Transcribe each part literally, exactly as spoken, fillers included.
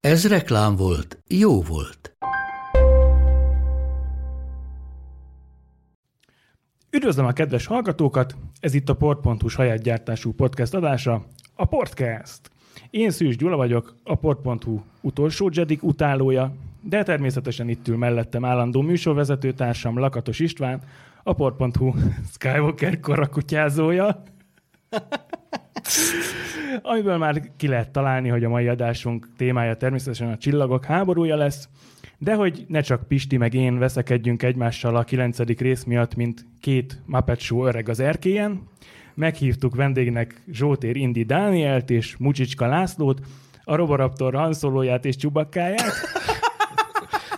Ez reklám volt, jó volt. Üdvözlöm a kedves hallgatókat, ez itt a port pont hu saját gyártású podcast adása, a Portcast. Én Szűcs Gyula vagyok, a port pont hu utolsó Jedik utálója, de természetesen itt ül mellettem állandó műsorvezetőtársam Lakatos István, a port pont hu Skywalker korakutyázója. Amiből már ki lehet találni, hogy a mai adásunk témája természetesen a csillagok háborúja lesz, de hogy ne csak Pisti meg én veszekedjünk egymással a kilencedik rész miatt, mint két Muppet Show öreg az erkélyen, meghívtuk vendégnek Zsótér Indi Dánielt és Mucsicska Lászlót, a Roboraptor Han Solo-ját és Csubakkáját.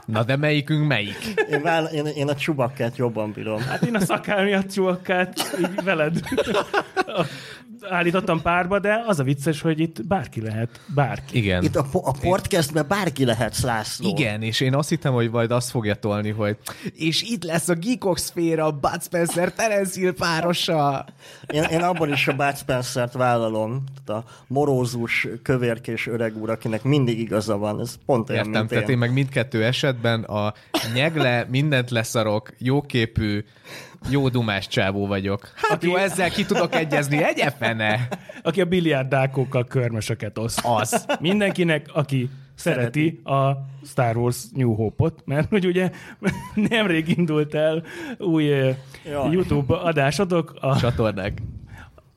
Na de melyikünk melyik? Én, vála, én, én a Csubakkát jobban bírom. Hát én a szakál miatt Csubakkát így veled állítottam párba, de az a vicces, hogy itt bárki lehet, bárki. Igen. Itt a, a podcastben bárki lehet László. Igen, és én azt hittem, hogy majd azt fogja tolni, hogy és itt lesz a Geekok szféra, Bud Spencer, Terence Hill párosa. Én, én abban is a Bud Spencert vállalom, a morózus, kövérkés öreg úr, akinek mindig igaza van. Ez pont olyan, értem, mint én. Tehát én meg mindkettő esetben a nyegle, mindent leszarok, jóképű, jó dumás csávó vagyok. Hát aki... jó, ezzel ki tudok egyezni, egye fene. Aki a biliárdákókkal körmösöket oszt. Az. Mindenkinek, aki szereti, szereti a Star Wars New Hope-ot, mert hogy ugye nemrég indult el új Jaj. YouTube adásodok. A csatornák.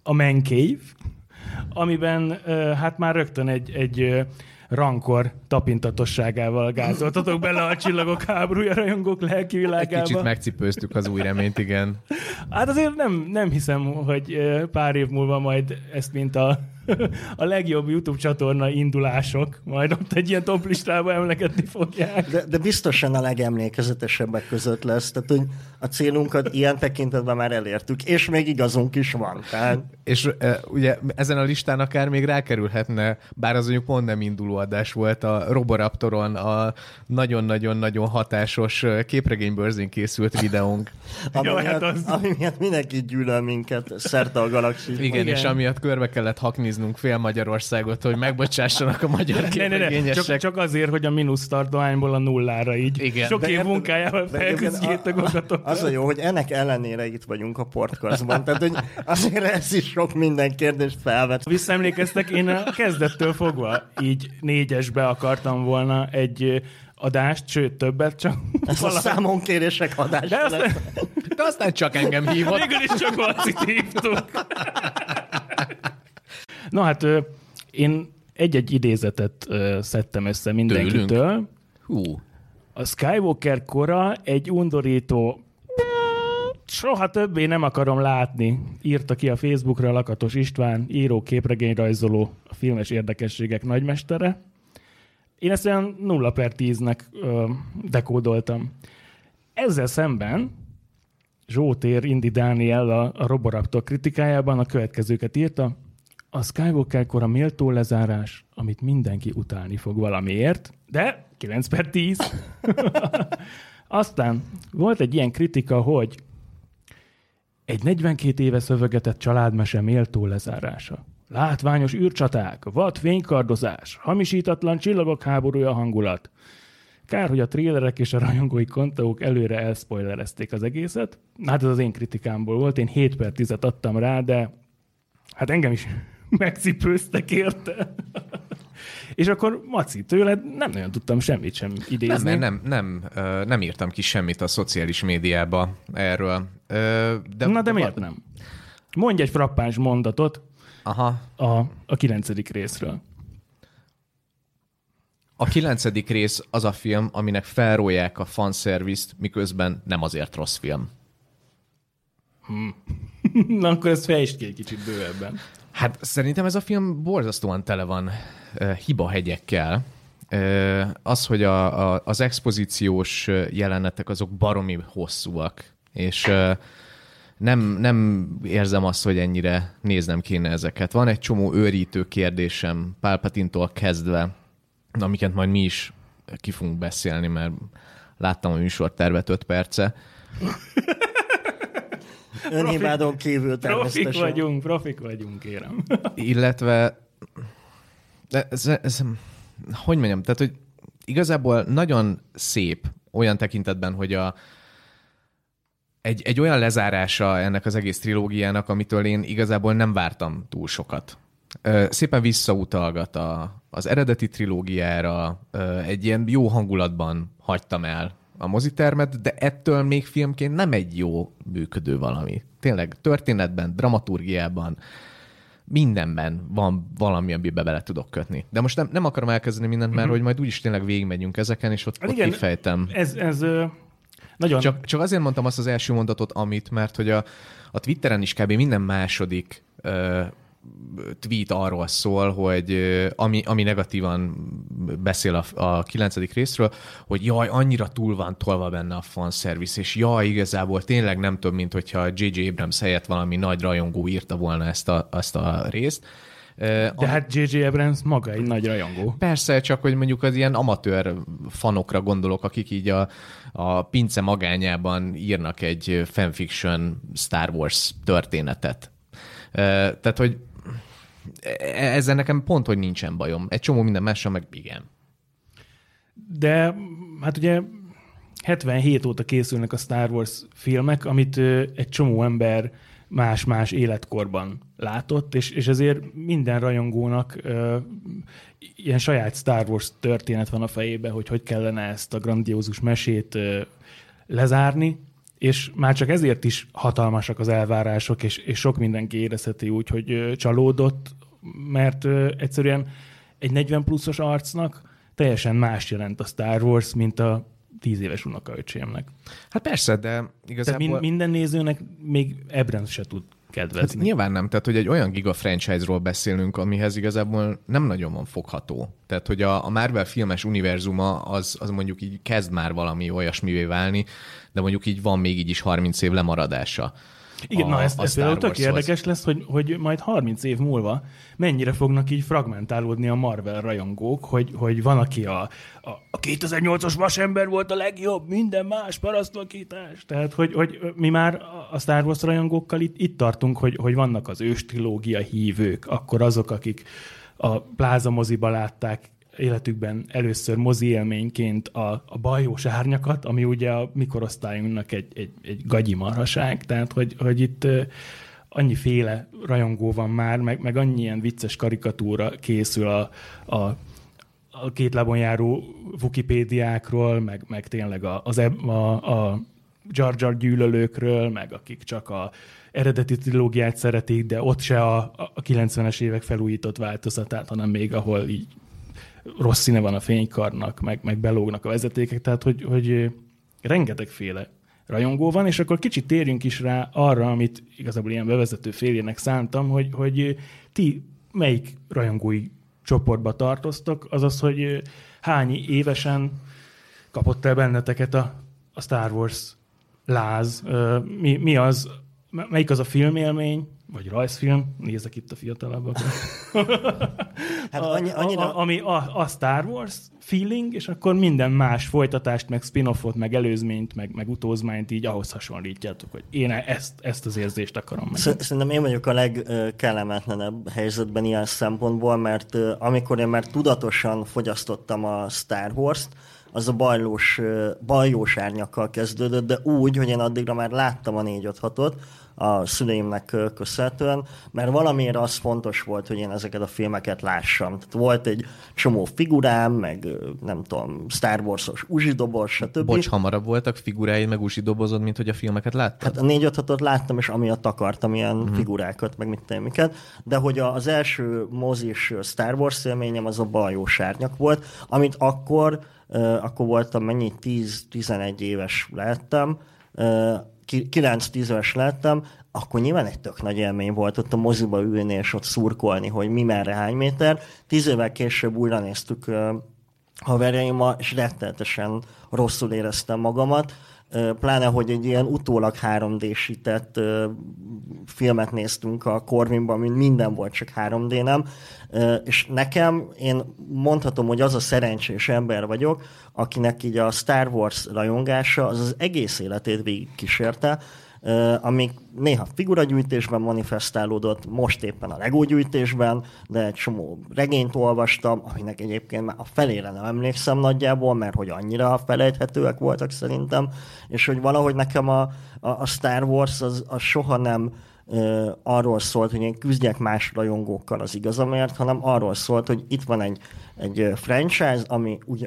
A Man Cave, amiben hát már rögtön egy... egy rankor tapintatosságával gázoltatok bele a csillagok háborúja rajongók lelkivilágába. Egy kicsit megcipőztük az új reményt, igen. Hát azért nem, nem hiszem, hogy pár év múlva majd ezt, mint a, a legjobb YouTube csatorna indulások, majd ott egy ilyen toplistába emlekedni fogják. De, de biztosan a legemlékezetesebbek között lesz. Tehát, hogy a célunkat ilyen tekintetben már elértük, és még igazunk is van. Tehát... És e, ugye ezen a listán akár még rákerülhetne, bár az mondjuk pont nem induló adás volt, a Roboraptoron a nagyon-nagyon-nagyon hatásos képregénybörzén készült videónk. Ami miatt, az... ami miatt mindenki gyűlöl minket szerte a galaxisban. Igen, igen, és amiatt körbe kellett hakniznunk fél Magyarországot, hogy megbocsássanak a magyar képregényesek. Csak, csak azért, hogy a mínusz tartományból a nullára így. Igen. Sok év munkájával felküzdjétek magatok. Az a jó, hogy ennek ellenére itt vagyunk a podcastban. Tehát, hogy azért ez is sok minden kérdést felvet. Visszaemlékeztek, én a kezdettől fogva így négyesbe akartam volna egy adást, sőt többet, csak... Ez valami... a számonkérések adás. De aztán... De aztán csak engem hívott. Végül is csak Marcit hívtuk. Na hát én egy-egy idézetet szedtem össze mindenkitől. Hú. A Skywalker kora egy undorító... Soha többé nem akarom látni, írta ki a Facebookra Lakatos István, író, képregényrajzoló, a filmes érdekességek nagymestere. Én ezt olyan nulla per tíznek ö, dekódoltam. Ezzel szemben Zsótér Indi Dániel a, a Roboraptor kritikájában a következőket írta. A Skywalker-kor a méltó lezárás, amit mindenki utálni fog valamiért, de kilenc per tíz. Aztán volt egy ilyen kritika, hogy egy negyvenkét éve szövegetett családmese méltó lezárása. Látványos űrcsaták, vad fénykardozás, hamisítatlan csillagok háborúja hangulat. Kár, hogy a trélerek és a rajongói kontók előre elspoilerezték az egészet. Hát ez az én kritikámból volt, én hét per tízet adtam rá, de hát engem is megcipőztek érte. És akkor Maci, tőled nem nagyon tudtam semmit sem idézni. Nem, nem, nem, nem írtam ki semmit a szociális médiába erről. De na de miért nem? Mondj egy frappáns mondatot. Aha. a, a kilencedik részről. A kilencedik rész az a film, aminek felrólják a fanszervizt, miközben nem azért rossz film. Hmm. Na akkor ezt fejtsd ki egy kicsit bővebben. Hát szerintem ez a film borzasztóan tele van uh, hibahegyekkel, az, hogy a, a, az expozíciós jelenetek azok baromi hosszúak, és nem, nem érzem azt, hogy ennyire néznem kéne ezeket. Van egy csomó őrítő kérdésem Palpatine-tól kezdve, amiket majd mi is ki fogunk beszélni, mert láttam a műsortervet öt perce. Önhibádon kívül természetesen. Profik vagyunk, profik vagyunk, kérem. Illetve, ez, ez, hogy mondjam, tehát, hogy igazából nagyon szép olyan tekintetben, hogy a, egy, egy olyan lezárása ennek az egész trilógiának, amitől én igazából nem vártam túl sokat. Szépen visszautalgat a, az eredeti trilógiára, egy ilyen jó hangulatban hagytam el a mozitermet, de ettől még filmként nem egy jó működő valami. Tényleg történetben, dramaturgiában, mindenben van valami, amiben bele tudok kötni. De most nem, nem akarom elkezdeni mindent, mert mm-hmm. hogy majd úgyis tényleg végigmegyünk ezeken, és ott, hát igen, ott kifejtem. Ez, ez nagyon... Csak, csak azért mondtam azt az első mondatot, amit, mert hogy a, a Twitteren is kb. Minden második ö, tweet arról szól, hogy ami, ami negatívan beszél a, a kilencedik részről, hogy jaj, annyira túl van tolva benne a fanservice, és jaj, igazából tényleg nem több, mint hogyha jé jé. Abrams helyett valami nagy rajongó írta volna ezt a, azt a részt. De a... hát jé jé. Abrams maga egy nagy rajongó. Persze, csak hogy mondjuk az ilyen amatőr fanokra gondolok, akik így a, a pince magányában írnak egy fanfiction Star Wars történetet. Tehát, hogy ezzel nekem pont, hogy nincsen bajom. Egy csomó minden mással meg igen. De hát ugye hetvenhét óta készülnek a Star Wars filmek, amit egy csomó ember más-más életkorban látott, és, és ezért minden rajongónak ö, ilyen saját Star Wars történet van a fejében, hogy hogy kellene ezt a grandiózus mesét ö, lezárni, és már csak ezért is hatalmasak az elvárások, és, és sok mindenki érezheti úgy, hogy csalódott, mert egyszerűen egy negyven pluszos arcnak teljesen más jelent a Star Wars, mint a tíz éves unokaöcsémnek. Hát persze, de igazából... Tehát minden nézőnek még Abrams se tud kedvezni. Hát nyilván nem, tehát hogy egy olyan giga franchise-ról beszélünk, amihez igazából nem nagyon van fogható. Tehát, hogy a, a Marvel filmes univerzuma az, az mondjuk így kezd már valami olyasmivé válni, de mondjuk így van még így is harminc év lemaradása. Igen, a, na ez, ez például tök érdekes lesz, hogy, hogy majd harminc év múlva mennyire fognak így fragmentálódni a Marvel rajongók, hogy, hogy van, aki a, a, a kétezer-nyolcas vasember volt a legjobb, minden más parasztvakítás. Tehát, hogy, hogy mi már a Star Wars rajongókkal itt, itt tartunk, hogy, hogy vannak az ős trilógia hívők, akkor azok, akik a pláza moziba látták életükben először mozi élményként a, a bajós árnyakat, ami ugye a mikorosztályunknak egy, egy, egy gagyi marhaság, tehát hogy, hogy itt annyiféle rajongó van már, meg, meg annyi ilyen vicces karikatúra készül a, a, a két lábon járó Wikipédiákról, meg, meg tényleg a, az, a, a Jar Jar gyűlölőkről, meg akik csak a eredeti trilógiát szeretik, de ott se a, a kilencvenes évek felújított változatát, hanem még ahol így rossz színe van a fénykarnak, meg, meg belógnak a vezetékek, tehát hogy, hogy rengetegféle rajongó van, és akkor kicsit térjünk is rá arra, amit igazából ilyen bevezető félérnek szántam, hogy, hogy ti melyik rajongói csoportba tartoztok, azaz, hogy hány évesen kapott el benneteket a, a Star Wars láz, mi, mi az, melyik az a filmélmény, vagy rajzfilm, nézek itt a fiatalabbakat. Hát annyi, annyira... a, ami a, a Star Wars feeling, és akkor minden más folytatást, meg spin-offot, meg előzményt, meg, meg utózmányt így ahhoz hasonlítjátok, hogy én ezt, ezt az érzést akarom. Szerintem én vagyok a legkellemetlenebb helyzetben ilyen szempontból, mert amikor én már tudatosan fogyasztottam a Star Wars-t, az a bajlós, bajós árnyakkal kezdődött, de úgy, hogy én addigra már láttam a négy öt hatot a szüleimnek köszönhetően, mert valamiért az fontos volt, hogy én ezeket a filmeket lássam. Tehát volt egy csomó figurám, meg nem tudom, Star Wars-os uzsidoboz, stb. Bocs, hamarabb voltak figuráid, meg uzsidobozod, mint hogy a filmeket láttad? Hát a négy öt hatot láttam, és amiatt akartam ilyen mm-hmm. figurákat, meg mit tudom, miket. De hogy az első mozis Star Wars élményem az a bajós árnyak volt, amit akkor akkor voltam mennyi, tíz-tizenegy éves lettem, kilenc-tíz éves lettem, akkor nyilván egy tök nagy élmény volt ott a moziba ülni és ott szurkolni, hogy mi merre hány méter. Tíz évvel később újra néztük haverjaimmal, és rettenetesen rosszul éreztem magamat. Pláne, hogy egy ilyen utólag három dé-sített filmet néztünk a Corvinban, amin minden volt, csak három dé nem. És nekem, én mondhatom, hogy az a szerencsés ember vagyok, akinek így a Star Wars rajongása az az egész életét végig kísérte, amik néha figuragyűjtésben manifestálódott, most éppen a LEGO gyűjtésben, de egy csomó regényt olvastam, aminek egyébként már a felére nem emlékszem nagyjából, mert hogy annyira felejthetőek voltak szerintem, és hogy valahogy nekem a, a, a Star Wars az, az soha nem ö, arról szólt, hogy én küzdjek más rajongókkal az igazamért, hanem arról szólt, hogy itt van egy, egy franchise, ami ugye,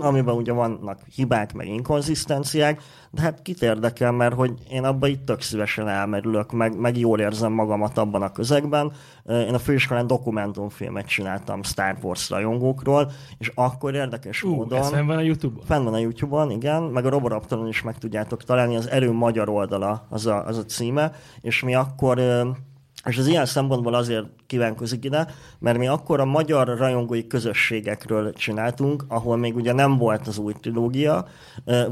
amiben ugye vannak hibák, meg inkonzisztenciák, de hát kit érdekel, mert hogy én abban itt tök szívesen elmerülök, meg, meg jól érzem magamat abban a közegben. Én a főiskolán dokumentumfilmet csináltam Star Wars rajongókról, és akkor érdekes uh, módon... fenn van a YouTube-on? Fenn van a YouTube-on, igen, meg a Roboraptoron is meg tudjátok találni, az Erő magyar oldala az a, az a címe, és mi akkor... És az ilyen szempontból azért kívánkozik ide, mert mi akkor a magyar rajongói közösségekről csináltunk, ahol még ugye nem volt az új trilógia,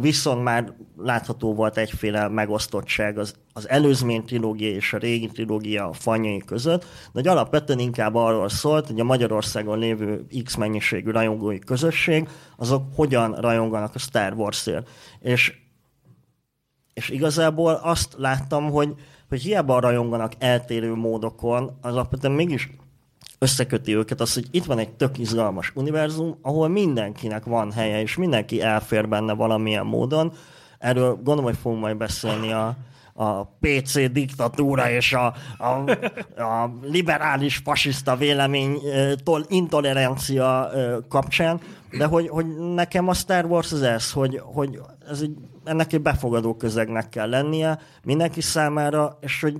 viszont már látható volt egyféle megosztottság az, az előzmény trilógia és a régi trilógia a fanyai között, de hogy alapvetően inkább arról szólt, hogy a Magyarországon lévő X mennyiségű rajongói közösség, azok hogyan rajonganak a Star Warsért. És, és igazából azt láttam, hogy hogy hiába rajonganak eltérő módokon, az alapvetően mégis összeköti őket az, hogy itt van egy tök izgalmas univerzum, ahol mindenkinek van helye, és mindenki elfér benne valamilyen módon. Erről gondolom, hogy fogunk majd beszélni a, a pé cé diktatúra és a, a, a liberális fasiszta véleménytől intolerancia kapcsán, de hogy, hogy nekem a Star Wars az ez, hogy, hogy ez egy ennek egy befogadó közegnek kell lennie mindenki számára, és hogy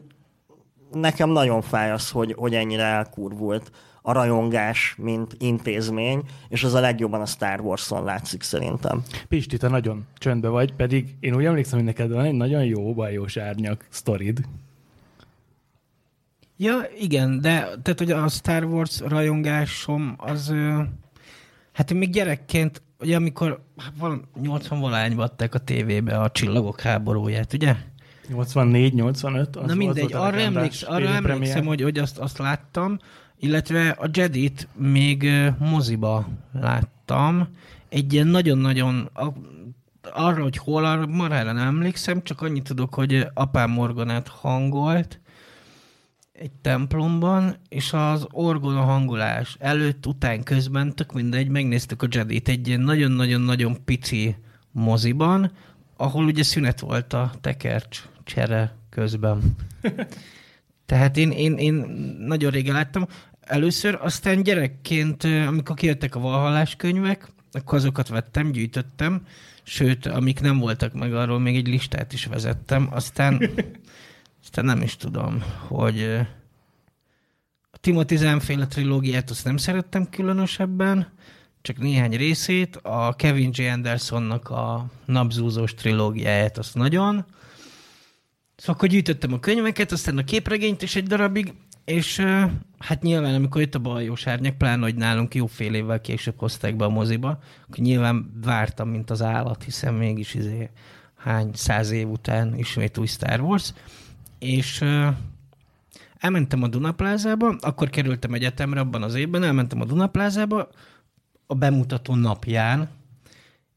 nekem nagyon fáj az, hogy, hogy ennyire elkurvult a rajongás, mint intézmény, és az a legjobban a Star Wars-on látszik szerintem. Pisti, te nagyon csöndbe vagy, pedig én úgy emlékszem, hogy neked van egy nagyon jó bajós árnyak sztorid. Ja, igen, de tehát, hogy a Star Wars rajongásom az, hát még gyerekként ugye amikor nyolcvan valahányban adták a tévébe a Csillagok háborúját, ugye? nyolcvannégy nyolcvanöt az. Na mindegy, az arra, emléksz, arra emlékszem, hogy, hogy azt, azt láttam, illetve a Jedit még moziba láttam. Egy ilyen nagyon-nagyon, a, arra, hogy hol, arra marára nem emlékszem, csak annyit tudok, hogy apám orgonát hangolt egy templomban, és az orgona hangolás előtt, után, közben, tök mindegy, megnéztük a Jedit egy ilyen nagyon-nagyon-nagyon pici moziban, ahol ugye szünet volt a tekercs csere közben. Tehát én, én, én nagyon régen láttam. Először, aztán gyerekként, amikor kijöttek a Valhallás könyvek, akkor azokat vettem, gyűjtöttem, sőt, amik nem voltak meg, arról még egy listát is vezettem, aztán aztán nem is tudom, hogy a Timothy Zahn-féle trilógiát azt nem szerettem különösebben, csak néhány részét, a Kevin J. Andersonnak a Napzúzós trilógiáját azt nagyon. Szóval akkor gyűjtöttem a könyveket, aztán a képregényt is egy darabig, és hát nyilván amikor jött a Baljós árnyak, pláne, hogy nálunk jó fél évvel később hozták be a moziba, akkor nyilván vártam, mint az állat, hiszen mégis izé, hány száz év után ismét új Star Wars. És uh, elmentem a Dunaplázába, akkor kerültem egyetemre abban az évben, elmentem a Dunaplázába a bemutató napján,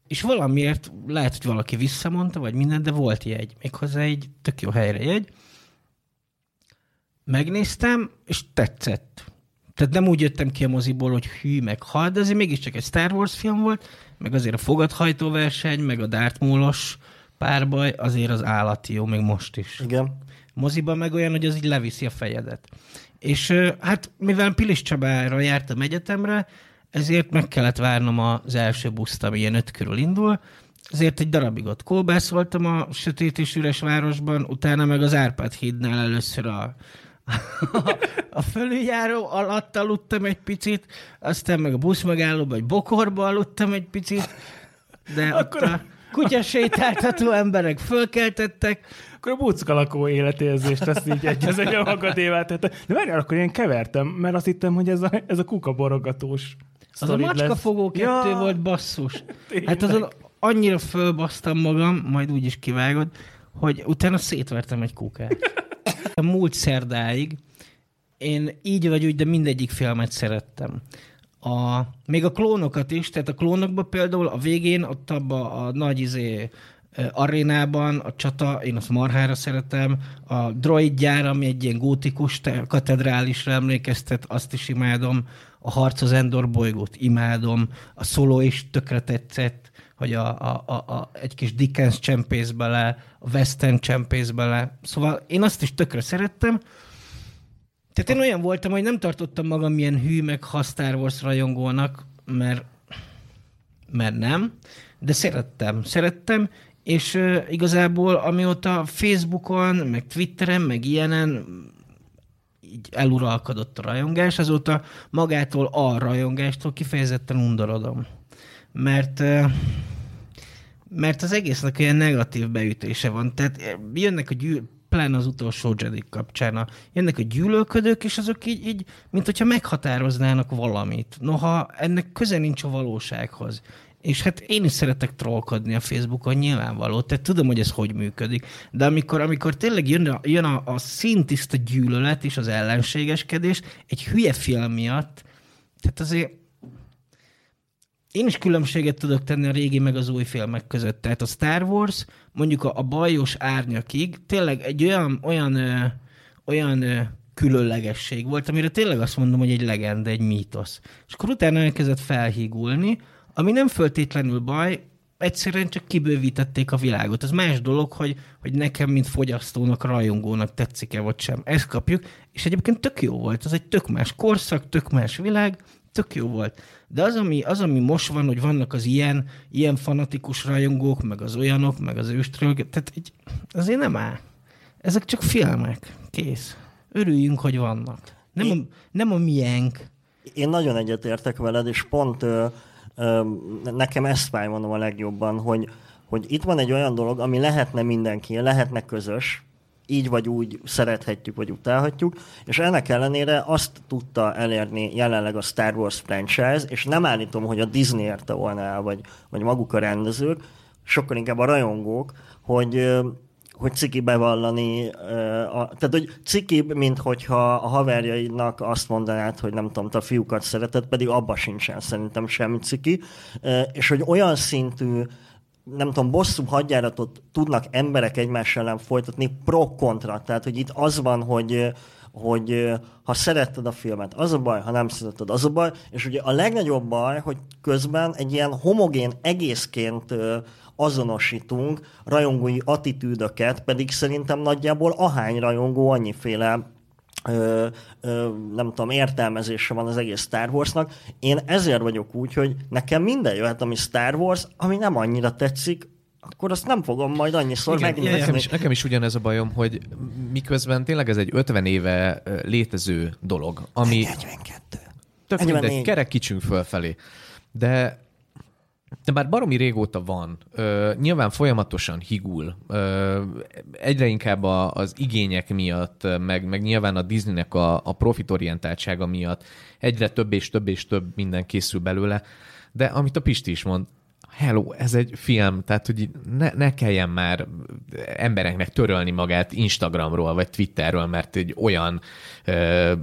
és valamiért lehet, hogy valaki visszamondta, vagy minden, de volt jegy, méghozzá egy tök jó helyre jegy. Megnéztem, és tetszett. Tehát nem úgy jöttem ki a moziból, hogy hű, meg hal, de azért mégiscsak egy Star Wars film volt, meg azért a fogadhajtóverseny, meg a Darth Maul-os párbaj azért az állati jó, még most is. Igen. Moziban meg olyan, hogy az így leviszi a fejedet. És hát mivel Pilis Csabára jártam egyetemre, ezért meg kellett várnom az első buszt, ami ilyen öt körül indul, ezért egy darabig ott kolbászoltam a sötét és üres városban, utána meg az Árpád hídnál először a, a, a fölüljáró alatt aludtam egy picit, aztán meg a buszmegállóban egy bokorba aludtam egy picit, de akkor ott a... kutyasétáltató emberek fölkeltettek. Akkor a bucka lakó életérzést ezt így egy az egy magadévá tette. De várjál, akkor én kevertem, mert azt hittem, hogy ez a, ez a kuka borogatós. Az a macskafogó kettő ja. volt, basszus. Hát azon annyira fölbasztam magam, majd úgy is kivágod, hogy utána szétvertem egy kukát. A múlt szerdáig én így vagy úgy, de mindegyik filmet szerettem. A, még a klónokat is, tehát a klónokban például a végén, ott abban a nagy izé, arénában, a csata, én azt marhára szeretem, a droidgyár, ami egy ilyen gótikus katedrálisra emlékeztet, azt is imádom, a harc az Endor bolygót imádom, a Solo is tökre tetszett, hogy a, a, a, a, egy kis Dickens csempész bele, a Western csempész bele, szóval én azt is tökre szerettem. Tehát én olyan voltam, hogy nem tartottam magam ilyen hű, meg ha Star Wars rajongónak, mert, mert nem, de szerettem, szerettem, és uh, igazából amióta Facebookon, meg Twitteren, meg ilyenen így eluralkodott a rajongás, azóta magától a rajongástól kifejezetten undorodom. Mert, uh, mert az egésznek olyan negatív beütése van. Tehát jönnek a gyűl... pláne az utolsó Jedi kapcsán. Jönnek a gyűlölködők, és azok így, így mint hogyha meghatároznának valamit. Noha ennek köze nincs a valósághoz. És hát én is szeretek trollkodni a Facebookon, nyilvánvaló, tehát tudom, hogy ez hogy működik. De amikor, amikor tényleg jön a, jön a, a szintiszta gyűlölet és az ellenségeskedés egy hülye film miatt, tehát azért én is különbséget tudok tenni a régi meg az új filmek között. Tehát a Star Wars mondjuk a, a bajos árnyakig tényleg egy olyan, olyan, ö, olyan ö, különlegesség volt, amire tényleg azt mondom, hogy egy legenda, egy mítosz. És akkor utána elkezdett felhígulni, ami nem feltétlenül baj, egyszerűen csak kibővítették a világot. Az más dolog, hogy, hogy nekem, mint fogyasztónak, rajongónak tetszik-e vagy sem. Ezt kapjuk, és egyébként tök jó volt. Ez egy tök más korszak, tök más világ, tök jó volt. De az, ami, az, ami most van, hogy vannak az ilyen, ilyen fanatikus rajongók, meg az olyanok, meg az őstről, tehát így, azért nem áll. Ezek csak filmek. Kész. Örüljünk, hogy vannak. Nem, én, a, nem a miénk. Én nagyon egyetértek veled, és pont ö, ö, nekem ezt fájvanom a legjobban, hogy, hogy itt van egy olyan dolog, ami lehetne mindenki, lehetne közös, így vagy úgy szerethetjük, vagy utálhatjuk, és ennek ellenére azt tudta elérni jelenleg a Star Wars franchise, és nem állítom, hogy a Disney érte volna el, vagy, vagy maguk a rendezők, sokkal inkább a rajongók, hogy, hogy ciki bevallani, tehát hogy cikibb, mint hogyha a haverjaidnak azt mondanád, hogy nem tudom, te a fiúkat szereted, pedig abba sincsen szerintem semmi ciki, és hogy olyan szintű nem tudom, bosszú hadjáratot tudnak emberek egymás ellen folytatni pro-kontra. Tehát, hogy itt az van, hogy, hogy ha szeretted a filmet, az a baj, ha nem szeretted, az a baj. És ugye a legnagyobb baj, hogy közben egy ilyen homogén egészként azonosítunk rajongói attitűdöket, pedig szerintem nagyjából ahány rajongó annyiféle Ö, ö, nem tudom, értelmezése van az egész Star Warsnak. Én ezért vagyok úgy, hogy nekem minden jöhet, ami Star Wars, ami nem annyira tetszik, akkor azt nem fogom majd annyiszor megnézni. Nekem is, nekem is ugyanez a bajom, hogy miközben tényleg ez egy ötven éve létező dolog, ami tök mindegy, kerek kicsünk fölfelé. De De bár baromi régóta van, ö, nyilván folyamatosan higul, ö, egyre inkább a, az igények miatt, meg, meg nyilván a Disneynek a, a profitorientáltsága miatt egyre több és több és több minden készül belőle, de amit a Pisti is mond, hello, ez egy film, tehát hogy ne, ne kelljen már embereknek törölni magát Instagramról vagy Twitterről, mert egy olyan, ö,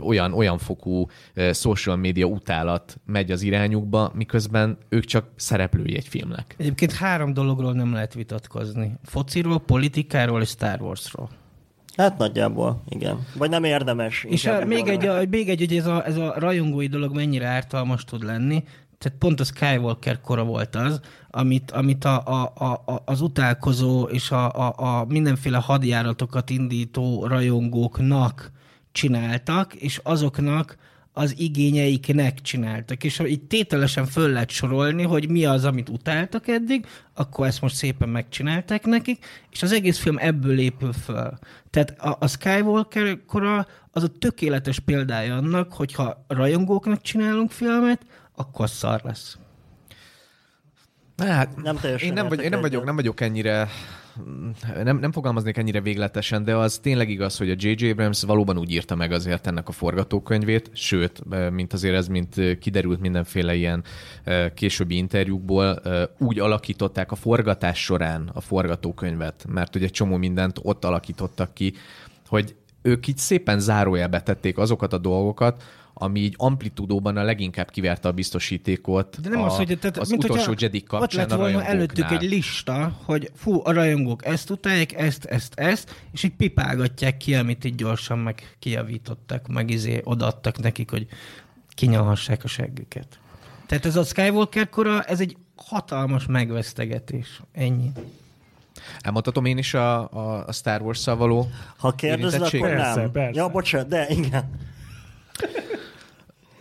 olyan, olyan fokú ö, social media utálat megy az irányukba, miközben ők csak szereplői egy filmnek. Egyébként három dologról nem lehet vitatkozni. Fociról, politikáról és Star Warsról. Hát nagyjából, igen. Vagy nem érdemes. És a, még, egy, a, még egy, hogy ez a, ez a rajongói dolog mennyire ártalmas tud lenni. Tehát pont a Skywalker kora volt az, amit, amit a, a, a, az utálkozó és a, a, a mindenféle hadjáratokat indító rajongóknak csináltak, és azoknak az igényeiknek csináltak. És ha így tételesen föl lehet sorolni, hogy mi az, amit utáltak eddig, akkor ezt most szépen megcsinálták nekik, és az egész film ebből épül föl. Tehát a, a Skywalker kora az a tökéletes példája annak, hogyha rajongóknak csinálunk filmet, akkor szar lesz. Hát, nem én, nem vagy, én nem vagyok, nem vagyok ennyire nem, nem fogalmaznék ennyire végletesen, de az tényleg igaz, hogy a dzsé dzsé Abrams valóban úgy írta meg azért ennek a forgatókönyvét, sőt, mint azért ez, mint kiderült mindenféle ilyen későbbi interjúkból, úgy alakították a forgatás során a forgatókönyvet, mert ugye csomó mindent ott alakítottak ki, hogy ők így szépen zárójelbe tették azokat a dolgokat, ami így amplitudóban a leginkább kiverte a biztosítékot de nem a, az, hogy, tehát, az mint utolsó Jedik kapcsán a rajongóknál. Előttük egy lista, hogy fú, a rajongók ezt utálják, ezt, ezt, ezt, és így pipálgatják ki, amit így gyorsan meg kijavítottak, meg izé odaadtak nekik, hogy kinyalhassák a seggüket. Tehát ez a Skywalker kora, ez egy hatalmas megvesztegetés. Ennyi. Elmondhatom én is a, a, a Star Wars-szal való ha kérdezd, akkor nem. Persze. Ja, bocsánat, de igen.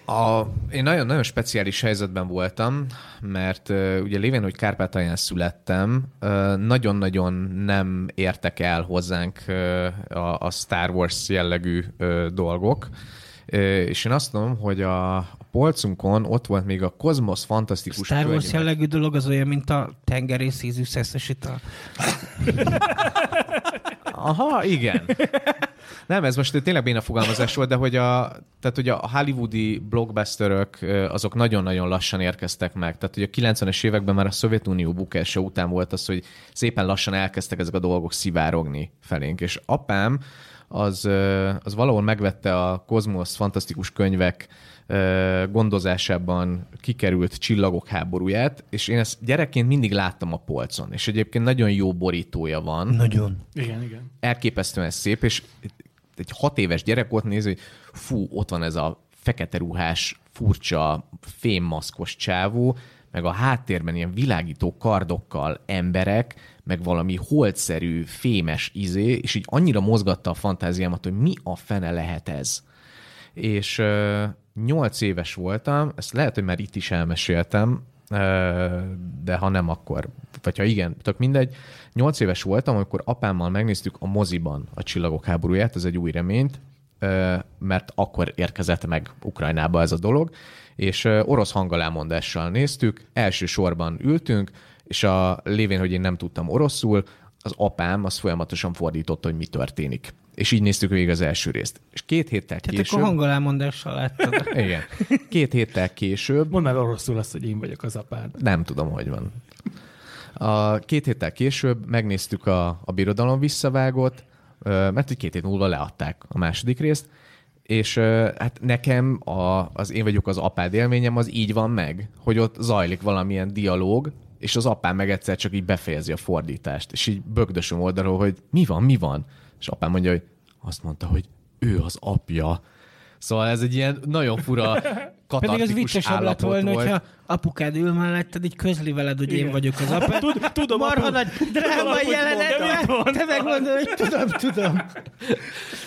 A, én nagyon-nagyon speciális helyzetben voltam, mert uh, ugye lévén, hogy Kárpátalján születtem, uh, nagyon-nagyon nem értek el hozzánk uh, a, a Star Wars jellegű uh, dolgok, uh, és én azt tudom, hogy a, a polcunkon ott volt még a Kozmosz fantasztikus Star Wars kölgyület. Jellegű dolog az olyan, mint a tengerészízű szeszes ital. Aha, igen. Nem, ez most tényleg béna fogalmazás volt, de hogy a, tehát, hogy a hollywoodi blockbusterök azok nagyon-nagyon lassan érkeztek meg. Tehát, hogy a kilencvenes években már a Szovjetunió bukása után volt az, hogy szépen lassan elkezdtek ezek a dolgok szivárogni felénk. És apám az, az valahol megvette a Kozmosz fantasztikus könyvek gondozásában kikerült Csillagok háborúját, és én ezt gyerekként mindig láttam a polcon, és egyébként nagyon jó borítója van. Nagyon. Igen, igen. Elképesztően szép, és egy hat éves gyerek ott nézi, hogy fú, ott van ez a fekete ruhás, furcsa, fémmaszkos csávó, meg a háttérben ilyen világító kardokkal emberek, meg valami holdszerű, fémes izé, és így annyira mozgatta a fantáziámat, hogy mi a fene lehet ez. És nyolc éves voltam, ezt lehet, hogy már itt is elmeséltem, de ha nem, akkor, vagy ha igen, tök mindegy. Nyolc éves voltam, amikor apámmal megnéztük a moziban a Csillagok háborúját, ez egy új reményt, mert akkor érkezett meg Ukrajnába ez a dolog, és orosz hangalámondással néztük, első sorban ültünk, és a lévén, hogy én nem tudtam oroszul, az apám az folyamatosan fordította, hogy mi történik. És így néztük végig az első részt. És két héttel tehát később... Tehát akkor hangolámondással láttad. Igen. Két héttel később... Mondd már oroszul azt, hogy én vagyok az apád. Nem tudom, hogy van. A két héttel később megnéztük a, a Birodalom visszavágott, mert így két hét múlva leadták a második részt, és hát nekem a, az én vagyok az apád élményem az így van meg, hogy ott zajlik valamilyen dialóg, és az apám meg egyszer csak így befejezi a fordítást, és így bögdösöm oldalról, hogy mi van, mi van? És apám mondja, hogy azt mondta, hogy ő az apja. Szóval ez egy ilyen nagyon fura katartikus állapot volna, volt. Hogyha apukád ül melletted, így közli veled, hogy igen. Én vagyok az apád. Tud, tudom, marha nagy dráma jelenetben, te megmondod, hogy tudom, tudom.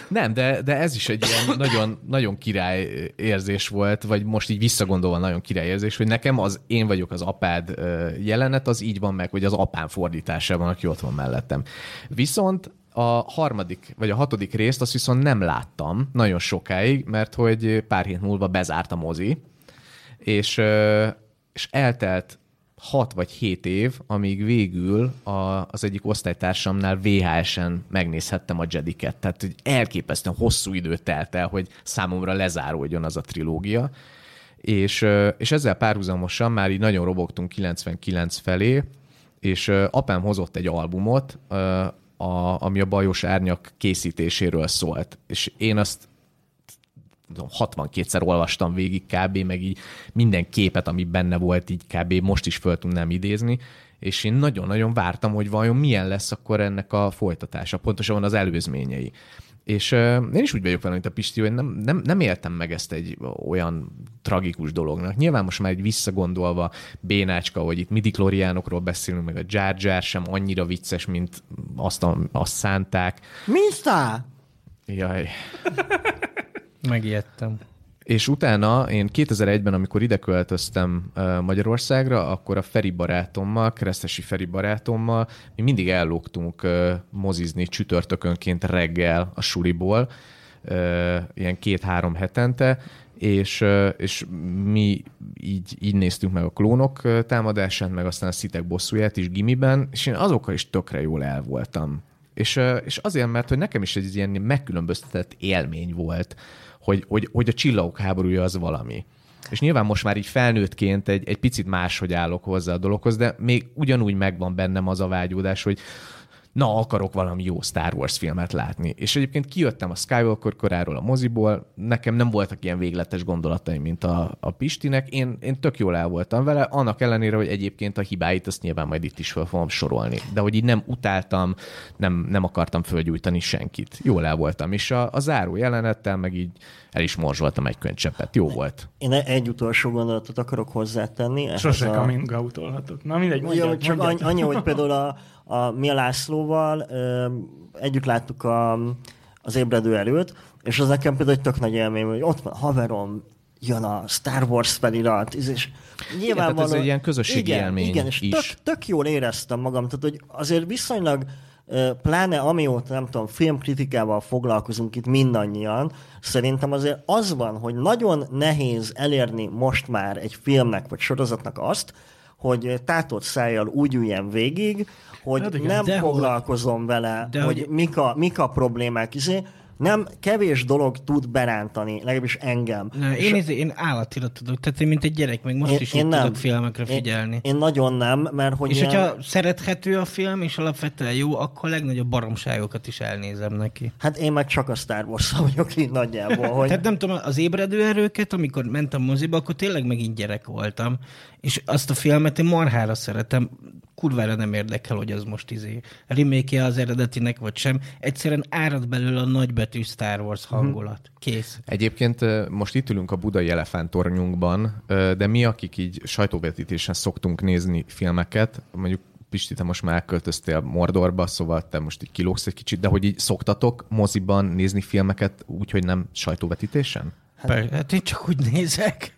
Nem, de, de ez is egy ilyen nagyon, nagyon király érzés volt, vagy most így visszagondolva nagyon király érzés, hogy nekem az én vagyok az apád jelenet, az így van meg, hogy az apám fordításában, aki ott van mellettem. Viszont a harmadik, vagy a hatodik részt azt viszont nem láttam nagyon sokáig, mert hogy pár hét múlva bezárt a mozi, és, és eltelt hat vagy hét év, amíg végül a, az egyik osztálytársamnál vé há esen megnézhettem a Jediket. Tehát hogy elképesztően hosszú idő telt el, hogy számomra lezáródjon az a trilógia, és, és ezzel párhuzamosan már így nagyon robogtunk kilencvenkilenc felé, és apám hozott egy albumot, A, ami a Bajos Árnyak készítéséről szólt. És én azt hatvankétszer olvastam végig kb., meg így minden képet, ami benne volt, így kb. Most is föl tudnám idézni, és én nagyon-nagyon vártam, hogy vajon milyen lesz akkor ennek a folytatása, pontosabban az előzményei. És euh, én is úgy vagyok vele, mint a Pisti, hogy nem, nem, nem éltem meg ezt egy olyan tragikus dolognak. Nyilván most már egy visszagondolva bénácska, hogy itt midichloriánokról beszélünk, meg a Jar Jar sem annyira vicces, mint azt, a, azt szánták. Minsztá! Jaj. Megijedtem. És utána én kétezer-egyben, amikor ide költöztem Magyarországra, akkor a Feri barátommal, Keresztesi Feri barátommal, mi mindig ellógtunk mozizni csütörtökönként reggel a suliból, ilyen két-három hetente, és, és mi így, így néztünk meg a klónok támadását, meg aztán a szitek bosszúját is gimiben, és én azokkal is tökre jól el voltam. És, és azért, mert hogy nekem is egy ilyen megkülönböztetett élmény volt, hogy, hogy, hogy a csillagok háborúja az valami. És nyilván most már így felnőttként egy, egy picit máshogy állok hozzá a dologhoz, de még ugyanúgy megvan bennem az a vágyódás, hogy na, akarok valami jó Star Wars filmet látni. És egyébként kijöttem a Skywalker koráról a moziból, nekem nem voltak ilyen végletes gondolataim, mint a, a Pistinek, én, én tök jól el voltam vele, annak ellenére, hogy egyébként a hibáit azt nyilván majd itt is fel fogom sorolni. De hogy így nem utáltam, nem, nem akartam fölgyújtani senkit. Jól el voltam, és a, a záró jelenettel meg így el is morzsoltam egy könycseppet. Jó volt. Én egy utolsó gondolatot akarok hozzátenni. Sose a... coming out-olhatok. Na mindegy, mondjad. Csak annyi, annyi, hogy például a A, mi a Lászlóval ö, együtt láttuk a, az ébredő erőt, és az nekem például egy tök nagy élmény, hogy ott van haverom, jön a Star Wars felirat, és nyilvánvalóan... Igen, ez egy ilyen közösségi igen, élmény igen, és is. Tök, tök jól éreztem magam, tehát hogy azért viszonylag pláne amióta, nem tudom, filmkritikával foglalkozunk itt mindannyian, szerintem azért az van, hogy nagyon nehéz elérni most már egy filmnek vagy sorozatnak azt, hogy tátott szájjal úgy üljen végig, hogy de nem de foglalkozom hol, vele, hogy, hogy mik, a, mik a problémák, izé, nem kevés dolog tud berántani, legalábbis engem. Na, én, ez, én állatira tudok, tehát én mint egy gyerek, még most én, is én nem tudok filmekre figyelni. Én, én nagyon nem, mert hogy... És ilyen... hogyha szerethető a film, és alapvetően jó, akkor legnagyobb baromságokat is elnézem neki. Hát én meg csak a Star Wars-ra vagyok így nagyjából. Hogy... tehát nem tudom, az ébredő erőket, amikor mentem moziba, akkor tényleg megint gyerek voltam, és azt a filmet én marhára szeretem, kurvára nem érdekel, hogy az most izé remake-je az eredetinek, vagy sem. Egyszerűen árad belőle a nagybetű Star Wars hangulat. Kész. Egyébként most itt ülünk a budai elefántornyunkban, de mi, akik így sajtóvetítésen szoktunk nézni filmeket, mondjuk Pisti, te most már elköltöztél Mordorba, szóval te most így kilógsz egy kicsit, de hogy így szoktatok moziban nézni filmeket úgy, hogy nem sajtóvetítésen? Hát, hát én csak úgy nézek.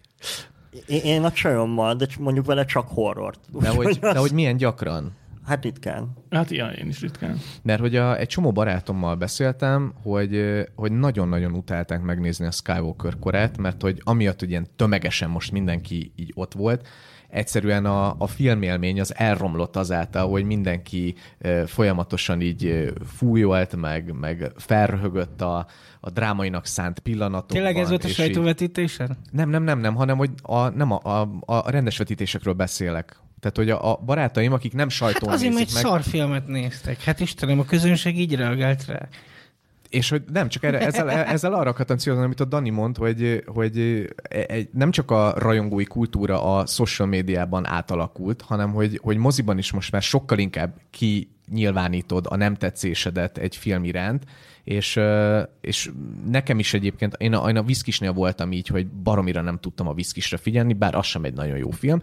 Én a csajommal, de mondjuk vele csak horrort. De hogy, de hogy milyen gyakran? Hát ritkán. Hát ilyen, én is ritkán. Mert hogy a, egy csomó barátommal beszéltem, hogy, hogy nagyon-nagyon utálták megnézni a Skywalker korát, mert hogy amiatt, hogy ilyen tömegesen most mindenki így ott volt, egyszerűen a, a filmélmény az elromlott azáltal, hogy mindenki e, folyamatosan így e, fújolt, meg, meg felröhögött a, a drámainak szánt pillanatokban. Tényleg ez volt a sajtóvetítésen? Nem, nem, nem, nem, hanem hogy a, nem a, a, a rendes vetítésekről beszélek. Tehát, hogy a, a barátaim, akik nem sajtón nézik meg... Hát azért egy szarfilmet néztek. Hát Istenem, a közönség így reagált rá. És hogy nem, csak erre, ezzel, ezzel arra akartam csinálni, amit a Dani mond, hogy, hogy egy, nem csak a rajongói kultúra a social médiában átalakult, hanem hogy, hogy moziban is most már sokkal inkább kinyilvánítod a nem tetszésedet egy film iránt, és, és nekem is egyébként, én a, én a Viszkisnél voltam így, hogy baromira nem tudtam a Viszkisre figyelni, bár az sem egy nagyon jó film,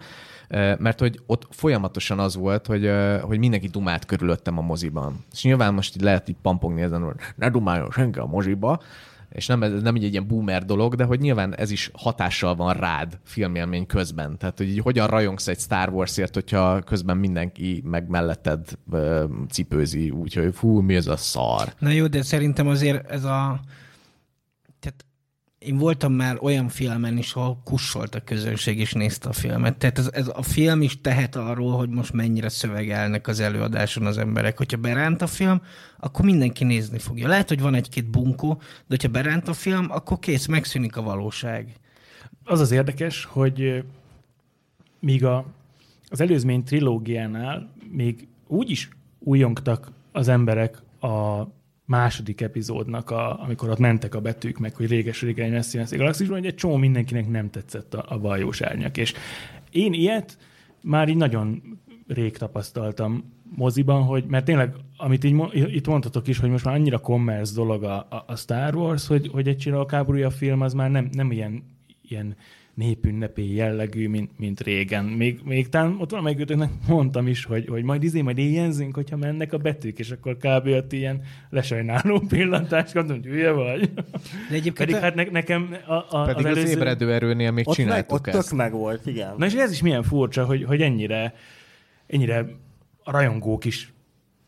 mert hogy ott folyamatosan az volt, hogy, hogy mindenki dumált körülöttem a moziban. És nyilván most így lehet így pampogni ezen, hogy ne dumáljon senki a moziba, és nem, ez nem így egy ilyen boomer dolog, de hogy nyilván ez is hatással van rád filmélmény közben. Tehát, hogy így hogyan rajongsz egy Star Warsért, hogyha közben mindenki meg melletted cipőzi, úgyhogy fú, mi ez a szar. Na jó, de szerintem azért ez a... Tehát én voltam már olyan filmen is, ahol kussolt a közönség, és nézte a filmet. Tehát ez, ez a film is tehet arról, hogy most mennyire szövegelnek az előadáson az emberek. Hogyha beránt a film, akkor mindenki nézni fogja. Lehet, hogy van egy-két bunkó, de hogyha beránt a film, akkor kész, megszűnik a valóság. Az az érdekes, hogy míg a, az előzmény trilógiánál még úgy is újongtak az emberek a második epizódnak, a, amikor ott mentek a betűk meg, hogy réges-régen messzi-messzi galaxisban, hogy egy csomó mindenkinek nem tetszett a, a baljós árnyak. És én ilyet már így nagyon rég tapasztaltam moziban, hogy, mert tényleg, amit így itt mondtatok is, hogy most már annyira commerce dolog a, a, a Star Wars, hogy, hogy egy csillagok háborúja film az már nem, nem ilyen, ilyen népünnepély jellegű, mint, mint régen. Még, még talán ott valamelyikőtöknek mondtam is, hogy, hogy majd izé, majd éljenzünk, hogyha mennek a betűk, és akkor kb. Ott ilyen lesajnáló pillantást kaptam, hogy hülye vagy. Pedig a... hát ne, nekem a, a, Pedig az, az előző... ébredő erőnél még ott csináltuk meg, ezt. Ott tök meg volt, igen. Na és ez is milyen furcsa, hogy, hogy ennyire, ennyire a rajongók is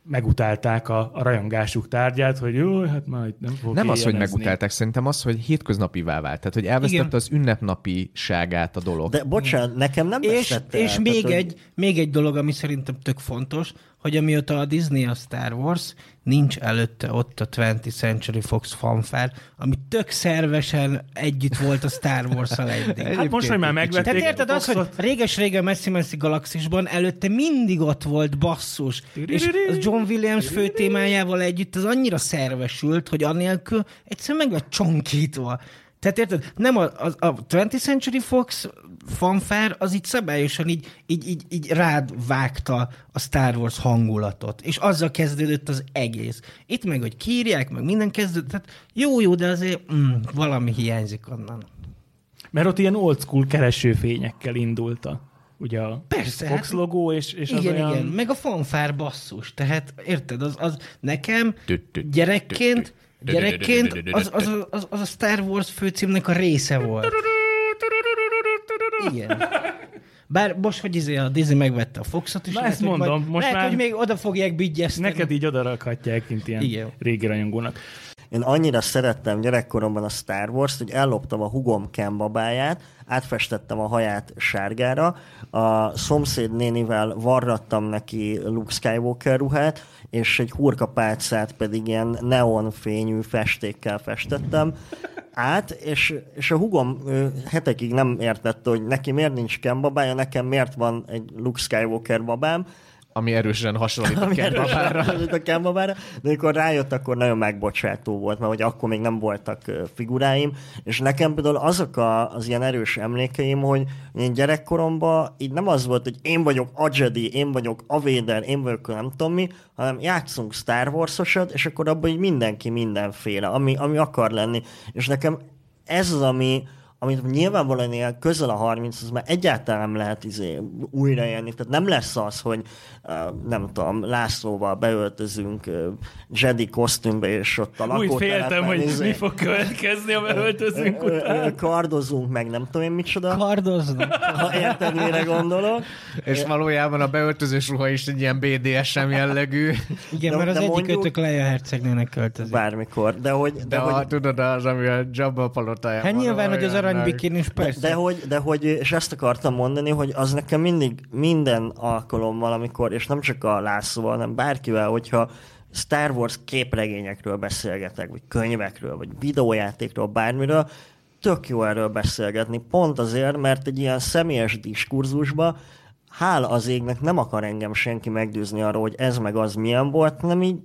megutálták a, a rajongásuk tárgyát, hogy jó, hát majd nem fog Nem az, hogy megutálták, szerintem az, hogy hétköznapivá vált. Tehát, hogy elvesztette Igen. az ünnepnapiságát a dolog. De bocsánat, nekem nem vesztette. És, és még, tehát, egy, hogy... még egy dolog, ami szerintem tök fontos, hogy amióta a Disney a Star Wars, nincs előtte ott a twentieth Century Fox fanfare, ami tök szervesen együtt volt a Star Wars-szal eddig. Hát most, hogy már megvették. Tehát érted azt, hogy réges-régen messzi-messzi galaxisban előtte mindig ott volt basszus. És John Williams főtémájával együtt az annyira szervesült, hogy annélkül egyszerűen meg lett csonkítva. Tehát érted, nem a, a, a twentieth Century Fox fanfare, az így szabályosan így, így, így, így rád vágta a Star Wars hangulatot, és azzal kezdődött az egész. Itt meg, hogy kiírják, meg minden kezdődött, tehát jó-jó, de azért mm, valami hiányzik onnan. Mert ott ilyen old school keresőfényekkel indulta. Ugye a Persze, Fox hát, logó, és, és igen, az olyan... Igen, meg a fanfár basszus, tehát érted, az, az nekem gyerekként Gyerekként az, az, az, az a Star Wars főcímnek a része volt. Igen. Bár most, hogy izé a Disney megvette a Foxot is. Na ezt lehet, mondom. Majd, most lehet, már hogy még oda fogják bigyeszteni. Neked így oda rakhatják kint ilyen Igen. régi rajongónak. Én annyira szerettem gyerekkoromban a Star Wars-t, hogy elloptam a hugom Ken babáját, átfestettem a haját sárgára, a szomszéd nénivel varrattam neki Luke Skywalker ruhát, és egy hurkapálcát pedig ilyen neonfényű festékkel festettem át, és, és a hugom hetekig nem értette, hogy neki miért nincs Ken babája, nekem miért van egy Luke Skywalker babám, ami erősen hasonlít a Ken babára. a Ken babára. De amikor rájött, akkor nagyon megbocsátó volt, mert hogy akkor még nem voltak figuráim, és nekem például azok a, az ilyen erős emlékeim, hogy én gyerekkoromban így nem az volt, hogy én vagyok a Jedi, én vagyok a Vader, én vagyok nem tudom mi, hanem játszunk Star Wars-osat, és akkor abban így mindenki mindenféle, ami, ami akar lenni. És nekem ez az, ami amit nyilvánvalóan ilyen közel a harminc, az már egyáltalán nem lehet izé újraélni. Tehát nem lesz az, hogy nem tudom, Lászlóval beöltözünk Jedi kosztümbe, és ott a lakóteleten... Úgy féltem, hogy izé... mi fog következni, ha beöltözünk után. Kardozunk meg, nem tudom én micsoda. Kardoznak. Ha érted, mire gondolok. És valójában a beöltözős ruha is egy ilyen bé dé es em jellegű. Igen, de, mert az egyik mondjuk... ötök le a hercegnőnek költözik. Bármikor. De hogy... De, de hogy... A, tudod, az, ami a Jabba palotájában... Hát nyilván, hogy az arany bikinis, persze. De, de, hogy, de hogy, és ezt akartam mondani, hogy az nekem mindig minden alkalommal, amikor, és nem csak a Lászlóval, hanem bárkivel, hogyha Star Wars képregényekről beszélgetek, vagy könyvekről, vagy videójátékról, bármiről, tök jó erről beszélgetni. Pont azért, mert egy ilyen személyes diskurzusba hála az égnek nem akar engem senki meggyőzni arról, hogy ez meg az milyen volt, hanem így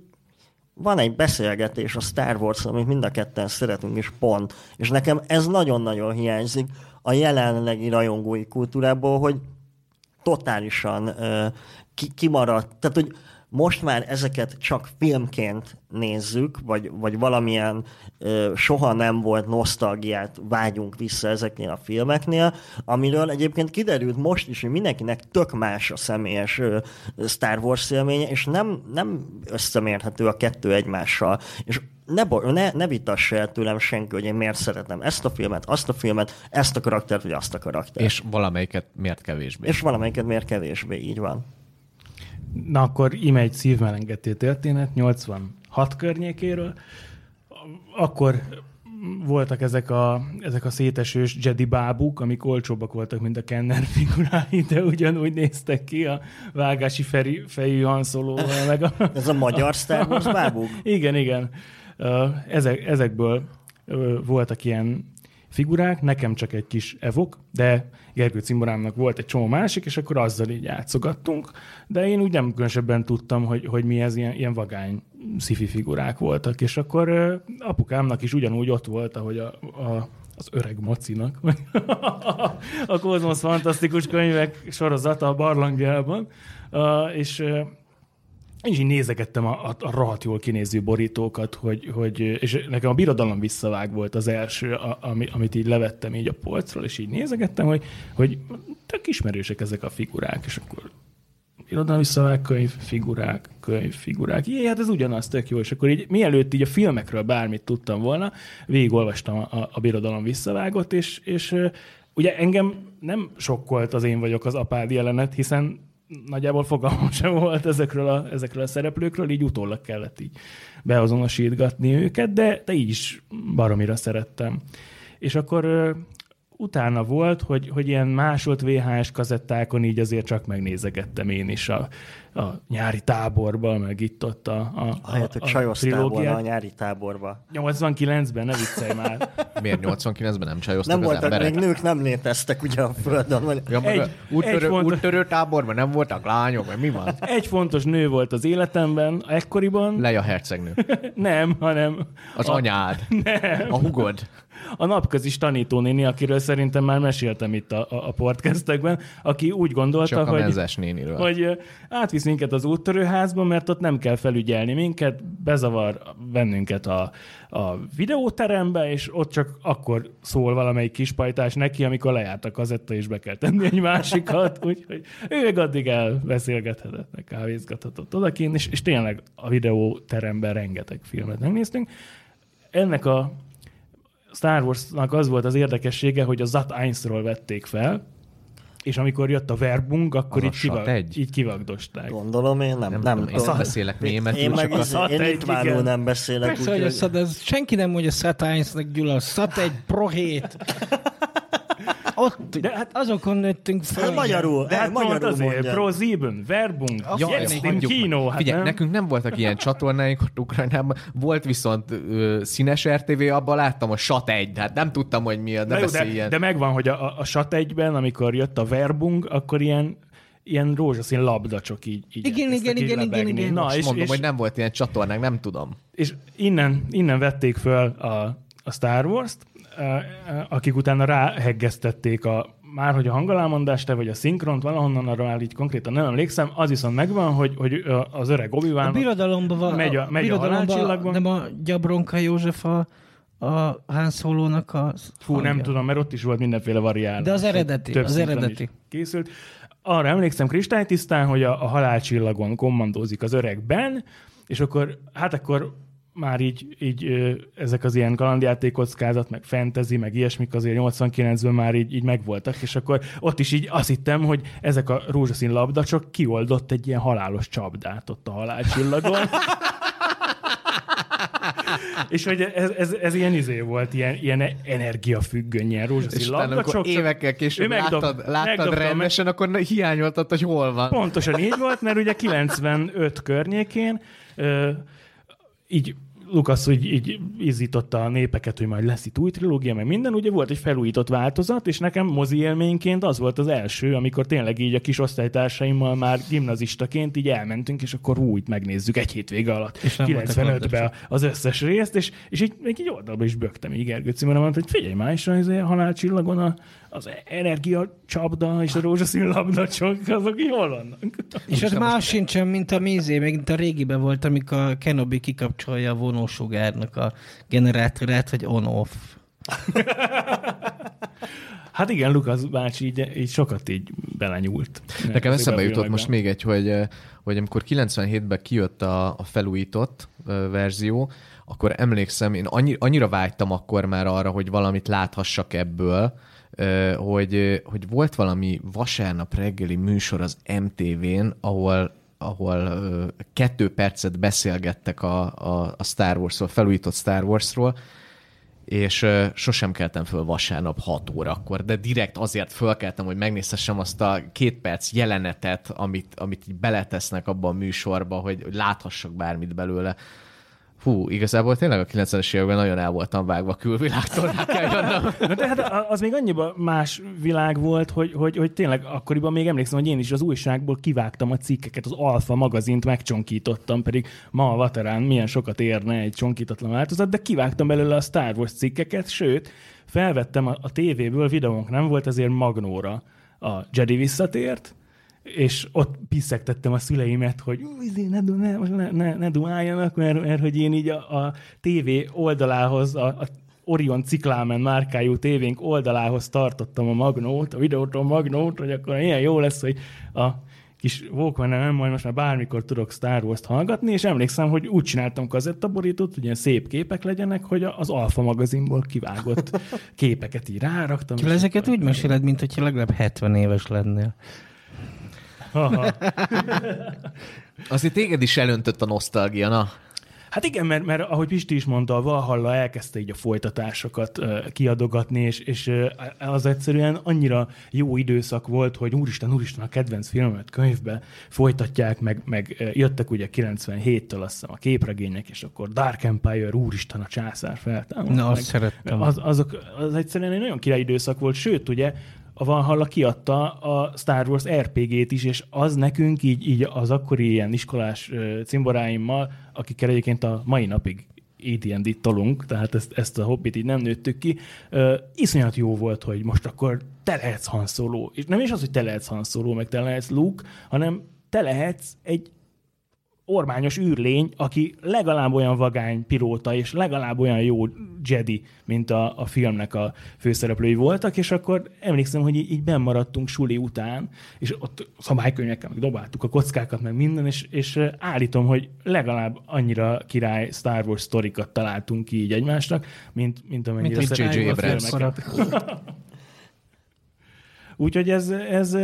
van egy beszélgetés a Star Wars, amit mind a ketten szeretünk, és pont. És nekem ez nagyon-nagyon hiányzik a jelenlegi rajongói kultúrából, hogy totálisan uh, ki- kimaradt. Tehát, hogy most már ezeket csak filmként nézzük, vagy, vagy valamilyen uh, soha nem volt nosztalgiát vágyunk vissza ezeknél a filmeknél, amiről egyébként kiderült most is, hogy mindenkinek tök más a személyes uh, Star Wars élménye, és nem, nem összemérhető a kettő egymással. És ne, ne, ne vitassa el tőlem senki, hogy én miért szeretem ezt a filmet, azt a filmet, ezt a karaktert, vagy azt a karaktert. És valamelyiket miért kevésbé. És valamelyiket miért kevésbé, így van. Na akkor íme egy szívmelengető történet, nyolcvanhat környékéről. Akkor voltak ezek a, ezek a szétesős Jedi bábuk, amik olcsóbbak voltak, mint a Kenner figurái, de ugyanúgy néztek ki a vágási feri, fejű Han Solo-val meg a... Ez a magyar Star Wars bábuk? Igen, igen. Ezek, ezekből voltak ilyen figurák, nekem csak egy kis evok, de Gergő cimborámnak volt egy csomó másik, és akkor azzal így játszogattunk, de én úgy nem különösebben tudtam, hogy, hogy mi ez, ilyen, ilyen vagány sci-fi figurák voltak, és akkor uh, apukámnak is ugyanúgy ott volt, ahogy a, a, az öreg mocinak, a Kozmosz Fantasztikus Könyvek sorozata a barlangjában, uh, és uh, én is így nézegettem a, a, a rohadt jól kinéző borítókat, hogy, hogy, és nekem a Birodalom Visszavág volt az első, a, ami, amit így levettem így a polcról, és így nézegettem, hogy, hogy tök ismerősek ezek a figurák, és akkor Birodalom Visszavág, könyv, figurák, könyv, figurák. Jé, hát ez ugyanaz, tök jó. És akkor így mielőtt így a filmekről bármit tudtam volna, végigolvastam a, a, a Birodalom Visszavágot, és, és ugye engem nem sokkolt az Én vagyok az apád jelenet, hiszen nagyjából fogalmam sem volt ezekről a, ezekről a szereplőkről, így utólag kellett így beazonosítgatni őket, de, de így is baromira szerettem. És akkor utána volt, hogy, hogy ilyen másolt vé há es kazettákon így azért csak megnézegettem én is a, a nyári táborban, meg itt ott a, a, a, a, a sajoztál volna a nyári táborba. nyolcvankilencben, ne viccelj már. Miért nyolcvankilencben nem csajoztak nem az emberek? Nem voltak, még nők nem léteztek ugye a földön. Ja, egy, úttörő, fontos... úttörő táborban nem voltak lányok, vagy mi van? Egy fontos nő volt az életemben, ekkoriban. Leia hercegnő. Nem, hanem... Az a... anyád. Nem. A hugod. A napközis tanítónéni, akiről szerintem már meséltem itt a, a podcastekben, aki úgy gondolta, hogy, hogy átvisz minket az úttörőházba, mert ott nem kell felügyelni minket, bezavar bennünket a, a videóterembe, és ott csak akkor szól valamelyik kispajtás neki, amikor lejárt a kazetta, és be kell tenni egy másikat, úgyhogy ő addig elbeszélgethetett, meg kávézgathatott odakint, és, és tényleg a videóteremben rengeteg filmet megnéztünk. Ennek a Star Warsnak az volt az érdekessége, hogy a Sat egyről vették fel, és amikor jött a Werbung, akkor így, kivag, így kivagdosták. Gondolom én nem. nem, nem tudom, én nem beszélek németül. Én meg litvánul nem beszélek. Persze, úgy, hogy szat, ez, senki nem mondja Sat egynek Gyula. Sat egy prohét. Ott, de hát azokon nőttünk fel. Hát magyarul, de hát magyarul azért, pro sieben, Werbung, Jetszín, Kino. Hát figyelj, nem? Nekünk nem voltak ilyen csatornáink ott Ukrajnában, volt viszont ö, színes er té vé, abban láttam a Sat egy, hát nem tudtam, hogy mi a, de, de, de megvan, hogy a, a Sat egyben, amikor jött a Werbung, akkor ilyen ilyen rózsaszín labdacsok így. így igen, igen, igen, igen, igen. Na, és, és mondom, és, hogy nem volt ilyen csatornánk, nem tudom. És innen, innen vették föl a, a Star Wars-t, akik utána ráheggeztették a, már hogy a hangalámondást, vagy a szinkront, valahonnan arra már így konkrétan nem emlékszem, az viszont megvan, hogy, hogy az öreg Obi-Wan a birodalomba van, megy a, megy a, a halálcsillagban. Nem a Gyabronka József a, a Han Solo-nak a... Fú, nem tudom, mert ott is volt mindenféle variálás. De az eredeti, több az eredeti. Készült. Arra emlékszem kristálytisztán, hogy a, a halálcsillagon kommandózik az öreg Ben, és akkor, hát akkor már így, így ezek az ilyen kalandjátékockázat, meg fantasy, meg ilyesmik azért nyolcvankilencben már így, így megvoltak, és akkor ott is így azt hittem, hogy ezek a rózsaszín labdacsok kioldott egy ilyen halálos csapdát ott a halálcsillagon. És hogy ez, ez, ez ilyen izé volt, ilyen, ilyen energiafüggöny, ilyen rózsaszín labdacsok. Évekkel később láttad, láttad, láttad rendesen, meg... akkor hiányoltad, hogy hol van. Pontosan így volt, mert ugye kilencvenöt környékén ö, így Lukasz úgy így izította a népeket, hogy majd lesz itt új trilógia, meg minden. Ugye volt egy felújított változat, és nekem mozi élményként az volt az első, amikor tényleg így a kis osztálytársaimmal már gimnazistaként így elmentünk, és akkor úgy megnézzük egy hétvége alatt. kilencvenötben az összes részt, és, és így, így oldalba is bögtem így Gergő Cimera, mondta, hogy figyelj már is, hogy a halálcsillagon a, az energiacsapda és a rózsaszín labdacsok, azok így hol vannak. És az más sincsen, mint a mézé, mint a régiben volt, amikor a Kenobi kikapcsolja a vonósugárnak a generátorát, vagy on-off. Hát igen, Lukasz bácsi így, így sokat így belenyúlt. Nekem eszembe jutott most még egy, hogy, hogy amikor kilencvenhétben kijött a, a felújított verzió, akkor emlékszem, én annyi, annyira vágytam akkor már arra, hogy valamit láthassak ebből, hogy, hogy volt valami vasárnap reggeli műsor az em té vén, ahol ahol uh, kettő percet beszélgettek a, a, a Star Warsról, felújított Star Warsról, és uh, sosem keltem föl vasárnap hat órakor, de direkt azért fölkeltem, hogy megnézhessem azt a két perc jelenetet, amit, amit így beletesznek abba a műsorba, hogy, hogy láthassak bármit belőle. Hú, igazából tényleg a kilencvenes években nagyon el voltam vágva a külvilágtól, rá kell jönnöm. De hát az még annyiban más világ volt, hogy, hogy, hogy tényleg akkoriban még emlékszem, hogy én is az újságból kivágtam a cikkeket, az Alfa magazint megcsonkítottam, pedig ma a Vaterán milyen sokat érne egy csonkítatlan változat, de kivágtam belőle a Star Wars cikkeket, sőt, felvettem a, a tévéből, videónk nem volt, ezért Magnóra a Jedi visszatért, és ott piszegtettem a szüleimet, hogy ne, ne, ne, ne dumáljanak, mert, mert hogy én így a, a tévé oldalához, a, a Orion Ciklámen márkájú tévénk oldalához tartottam a Magnót, a videótól Magnót, hogy akkor ilyen jó lesz, hogy a kis Walkman-en majd most már bármikor tudok Star Wars-t hallgatni, és emlékszem, hogy úgy csináltam kazettaborítót, hogy ilyen szép képek legyenek, hogy az Alfa magazinból kivágott képeket így ráraktam. Ezeket úgy meséled, mint hogyha legalább hetven éves lennél. Azért téged is elöntött a nosztalgia, na? Hát igen, mert, mert ahogy Pisti is mondta, a Valhalla elkezdte így a folytatásokat uh, kiadogatni, és, és uh, az egyszerűen annyira jó időszak volt, hogy úristen, úristen, a kedvenc filmet könyvbe folytatják, meg, meg uh, jöttek ugye kilencvenhéttől azt hiszem a képregények, és akkor Dark Empire, úristen, a császár feltámad. Na, azt szerettem. Az, azok, az egyszerűen egy nagyon király időszak volt, sőt, ugye a Valhalla kiadta a Star Wars er pé gét is, és az nekünk így, így az akkori ilyen iskolás cimboráimmal, akikkel egyébként a mai napig á dé end-t tolunk, tehát ezt, ezt a hobbit így nem nőttük ki, uh, iszonyat jó volt, hogy most akkor te lehetsz Han Solo. És nem is az, hogy te lehetsz Han Solo, meg te lehetsz Luke, hanem te lehetsz egy ormányos űrlény, aki legalább olyan vagány pilóta, és legalább olyan jó Jedi, mint a, a filmnek a főszereplői voltak, és akkor emlékszem, hogy így, így benn maradtunk suli után, és ott szabálykönyvekkel meg dobáltuk a kockákat, meg minden, és, és állítom, hogy legalább annyira király Star Wars sztorikat találtunk ki így egymásnak, mint, mint amennyire mint szeretnénk a filmeket. Úgyhogy ez... ez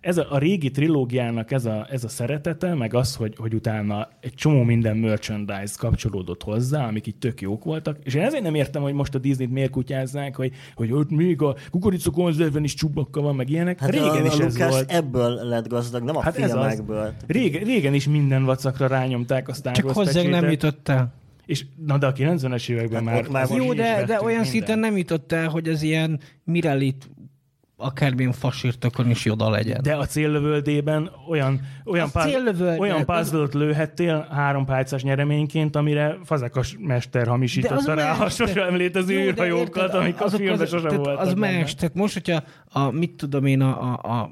Ez a, a régi trilógiának ez a, ez a szeretete, meg az, hogy, hogy utána egy csomó minden merchandise kapcsolódott hozzá, amik így tök jók voltak. És én ezért nem értem, hogy most a Disney-t miért kutyázzák, hogy, hogy ott még a kukoricakonzervben is Chewbacca van, meg ilyenek. Hát régen a, is a ez Lucas volt. Ebből lett gazdag, nem a hát filmekből. Régen, régen is minden vacakra rányomták a Star Wars. Csak hozzánk nem jutott el. És, na de a kilencvenes években hát már... már jó, de, de olyan szinten nem jutott el, hogy az ilyen Mirelit akármilyen fasírtakon is Yoda legyen. De a céllövöldében olyan, olyan, pá... olyan puzzle-t lőhettél három pálcás nyereményként, amire fazekas mester hamisította rá a sosem létező űrhajókat, amik a filmben sosem voltak. Az más, tehát most, hogyha a, mit tudom én, a, a, a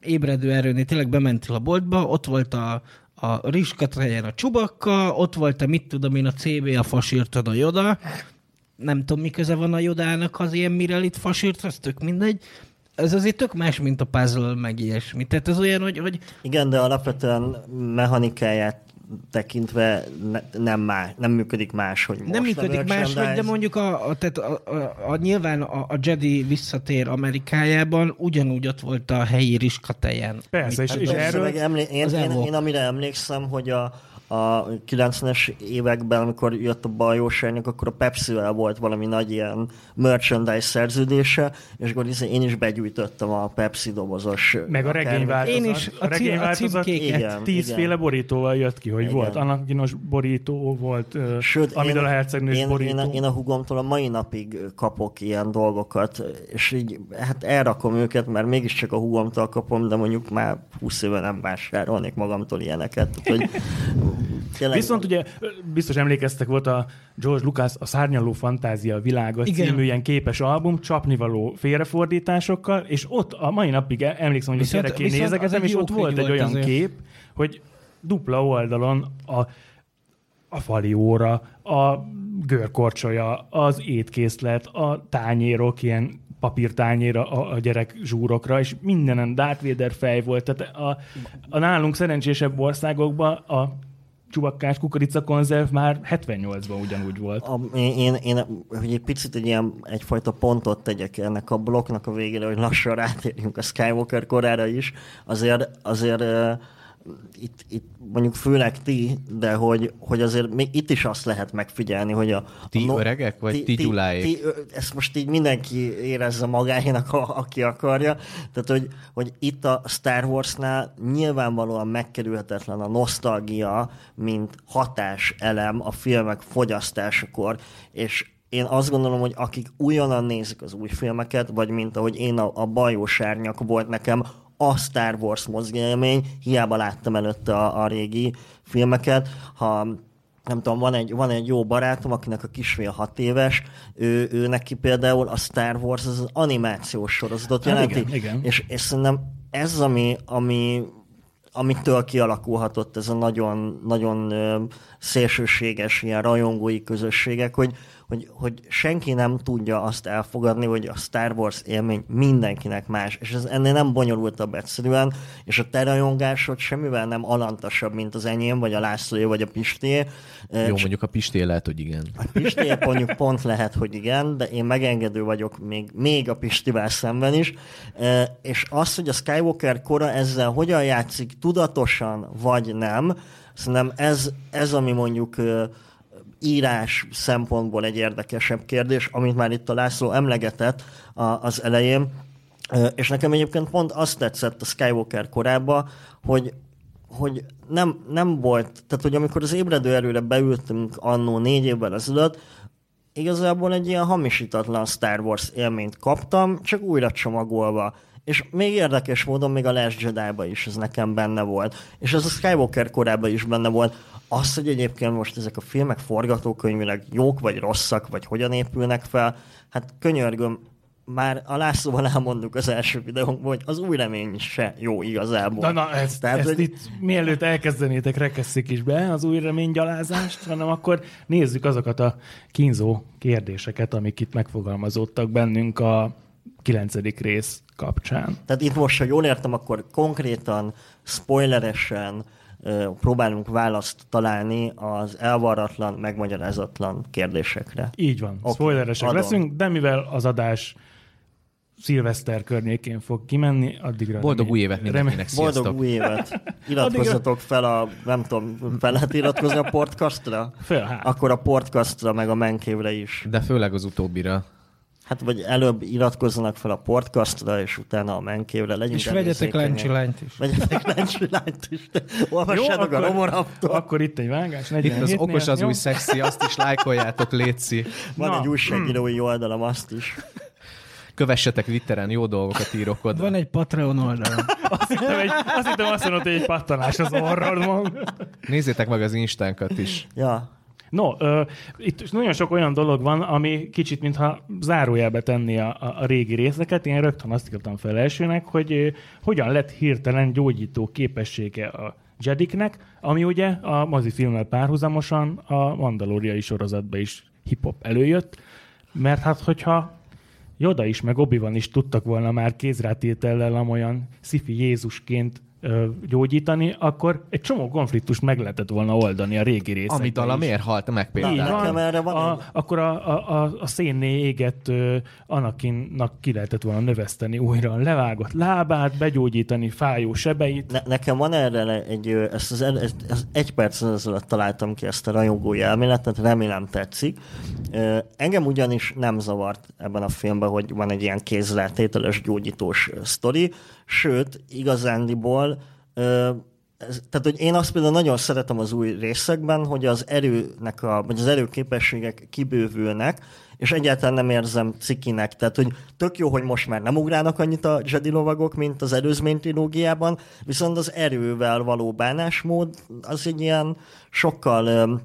ébredő erőnél tényleg bementél a boltba, ott volt a a rizskatrajen a Chewbacca, ott volt a mit tudom én, a cé bé a fasírton a Yoda, nem tudom, mi köze van a Yodának az ilyen Mirelit fasírt, az tök mindegy. Ez azért tök más, mint a puzzle, meg ilyesmi. Tehát ez olyan, hogy... hogy... Igen, de alapvetően mechanikáját tekintve ne, nem, má, nem működik más, hogy most. Nem működik más, hogy, de mondjuk a, a, tehát a, a, a, nyilván a, a Jedi visszatér Amerikájában, ugyanúgy ott volt a helyi rizskatejen. Persze, és, és erről... Emlé- én, én, én amire emlékszem, hogy a a kilencvenes években, amikor jött a bajóságnak, akkor a Pepsi-vel volt valami nagy ilyen merchandise szerződése, és akkor én is begyűjtöttem a Pepsi dobozos... Meg a regényváltozat. Én is a, cím, a címkéket. Tízféle borítóval jött ki, hogy igen. Volt anakinos borító, volt Amidala hercegnős én, borító. Én a, én a hugomtól a mai napig kapok ilyen dolgokat, és így hát elrakom őket, mert mégiscsak a hugomtól kapom, de mondjuk már húsz éve nem vásárolnék magamtól ilyeneket. Hogy tényleg. Viszont ugye biztos emlékeztek, volt a George Lucas a Szárnyaló Fantázia Világa igen. Című ilyen képes album, csapnivaló félrefordításokkal, és ott a mai napig emlékszem, hogy viszont, a gyerekén nézegetem, és ott volt egy olyan azért. Kép, hogy dupla oldalon a, a fali óra, a görkorcsolya, az étkészlet, a tányérok, ilyen papírtányéra a, a gyerek zsúrokra, és mindenen Darth Vader fej volt. Tehát a, a nálunk szerencsésebb országokban a csubakkás kukoricakonzerv már hetvennyolcban ugyanúgy volt. A, én, én, hogy egy picit egy ilyen, egyfajta pontot tegyek ennek a blokknak a végére, hogy lassan rátérjünk a Skywalker korára is, azért, azért uh, itt, itt mondjuk főleg ti, de hogy, hogy azért még itt is azt lehet megfigyelni, hogy a... Ti a no, öregek, vagy ti, ti gyuláék? Ti, ezt most így mindenki érezze magáénak, a, aki akarja. Tehát, hogy, hogy itt a Star Warsnál nyilvánvalóan megkerülhetetlen a nosztalgia, mint hatáselem a filmek fogyasztásakor, és én azt gondolom, hogy akik újonnan nézik az új filmeket, vagy mint ahogy én a, a bajósárnyak volt nekem, a Star Wars mozgélmény, hiába láttam előtte a, a régi filmeket, ha nem tudom, van egy, van egy jó barátom, akinek a kisfél hat éves, ő, ő neki például a Star Wars az animációs sorozatot jelenti, igen, igen. És, és szerintem ez ami, ami amitől kialakulhatott ez a nagyon, nagyon szélsőséges ilyen rajongói közösségek, hogy hogy, hogy senki nem tudja azt elfogadni, hogy a Star Wars élmény mindenkinek más, és ez ennél nem bonyolultabb egyszerűen, és a te rajongásod semmivel nem alantasabb, mint az enyém, vagy a Lászlóé, vagy a Pistié. Jó, mondjuk a Pistié lehet, hogy igen. A Pistié mondjuk pont lehet, hogy igen, de én megengedő vagyok még, még a Pistivel szemben is, és az, hogy a Skywalker kora ezzel hogyan játszik, tudatosan vagy nem, szerintem ez, ez ami mondjuk írás szempontból egy érdekesebb kérdés, amit már itt a László emlegetett az elején. És nekem egyébként pont azt tetszett a Skywalker korában, hogy, hogy nem, nem volt, tehát hogy amikor az ébredő erőre beültünk annó négy évvel ezelőtt, igazából egy ilyen hamisítatlan Star Wars élményt kaptam, csak újra csomagolva. És még érdekes módon még a Last Jedi-ba is ez nekem benne volt. És ez a Skywalker korában is benne volt. Az, hogy egyébként most ezek a filmek forgatókönyvileg jók vagy rosszak, vagy hogyan épülnek fel, hát könyörgöm, már a Lászlóval elmondtuk az első videónkban, hogy az új remény se jó igazából. Na, na ezt, Tehát, ezt hogy... itt mielőtt elkezdenétek, rekesszük is be az új reménygyalázást, hanem akkor nézzük azokat a kínzó kérdéseket, amik itt megfogalmazódtak bennünk a kilencedik rész kapcsán. Tehát itt most, ha jól értem, akkor konkrétan, spoileresen ö, próbálunk választ találni az elvarratlan, megmagyarázatlan kérdésekre. Így van, okay, spoileresek adom. leszünk, de mivel az adás szilveszter környékén fog kimenni, addigra... Boldog új évet mindenkinek, sziasztok! Boldog új évet! Iratkozzatok fel a... Nem tudom, fel lehet iratkozni a podcastra? Föl, hát. Akkor a podcastra, meg a menkévre is. De főleg az utóbbira. Hát vagy előbb iratkozzanak fel a podcastra, és utána a menkévre legyünk. És vegyetek Lencsi lányt is. Vegyetek Lencsi lányt is. Olvassátok a Romoraptort. Akkor itt egy vágás. Itt az okos az jó? Új szexi, azt is lájkoljátok, léci. Van Na. egy újságírói oldalam, azt is. Kövessetek Twitteren, jó dolgokat írok oda. Van egy Patreon oldalam. Azt hittem, egy, azt, hittem azt mondod, hogy egy pattanás az orrod. Nézzétek meg az instánkat is. Ja. No, uh, itt nagyon sok olyan dolog van, ami kicsit, mintha zárójelbe tenni a, a, a régi részeket. Én rögtön azt írtam fel elsőnek, hogy uh, hogyan lett hirtelen gyógyító képessége a Jediknek, ami ugye a mozifilmmel párhuzamosan a Mandaloriai sorozatban is hip-hop előjött, mert hát hogyha Yoda is, meg Obi-Wan is tudtak volna már kézrátétellel amolyan sci-fi Jézusként gyógyítani, akkor egy csomó konfliktust meg lehetett volna oldani a régi részekben. Amit ala miért halt meg például? Van, van a, akkor a, a, a szénné égett uh, Anakinnak ki lehetett volna növeszteni újra levágott lábát, begyógyítani fájó sebeit. Ne, nekem van erre egy, ezt az, ezt, ezt egy percen ezelőtt találtam ki ezt a rajongó elméletet, remélem tetszik. Uh, engem ugyanis nem zavart ebben a filmben, hogy van egy ilyen kézrátételes gyógyítós sztori, sőt, igazándiból, tehát, hogy én azt például nagyon szeretem az új részekben, hogy az erőnek, a, vagy az erőképességek kibővülnek, és egyáltalán nem érzem cikinek. Tehát, hogy tök jó, hogy most már nem ugrálnak annyit a Jedi lovagok, mint az előzmény trilógiában, viszont az erővel való bánásmód az egy ilyen sokkal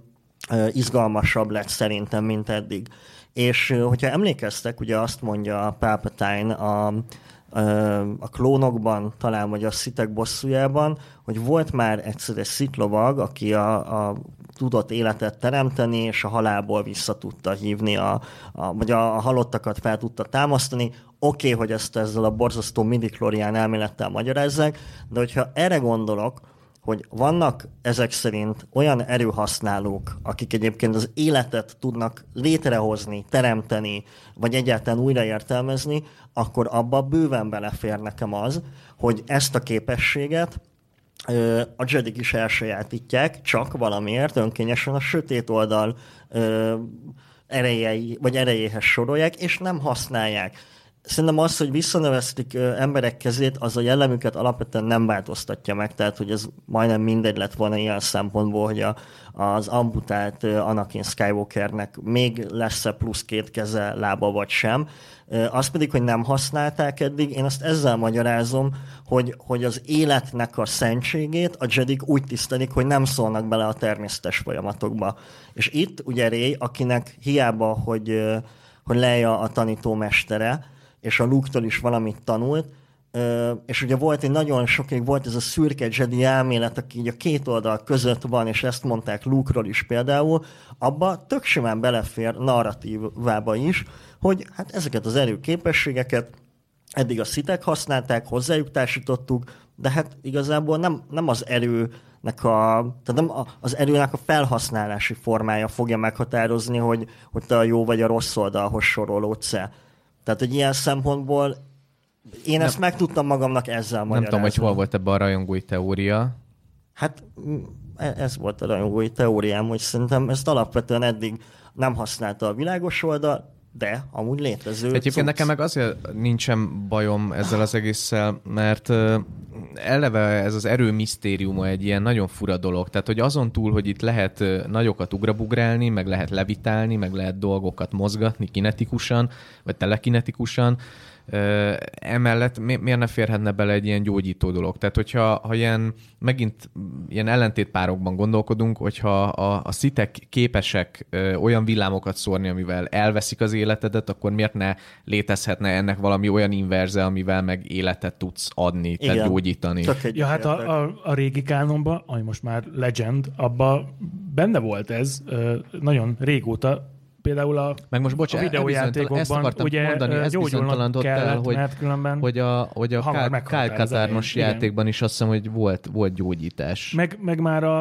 izgalmasabb lett szerintem, mint eddig. És hogyha emlékeztek, ugye azt mondja a Palpatine a a klónokban, talán vagy a szitek bosszújában, hogy volt már egyszer egy szitlovag, aki a, a tudott életet teremteni, és a halálból vissza tudta hívni, a, a, vagy a, a halottakat fel tudta támasztani. Oké, okay, hogy ezt ezzel a borzasztó midi-klorián elmélettel magyarázzák, de hogyha erre gondolok, hogy vannak ezek szerint olyan erőhasználók, akik egyébként az életet tudnak létrehozni, teremteni, vagy egyáltalán újraértelmezni, akkor abba bőven belefér nekem az, hogy ezt a képességet a Jedik is elsajátítják, csak valamiért önkényesen a sötét oldal erejei, vagy erejéhez sorolják, és nem használják. Szerintem az, hogy visszanövesztik emberek kezét, az a jellemüket alapvetően nem változtatja meg, tehát hogy ez majdnem mindegy lett volna ilyen szempontból, hogy a, az amputált Anakin Skywalkernek még lesz-e plusz két keze, lába vagy sem. Az pedig, hogy nem használták eddig, én azt ezzel magyarázom, hogy, hogy az életnek a szentségét a Jedik úgy tisztelik, hogy nem szólnak bele a természetes folyamatokba. És itt ugye Rey, akinek hiába, hogy, hogy Leia a tanítómestere, és a Luke-től is valamit tanult, és ugye volt egy nagyon sokáig volt ez a szürke Jedi elmélet, aki így a két oldal között van, és ezt mondták Luke-ról is például, abba tök simán belefér narratívába is, hogy hát ezeket az erőképességeket eddig a szitek használták, hozzájuk társítottuk, de hát igazából nem, nem az erőnek a, tehát nem az erőnek a felhasználási formája fogja meghatározni, hogy, hogy te a jó vagy a rossz oldalhoz sorolódsz-e. Tehát egy ilyen szempontból én nem, ezt meg tudtam magamnak ezzel magyarázni. Nem tudom, hogy hol volt ebben a rajongói teória. Hát ez volt a rajongói teóriám, hogy szerintem ezt alapvetően eddig nem használta a világos oldal, de amúgy létező. Egyébként nekem meg azért nincsen bajom ezzel az egésszel, mert eleve ez az erő misztériuma egy ilyen nagyon fura dolog. Tehát, hogy azon túl, hogy itt lehet nagyokat ugrabugrálni, meg lehet levitálni, meg lehet dolgokat mozgatni kinetikusan, vagy telekinetikusan, emellett mi, miért ne férhetne bele egy ilyen gyógyító dolog? Tehát, hogyha ha ilyen, megint ilyen ellentétpárokban gondolkodunk, hogyha a, a szitek képesek ö, olyan villámokat szórni, amivel elveszik az életedet, akkor miért ne létezhetne ennek valami olyan inverze, amivel meg életet tudsz adni, igen, tehát gyógyítani? Ja, hát a, a, a régi kánonban, ami most már Legend, abban benne volt ez ö, nagyon régóta, például a, meg most, bocsán, a videójátékokban ugye gyógyulnak kellett, hogy, mert különben hogy a, hogy a Kyle Katarnos játékban is azt hiszem, hogy volt, volt gyógyítás. Meg, meg már a,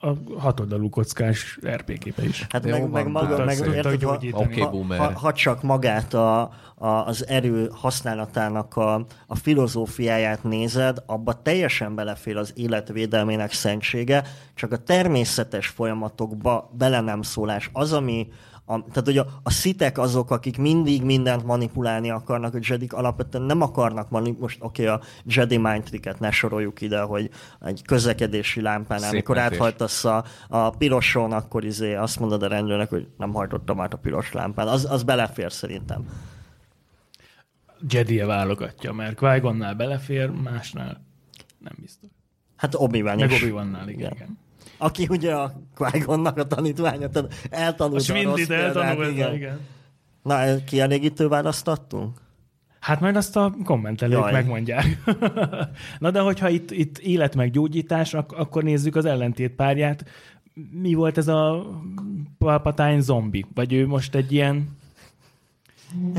a hatoldalú kockás er pé gé-be is. Hát jó, meg, meg maga, meg ért, hogy ha, okay, ha, ha, ha csak magát a, a, az erő használatának a, a filozófiáját nézed, abba teljesen belefér az életvédelmének szentsége, csak a természetes folyamatokba bele nem szólás. Az, ami A, tehát, hogy a, a szitek azok, akik mindig mindent manipulálni akarnak, a Jedik alapvetően nem akarnak manipulálni. Most oké, okay, a Jedi mind tricket ne soroljuk ide, hogy egy közlekedési lámpánál, amikor áthajtasz a, a piroson, akkor izé azt mondod a rendőrnek, hogy nem hajtottam át a piros lámpán. Az, az belefér szerintem. Jedi-e válogatja, mert Qui-Gonnál belefér, másnál nem biztos. Hát Obi-Wan is. Meg Obi-Wannál, igen. igen. Aki ugye a Qui-Gonnak a tanítványa, tehát eltanult a, a rossz példát, igen. igen. Na, kielégítő választ adtunk? Hát majd azt a kommentelők Jaj. megmondják. Na de hogyha itt, itt élet meg gyógyítás, ak- akkor nézzük az ellentét párját. Mi volt ez a Palpatine zombi? Vagy ő most egy ilyen...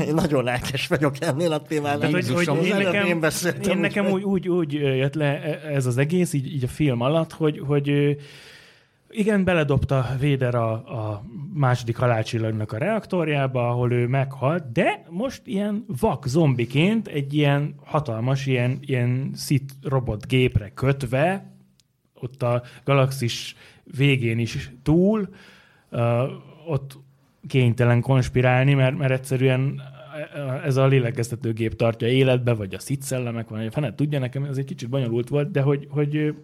Én nagyon lelkes vagyok ennél a témánál. Én nekem, én beszéltem, én nekem úgy, úgy, úgy jött le ez az egész, így, így a film alatt, hogy, hogy igen, beledobta Vader a, a második halálcsillagnak a reaktorjába, ahol ő meghalt, de most ilyen vak zombiként egy ilyen hatalmas, ilyen, ilyen Sith robot gépre kötve, ott a galaxis végén is túl, ott kénytelen konspirálni, mert, mert egyszerűen ez a lélegeztetőgép tartja életbe, vagy a Sith szellemek van, vagy a fene tudja, nekem ez egy kicsit bonyolult volt, de hogy, hogy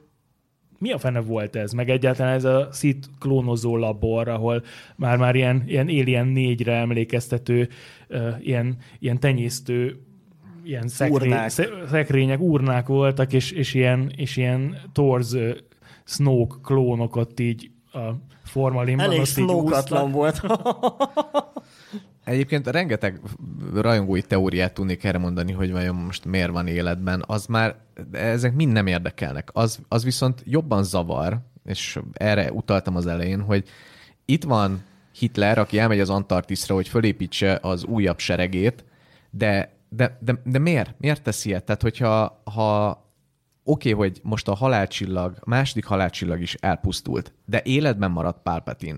mi a fene volt ez? Meg egyáltalán ez a Sith klónozó labor, ahol már-már ilyen, ilyen Alien négyre emlékeztető, ilyen, ilyen tenyésztő, ilyen szekrény, szekrények, urnák voltak, és, és, ilyen, és ilyen Torz Snoke klónok ott így a formalinban. Elég szlókatlan volt. Egyébként rengeteg rajongói teóriát tudnék erre mondani, hogy vajon most miért van életben. Az már, ezek mind nem érdekelnek. Az, az viszont jobban zavar, és erre utaltam az elején, hogy itt van Hitler, aki elmegy az Antarktiszra, hogy fölépítse az újabb seregét, de, de, de, de miért? Miért teszi ilyet? Tehát, hogyha ha oké, okay, hogy most a halálcsillag, a második halálcsillag is elpusztult, de életben maradt Palpatine.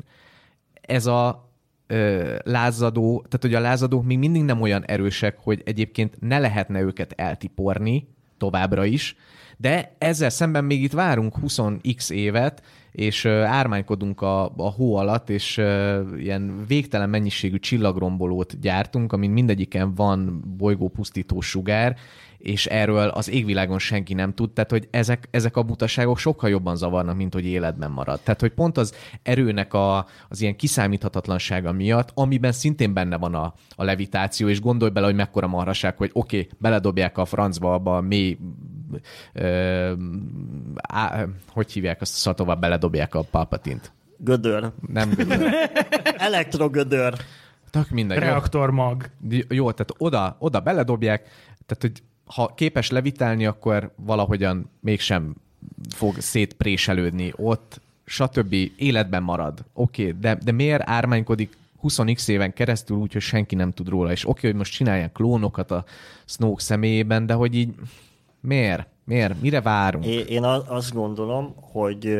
Ez a ö, lázadó, tehát hogy a lázadók még mindig nem olyan erősek, hogy egyébként ne lehetne őket eltiporni továbbra is, de ezzel szemben még itt várunk húsz x évet, és ö, ármánykodunk a, a hó alatt, és ö, ilyen végtelen mennyiségű csillagrombolót gyártunk, amin mindegyiken van bolygópusztító sugár, és erről az égvilágon senki nem tud, tehát hogy ezek, ezek a butaságok sokkal jobban zavarnak, mint hogy életben marad. Tehát, hogy pont az erőnek a, az ilyen kiszámíthatatlansága miatt, amiben szintén benne van a, a levitáció, és gondolj bele, hogy mekkora marhaság, hogy oké, okay, beledobják a francba abba a mély, ö, á, hogy hívják azt, szóval tovább beledobják a Palpatint. Gödör. Nem gödör. Elektrogödör. Tök mindegy. Reaktormag. Jó, tehát oda, oda beledobják, tehát hogy ha képes levitálni, akkor valahogyan mégsem fog szétpréselődni ott, stb. Életben marad. Oké, okay, de, de miért ármánykodik húsz x éven keresztül úgy, hogy senki nem tud róla? És oké, okay, hogy most csinálják klónokat a Snoke személyében, de hogy így miért? Miért? Mire várunk? É, én azt gondolom, hogy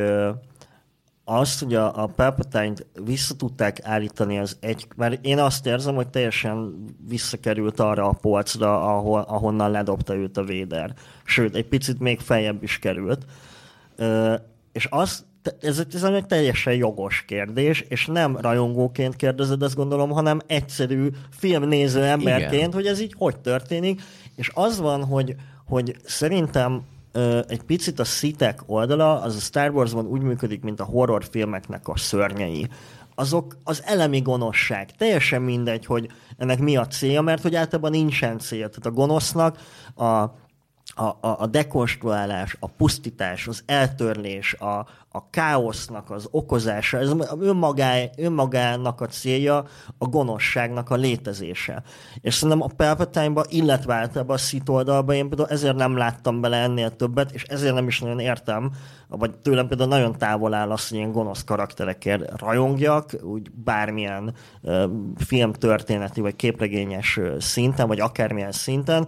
azt, hogy a, a Palpatine-t vissza tudták állítani az egy... Mert én azt érzem, hogy teljesen visszakerült arra a polcra, ahol, ahonnan ledobta őt a Vader. Sőt, egy picit még feljebb is került. Ö, és azt... Ez, ez egy teljesen jogos kérdés, és nem rajongóként kérdezed, azt gondolom, hanem egyszerű filmnéző emberként, igen, hogy ez így hogy történik. És az van, hogy, hogy szerintem ö, egy picit a szitek oldala, az a Star Warsban úgy működik, mint a horrorfilmeknek a szörnyei. Azok az elemi gonoszság. Teljesen mindegy, hogy ennek mi a célja, mert hogy általában nincsen célja. Tehát a gonosznak a A, a, a dekonstruálás, a pusztítás, az eltörlés, a, a káosznak az okozása, ez önmagá, önmagának a célja, a gonoszságnak a létezése. És szerintem a Palpatine-ba, illetve általában a Sith oldalba én például ezért nem láttam bele ennél többet, és ezért nem is nagyon értem, vagy tőlem például nagyon távol áll az, hogy ilyen gonosz karakterekért rajongjak, úgy bármilyen uh, filmtörténeti, vagy képregényes szinten, vagy akármilyen szinten.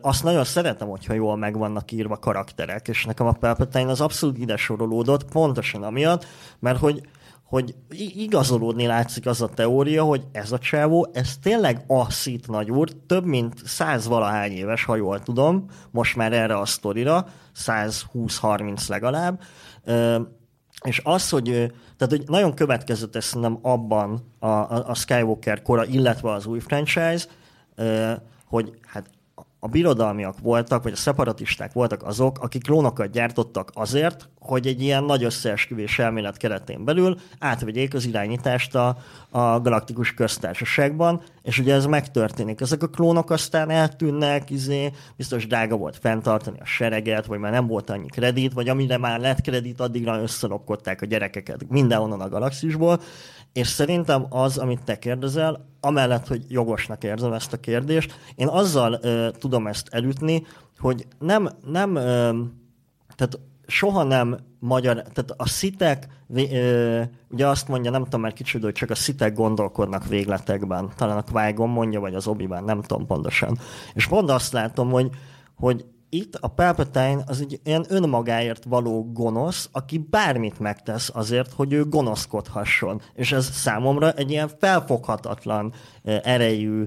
Azt nagyon szeretem, hogyha jól meg vannak írva karakterek, és nekem a Palpatine az abszolút ide sorolódott, pontosan amiatt, mert hogy, hogy igazolódni látszik az a teória, hogy ez a csávó, ez tényleg a Sith nagyúr, több mint száz valahány éves, ha jól tudom, most már erre a sztorira, száz húsz harminc legalább, és az, hogy, tehát, hogy nagyon következetes szerintem abban a, a Skywalker kora, illetve az új franchise, hogy hát a birodalmiak voltak, vagy a szeparatisták voltak azok, akik klónokat gyártottak azért, hogy egy ilyen nagy összeesküvés elmélet keretén belül átvegyék az irányítást a, a galaktikus köztársaságban, és ugye ez megtörténik. Ezek a klónok aztán eltűnnek, izé, biztos drága volt fenntartani a sereget, vagy már nem volt annyi kredit, vagy amire már lett kredit, addigra összelopkodták a gyerekeket mindenhonnan a galaxisból, és szerintem az, amit te kérdezel, amellett, hogy jogosnak érzem ezt a kérdést, én azzal ö, tudom ezt elütni, hogy nem, nem ö, tehát soha nem magyar, tehát a szitek, ö, ugye azt mondja, nem tudom már kicsit, hogy csak a szitek gondolkodnak végletekben, talán a Qui-Gon mondja, vagy az Obi-Wan, nem tudom pontosan. És pont azt látom, hogy, hogy itt a Palpatine az egy ilyen önmagáért való gonosz, aki bármit megtesz azért, hogy ő gonoszkodhasson. És ez számomra egy ilyen felfoghatatlan erejű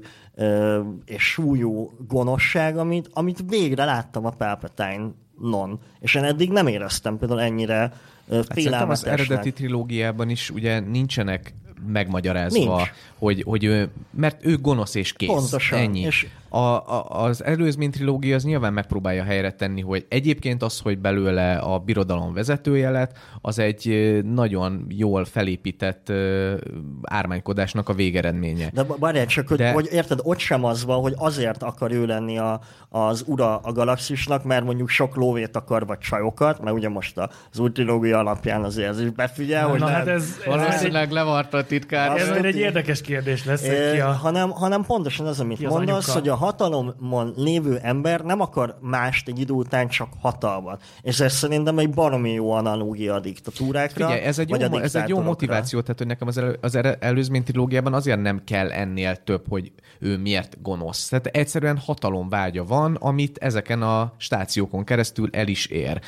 és súlyú gonoszság, amit, amit végre láttam a Palpatine-non. És én eddig nem éreztem például ennyire félelmetesnek. Hát az eredeti trilógiában is ugye nincsenek megmagyarázva, Nincs. hogy, hogy ő, mert ő gonosz és kész. Pontosan. Ennyi. És... A, a, az előzmény trilógia az nyilván megpróbálja helyre tenni, hogy egyébként az, hogy belőle a birodalom vezetője lett, az egy nagyon jól felépített ö, ármánykodásnak a végeredménye. De bárjál csak, hogy, De... hogy érted, ott sem az van, hogy azért akar ő lenni a, az ura a galaxisnak, mert mondjuk sok lóvét akar, vagy csajokat, mert ugye most az új trilógia alapján azért ez is befigyel, na, hogy na, hát ez, valószínűleg egy... levarta a titkár. Ez egy érdekes kérdés lesz. É, ki a... hanem, hanem pontosan az, amit az mondasz, anyuka? Hogy a hatalomon lévő ember nem akar mást egy idő után, csak hatalmat. És ez szerintem egy baromi jó analógia a diktatúrákra. Figyelj, ez egy, jó, ez egy jó motiváció, tehát hogy nekem az, elő, az előzmény trilógiában azért nem kell ennél több, hogy ő miért gonosz. Tehát egyszerűen hatalomvágya van, amit ezeken a stációkon keresztül el is ér.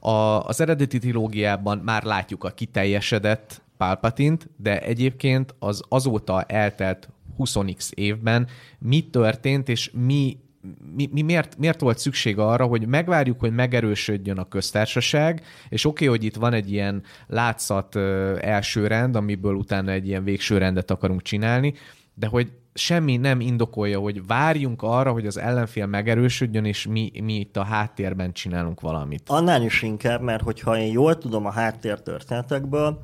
A, az eredeti trilógiában már látjuk a kiteljesedett Palpatine-t, de egyébként az azóta eltelt húsz x évben mi történt, és mi, mi, mi miért, miért volt szükség arra, hogy megvárjuk, hogy megerősödjön a köztársaság, és oké, okay, hogy itt van egy ilyen látszat első rend, amiből utána egy ilyen végső rendet akarunk csinálni, de hogy semmi nem indokolja, hogy várjunk arra, hogy az ellenfél megerősödjön, és mi, mi itt a háttérben csinálunk valamit. Annál is inkább, mert hogyha én jól tudom a háttértörténetekből,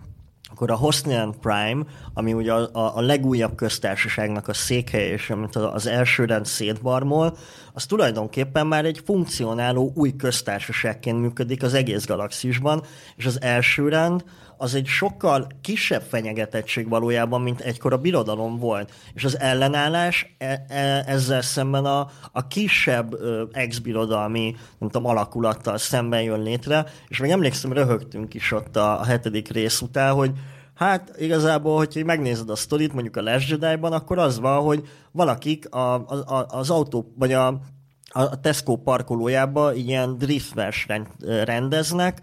akkor a Hosnian Prime, ami ugye a, a, a legújabb köztársaságnak a székhelye, és amit az első rend szétbarmol, az tulajdonképpen már egy funkcionáló új köztársaságként működik az egész galaxisban, és az első rend az egy sokkal kisebb fenyegetettség valójában, mint egykor a birodalom volt. És az ellenállás e- e- ezzel szemben a, a kisebb ex-birodalmi, nem tudom, alakulattal szemben jön létre, és még emlékszem, röhögtünk is ott a, a hetedik rész után, hogy hát igazából, hogyha megnézed a sztorit, mondjuk a Last Jedi-ban, akkor az van, hogy valakik a, a, az autó, vagy a a Tesco parkolójába ilyen driftversenyt rendeznek,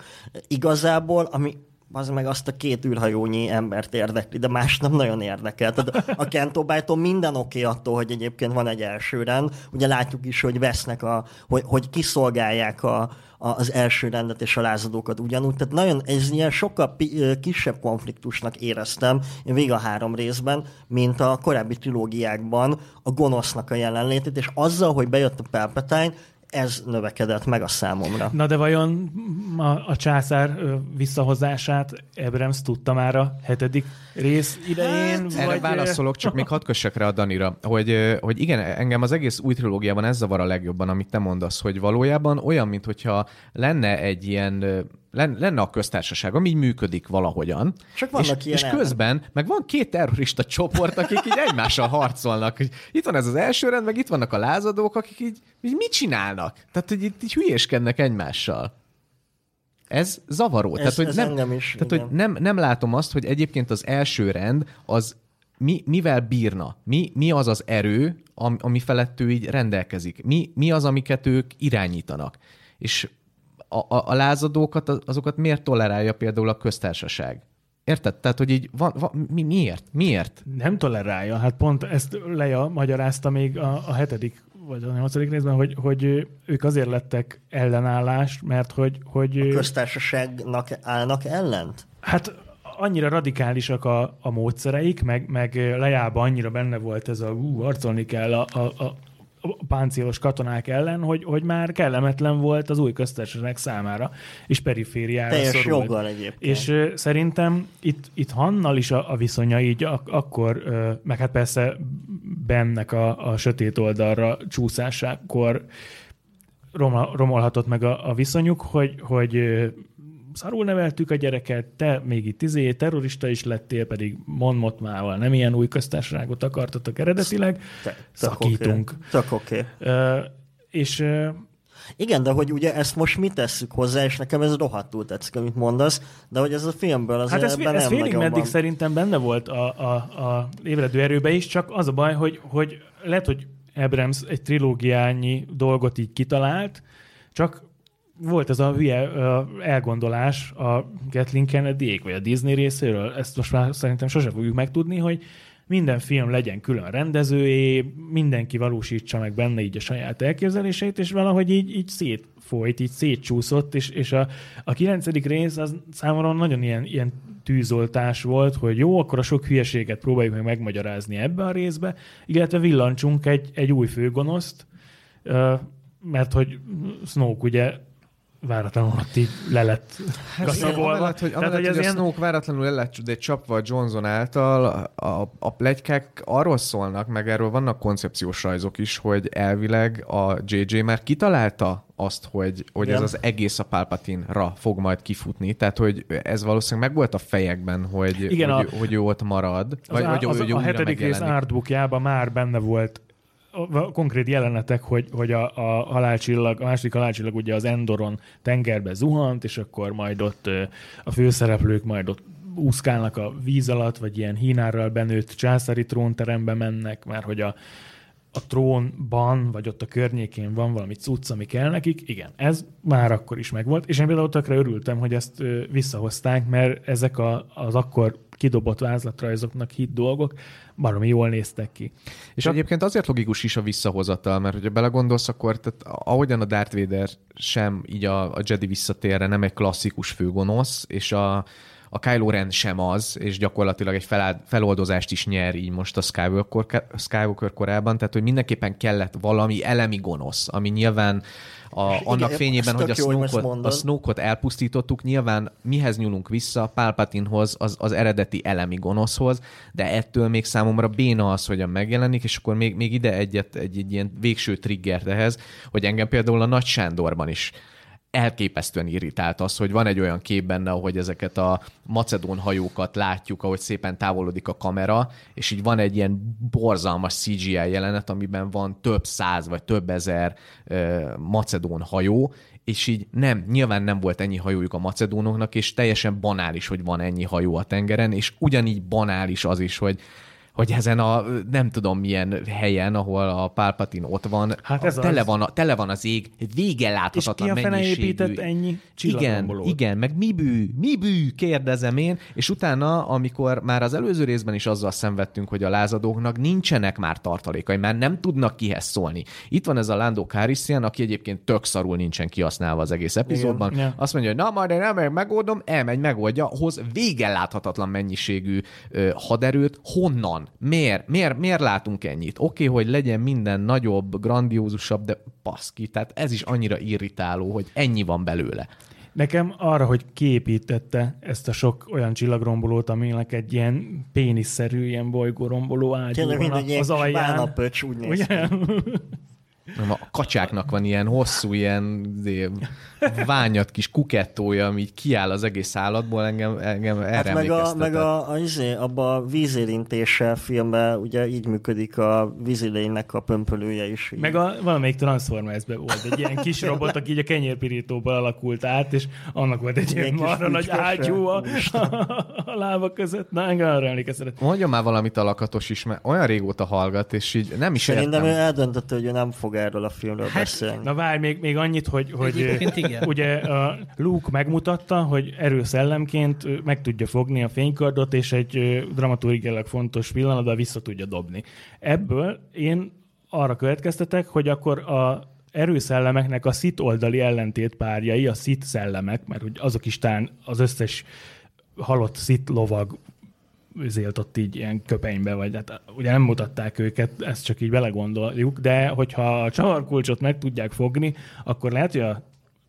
igazából, ami az meg azt a két űrhajónyi embert érdekli, de más nem nagyon érdekel. Tehát a Kento Byton minden oké attól, hogy egyébként van egy első rend. Ugye látjuk is, hogy vesznek, a, hogy, hogy kiszolgálják a, a, az első rendet és a lázadókat ugyanúgy. Tehát nagyon, ez ilyen sokkal pi, kisebb konfliktusnak éreztem végig a három részben, mint a korábbi trilógiákban a gonosznak a jelenlétét, és azzal, hogy bejött a Palpatine, ez növekedett meg a számomra. Na de vajon a, a császár visszahozását Abrams tudta már a hetedik rész idején? Hát, vagy... Erre válaszolok, csak még hadd kössek rá a Danira, hogy, hogy igen, engem az egész új trilógiában ez zavar a legjobban, amit te mondasz, hogy valójában olyan, mintha lenne egy ilyen... lenne a köztársaság, ami így működik valahogyan. Csak vannak ilyen. És közben meg van két terrorista csoport, akik így egymással harcolnak. Itt van ez az első rend, meg itt vannak a lázadók, akik így, így mit csinálnak? Tehát, hogy itt így hülyéskednek egymással. Ez zavaró. Ez, tehát, hogy ez nem, engem is. Tehát, igen. Hogy nem, nem látom azt, hogy egyébként az első rend az mi, mivel bírna? Mi, mi az az erő, ami, ami felett ő így rendelkezik? Mi, mi az, amiket ők irányítanak? És A, a, a lázadókat, azokat miért tolerálja például a köztársaság? Érted? Tehát, hogy így van, van mi, miért? Miért? Nem tolerálja. Hát pont ezt Leia magyarázta még a, a hetedik vagy a nyolcadik részben, hogy, hogy ők azért lettek ellenállás, mert hogy... hogy a köztársaságnak állnak ellent? Hát annyira radikálisak a, a módszereik, meg, meg Leiában annyira benne volt ez a ú, harcolni kell a... a, a a páncélos katonák ellen, hogy, hogy már kellemetlen volt az új köztársaság számára, és perifériára teljes szorult. Teljes joggal egyébként. És uh, szerintem itt, itt Hannal is a, a viszonya így ak- akkor, uh, meg hát persze Bennek a, a sötét oldalra csúszásakor rom- romolhatott meg a, a viszonyuk, hogy, hogy uh, szarul neveltük a gyereket, te még itt izé, terrorista is lettél, pedig Mon Mothmával nem ilyen új köztársaságot akartatok eredetileg, te, szakítunk. Tök oké. Okay. Uh, és... Uh... Igen, de hogy ugye ezt most mi tesszük hozzá, és nekem ez rohadtul tetszik, amit mondasz, de hogy ez a filmből az hát ez, ebben ez nem félig meddig van. Szerintem benne volt a, a, a ébredő erőbe is, csak az a baj, hogy, hogy lehet, hogy Abrams egy trilógiányi dolgot így kitalált, csak volt ez a hülye elgondolás a Kathleen Kennedy-ék, vagy a Disney részéről, ezt most már szerintem sose fogjuk megtudni, hogy minden film legyen külön rendezőjé, mindenki valósítsa meg benne így a saját elképzeléseit, és valahogy így, így szétfolyt, így szétcsúszott, és, és a, a kilencedik rész az számomra nagyon ilyen, ilyen tűzoltás volt, hogy jó, akkor a sok hülyeséget próbáljuk meg megmagyarázni ebbe a részbe, illetve villancsunk egy, egy új főgonoszt, mert hogy Snoke ugye váratlanul ott így le lett kaszabolva. Hát, hogy, amellett, hogy, hogy a ilyen... Snoke váratlanul le lett csapva Johnson által, a, a pletykák arról szólnak, meg erről vannak koncepciós rajzok is, hogy elvileg a jé jé már kitalálta azt, hogy, hogy ez az egész a Palpatine-ra fog majd kifutni. Tehát, hogy ez valószínűleg meg volt a fejekben, hogy, igen, hogy, a... hogy ő ott marad. Vagy, á, hogy ő a hetedik rész artbookjában már benne volt a konkrét jelenetek, hogy, hogy a, a halálcsillag, a második halálcsillag ugye az Endoron tengerbe zuhant, és akkor majd ott a főszereplők majd ott úszkálnak a víz alatt, vagy ilyen hínárral benőtt császári trónterembe mennek, mert hogy a, a trónban, vagy ott a környékén van valami cucc, ami kell nekik. Igen, ez már akkor is megvolt, és én például tökre örültem, hogy ezt visszahozták, mert ezek a, az akkor kidobott vázlatrajzoknak hitt dolgok baromi jól néztek ki. És Csak... egyébként azért logikus is a visszahozatal, mert hogyha belegondolsz, akkor tehát ahogyan a Darth Vader sem így a, a Jedi visszatérre nem egy klasszikus főgonosz, és a, a Kylo Ren sem az, és gyakorlatilag egy feláld, feloldozást is nyer így most a Skywalker, Skywalker korában, tehát hogy mindenképpen kellett valami elemi gonosz, ami nyilván A, igen, annak fényében, hogy a Snoke-ot, a Snoke-ot elpusztítottuk, nyilván mihez nyúlunk vissza? Palpatinehoz, az, az eredeti elemi gonoszhoz, de ettől még számomra béna az, hogyan megjelenik, és akkor még, még ide egyet, egy, egy ilyen végső triggert ehhez, hogy engem például a Nagy Sándorban is elképesztően irritált az, hogy van egy olyan kép benne, ahogy ezeket a macedón hajókat látjuk, ahogy szépen távolodik a kamera, és így van egy ilyen borzalmas cé gé í jelenet, amiben van több száz vagy több ezer uh, macedón hajó, és így nem, nyilván nem volt ennyi hajójuk a macedónoknak, és teljesen banális, hogy van ennyi hajó a tengeren, és ugyanígy banális az is, hogy hogy ezen a nem tudom milyen helyen, ahol a Palpatine ott van, hát ez tele, az. Van a, tele van az ég, vége láthatatlan mennyiségű. És ki a fene épített ennyi csillagombolót? Igen, igen, meg mi bű, mi bű, kérdezem én. És utána, amikor már az előző részben is azzal szenvedtünk, hogy a lázadóknak nincsenek már tartalékai, már nem tudnak kihez szólni. Itt van ez a Lando Calrissian, aki egyébként tök szarul nincsen kihasználva az egész epizódban. Igen, ja. Azt mondja, hogy na majd én elmegy, megoldom, elmegy, megoldja, hoz vége láthatatlan mennyiségű ö, haderőt, honnan? Miért? Miért? Miért látunk ennyit? Oké, okay, hogy legyen minden nagyobb, grandiózusabb, de baszki, tehát ez is annyira irritáló, hogy ennyi van belőle. Nekem arra, hogy kiépítette ezt a sok olyan csillagrombolót, aminek egy ilyen péniszerű, ilyen bolygóromboló ágyú van az alján. Tényleg pöcs, úgy néz ki. A kacsáknak van ilyen hosszú, ilyen ványat kis kukettója, ami így kiáll az egész állatból, engem, engem erre hát meg a, meg a, a izé, abba a vízérintéssel filmben ugye így működik a vízilénynek a pömpölője is. Így. Meg a valamelyik Transformersben volt egy ilyen kis robot, aki így a kenyérpirítóból alakult át, és annak volt egy ilyen marra nagy ágyú a, a lába között. Na, engem arra emlékeztetett. Mondjon már valamit a Lakatos is, mert olyan régóta hallgat, és így nem is értem. Szerintem ő eldöntötte, hogy ő nem fog erről a filmről hát, beszélni. Na várj, még, még annyit, hogy, hogy ugye a Luke megmutatta, hogy erőszellemként meg tudja fogni a fénykardot, és egy dramaturgiailag fontos pillanatban vissza tudja dobni. Ebből én arra következtetek, hogy akkor a erőszellemeknek a Sith oldali ellentétpárjai, a Sith szellemek, mert hogy azok is tán az összes halott Sith lovag őzélt ott így ilyen köpenybe, vagy hát ugye nem mutatták őket, ezt csak így belegondoljuk, de hogyha a csavarkulcsot meg tudják fogni, akkor lehet, hogy a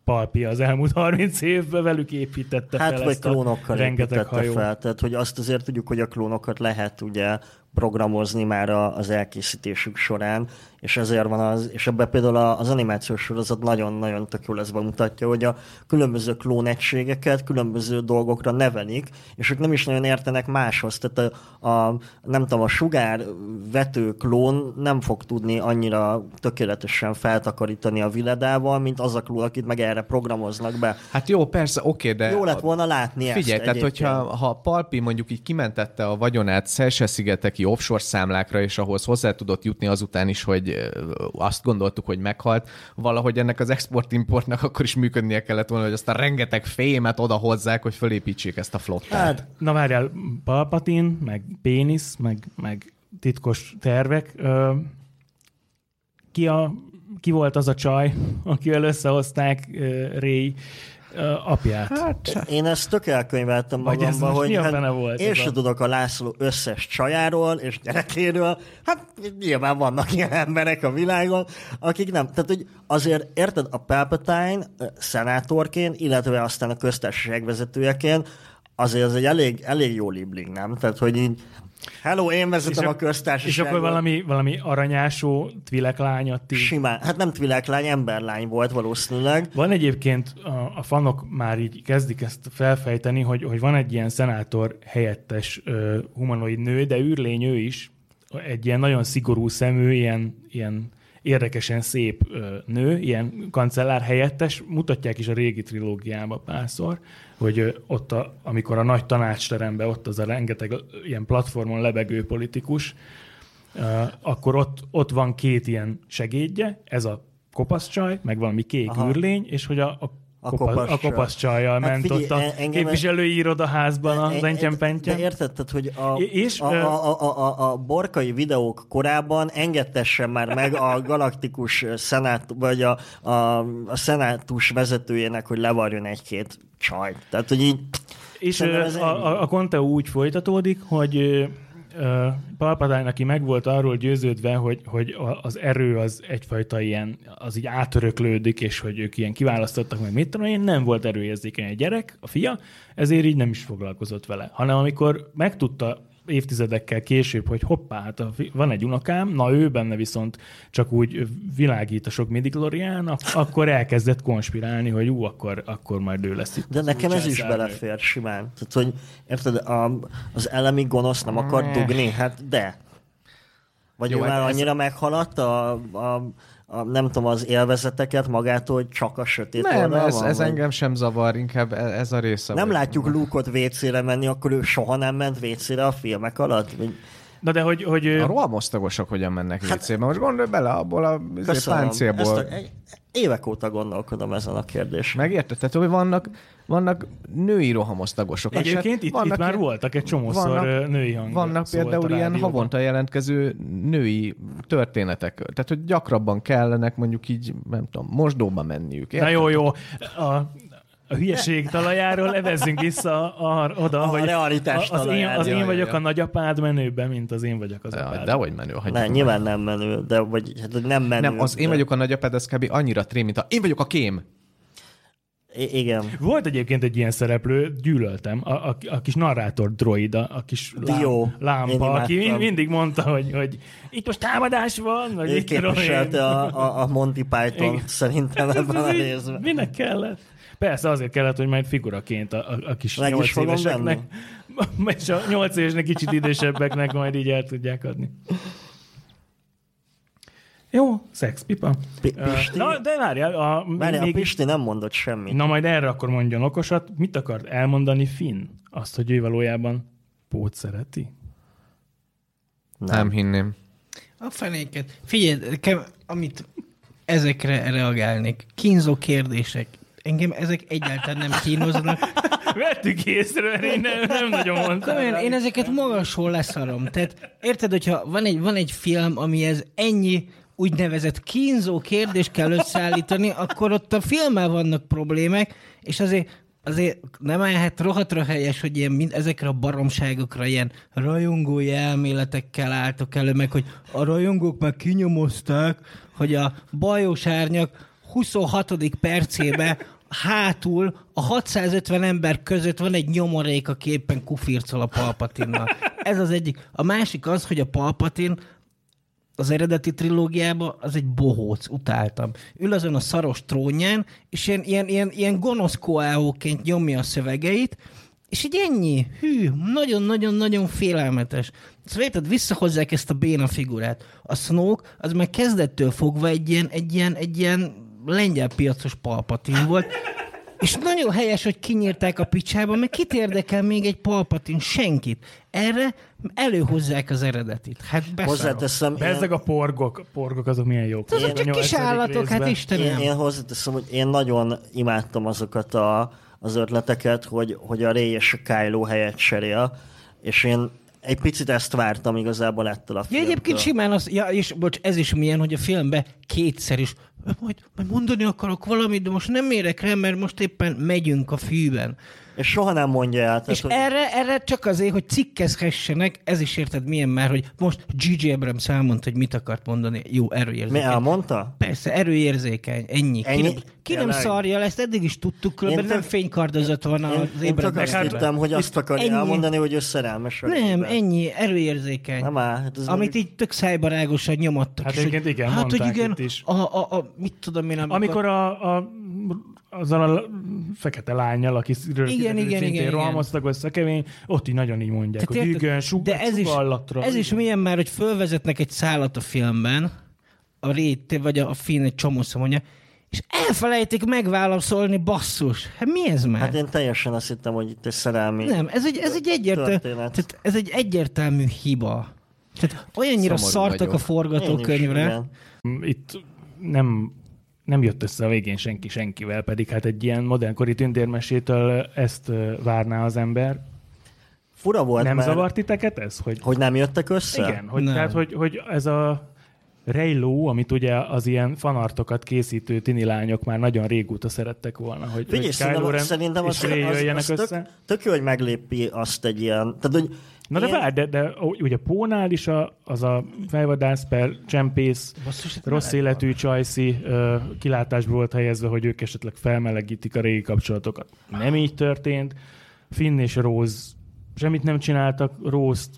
Palpi az elmúlt harminc évben velük építette hát, fel ezt klónokkal a rengeteg hajót. Fel, tehát, hogy azt azért tudjuk, hogy a klónokat lehet ugye programozni már az elkészítésük során, és ezért van az, és ebben például az animációs sorozat nagyon-nagyon tök jól ezt bemutatja, hogy a különböző klónegységeket különböző dolgokra nevelik, és ők nem is nagyon értenek máshoz, tehát a, a nem tudom, a sugárvető klón nem fog tudni annyira tökéletesen feltakarítani a viledával, mint az a klón, akit meg erre programoznak be. Hát jó, persze, oké, de... Jó lett volna látni figyelj, ezt Figyelj, tehát hogyha ha Palpi mondjuk így kimentette a vagyonát Seychelles-szigeteki offshore számlákra, és ahhoz hozzá tudott jutni azután is, hogy azt gondoltuk, hogy meghalt, valahogy ennek az export-importnak akkor is működnie kellett volna, hogy azt a rengeteg fémet oda hozzák, hogy fölépítsék ezt a flottát. Hát, na várjál, Palpatine, meg pénisz, meg, meg titkos tervek. Ki, a, ki volt az a csaj, akivel összehozták Rey apját. Hát, én ezt tök elkönyveltem magamban, hogy, hogy hát volt én sem tudok a László összes csajáról és gyerekéről, hát nyilván vannak ilyen emberek a világon, akik nem. Tehát, hogy azért érted a Palpatine szenátorként, illetve aztán a köztársaság vezetőjeként, azért az egy elég, elég jó libling, nem? Tehát, hogy így hello, én vezetem a, a köztársaságot. És akkor valami, valami aranyású tvileklány. Simán. Hát nem tvileklány, emberlány volt valószínűleg. Van egyébként, a, a fanok már így kezdik ezt felfejteni, hogy, hogy van egy ilyen szenátor helyettes uh, humanoid nő, de űrlény ő is, egy ilyen nagyon szigorú szemű, ilyen, ilyen érdekesen szép uh, nő, ilyen kancellár helyettes, mutatják is a régi trilógiába párszor, hogy ott, a, amikor a nagy tanácsteremben ott az a rengeteg ilyen platformon lebegő politikus, uh, akkor ott, ott van két ilyen segédje, ez a kopasz csaj, meg valami kék aha. űrlény, és hogy a, a a kopasz csajjal hát ment ott a képviselői irodaházban az entyen-pentyen. De értetted, hogy a, és, a, a, a, a, a borkai videók korában engedtessen már meg a galaktikus szenát, vagy a, a, a szenátus vezetőjének, hogy levarjon egy-két csajt. Tehát, hogy így... És a, a konteó úgy folytatódik, hogy... Palpatine, aki meg volt arról győződve, hogy, hogy az erő az egyfajta ilyen, az így átöröklődik, és hogy ők ilyen kiválasztottak, meg mit tudom én, nem volt erőérzékeny a gyerek, a fia, ezért így nem is foglalkozott vele. Hanem amikor megtudta évtizedekkel később, hogy hoppá, hát van egy unokám, na ő benne viszont csak úgy világít a sok midichlorián, akkor elkezdett konspirálni, hogy ú, akkor, akkor majd ő lesz itt. De nekem ez is belefér simán. Tehát, hogy érted, a, az elemi gonosz nem akar dugni? Hát de. Vagy jó, ő már annyira ez... meghaladt a, a, a, nem tudom, az élvezeteket magától, hogy csak a sötét nem, oldal ez, van? Ez vagy... engem sem zavar, inkább ez a része. Nem vagy. Látjuk Luke-ot vécére menni, akkor ő soha nem ment vécére a filmek alatt? Na de hogy... hogy a rohamosztagosok hogyan mennek vécébe? Hát, most gondolj bele abból a páncélból. A, évek óta gondolkodom ezen a kérdésen. Megérted? Tehát, hogy vannak... Vannak női rohamosztagosok. Egyébként itt, itt már voltak egy csomószor vannak, női hangok. Vannak például ilyen havonta jelentkező női történetek. Tehát, hogy gyakrabban kellenek mondjuk így, nem tudom, mosdóba menniük. Érted? Na jó, jó. A... A hülyeség talajáról evezzünk vissza a, oda, a hogy realitás az, én, az én vagyok a nagyapád menőben, mint az én vagyok az de, apád. Dehogy menő. Ne, nyilván nem menő, de vagy, hát, nem menő. Nem, az de... én vagyok a nagyapád, az kb. Annyira trém, mint a én vagyok a kém. I- igen. Volt egyébként egy ilyen szereplő, gyűlöltem, a, a, a kis narrátor droid, a, a kis Dio, lámpa, aki mindig mondta, hogy, hogy itt most támadás van. Vagy ő képviselte a, a, a Monty Python szerintem ebben a részben. Minek kellett? Persze azért kellett, hogy majd figuraként a, a, a kis nyolc éveseknek, és a nyolc évesnek kicsit idősebbeknek majd így el tudják adni. Jó, szexpipa. Pisti? Na, de várjál. A, várjál, még... a Pisti nem mondott semmit. Na majd erre akkor mondjon okosat. Mit akart elmondani Finn? Azt, hogy ő valójában pót szereti? Nem, nem hinném. A fenéket. Figyelj, amit ezekre reagálnék. Kínzó kérdések. Engem ezek egyáltalán nem kínoznak. Vettük észre, én nem, nem nagyon mondtam. Én, én ezeket magasról leszarom. Tehát érted, hogyha van egy, van egy film, amihez ennyi úgynevezett kínzó kérdést kell összeállítani, akkor ott a filmmel vannak problémák, és azért, azért nem állhat rohatra helyes, hogy ilyen mind, ezekre a baromságokra ilyen rajongói elméletekkel álltok elő, meg hogy a rajongók meg kinyomozták, hogy a bajós árnyak huszonhatodik percében hátul a hatszázötven ember között van egy nyomorék, aki éppen kufircol a Palpatinnal. Ez az egyik. A másik az, hogy a Palpatin az eredeti trilógiában az egy bohóc, utáltam. Ül azon a szaros trónján, és ilyen, ilyen, ilyen, ilyen gonosz koáóként nyomja a szövegeit, és így ennyi. Hű, nagyon-nagyon-nagyon félelmetes. Szóval érted, visszahozzák ezt a béna figurát. A Snoke az már kezdettől fogva egy ilyen, egy ilyen, egy ilyen lengyel piacos Palpatin volt, és nagyon helyes, hogy kinyírták a picsába, mert kit érdekel még egy Palpatin? Senkit. Erre előhozzák az eredetit. Hát hozzáteszem... Ezek a porgok, a porgok azok milyen jók. Azok csak kis állatok, részben. Hát Istenem. Én, én hozzáteszem, hogy én nagyon imádtam azokat a, az ötleteket, hogy, hogy a Rey és a Kylo helyet cserél, és én egy picit ezt vártam igazából ettől a filmtől. Ja, egyébként simán az, ja, és bocs, ez is milyen, hogy a filmben kétszer is, majd, majd mondani akarok valamit, de most nem érek rá, mert most éppen megyünk a fűben. És soha nem mondja el. Tehát, és hogy... erre, erre csak azért, hogy cikkezhessenek, ez is érted milyen már, hogy most dzsí dzsí Abrams elmondta, hogy mit akart mondani. Jó, erőérzékeny. Mi elmondta? Persze, erőérzékeny, ennyi. ennyi? Ki nem, ki nem szarja le, ezt eddig is tudtuk, mert nem fénykardozat van az Abrams. Én csak azt hittem, hogy azt akarja elmondani, hogy ő szerelmes. Nem, ennyi, erőérzékeny. Nem áll, hát amit így tök szájbarágosan nyomadtak. Hát egyébként igen, mondták itt is. Mit tudom én, amikor... Amikor a, a, azon a fekete lányjal, aki szintén rohamoztak összekemény, ott így nagyon így mondják, tehát hogy érted, igen, sugat, szugallatra. Ez is milyen már, hogy fölvezetnek egy szállat a filmben, a Rét, vagy a, a Finn egy csomószor mondja, és elfelejtik megválaszolni, basszus. Hát mi ez már? Hát én teljesen azt hittem, hogy itt egy szerelmi nem, ez egy, ez egy egyértelmű, tehát ez egy egyértelmű hiba. Tehát olyannyira szomorú szartak vagyok a forgatókönyvre. Itt nem, nem jött össze a végén senki senkivel, pedig hát egy ilyen modernkori tündérmesétől ezt várná az ember. Fura volt, nem zavart titeket ez? Hogy, hogy nem jöttek össze? Igen, hogy, tehát hogy, hogy ez a Reylo, amit ugye az ilyen fanartokat készítő tini lányok már nagyon régóta szerettek volna, hogy, figyelj, hogy Kylo Ren és Rey jöjjenek az, az össze. Tök, tök jó, hogy meglépi azt egy ilyen... Tehát, hogy na de várj, de, de ugye Pónál is a, az a fejvadász per csempész, basszus, rossz életű csajszi uh, kilátásba volt helyezve, hogy ők esetleg felmelegítik a régi kapcsolatokat. Nem így történt. Finn és Rose semmit nem csináltak, Rose-t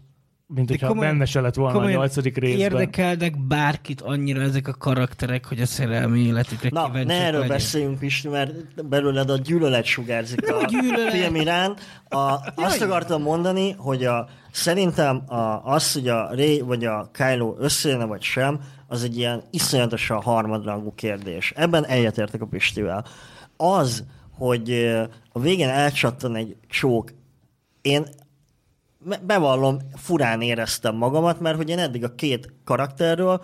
mint hogyha komolyan, benne se lett volna a nyolcadik részben. Érdekelnek bárkit annyira ezek a karakterek, hogy a szerelmi életükre kíváncsiak vagyunk. Na, ne erről beszéljünk, Pisti, mert belőled a gyűlölet sugárzik a film iránt. Azt akartam mondani, hogy a, szerintem a, az, hogy a Rey vagy a Kylo összejönne vagy sem, az egy ilyen iszonyatosan harmadrangú kérdés. Ebben egyetértek a Pistivel. Az, hogy a végén elcsattan egy csók, én bevallom, furán éreztem magamat, mert hogy én eddig a két karakterről,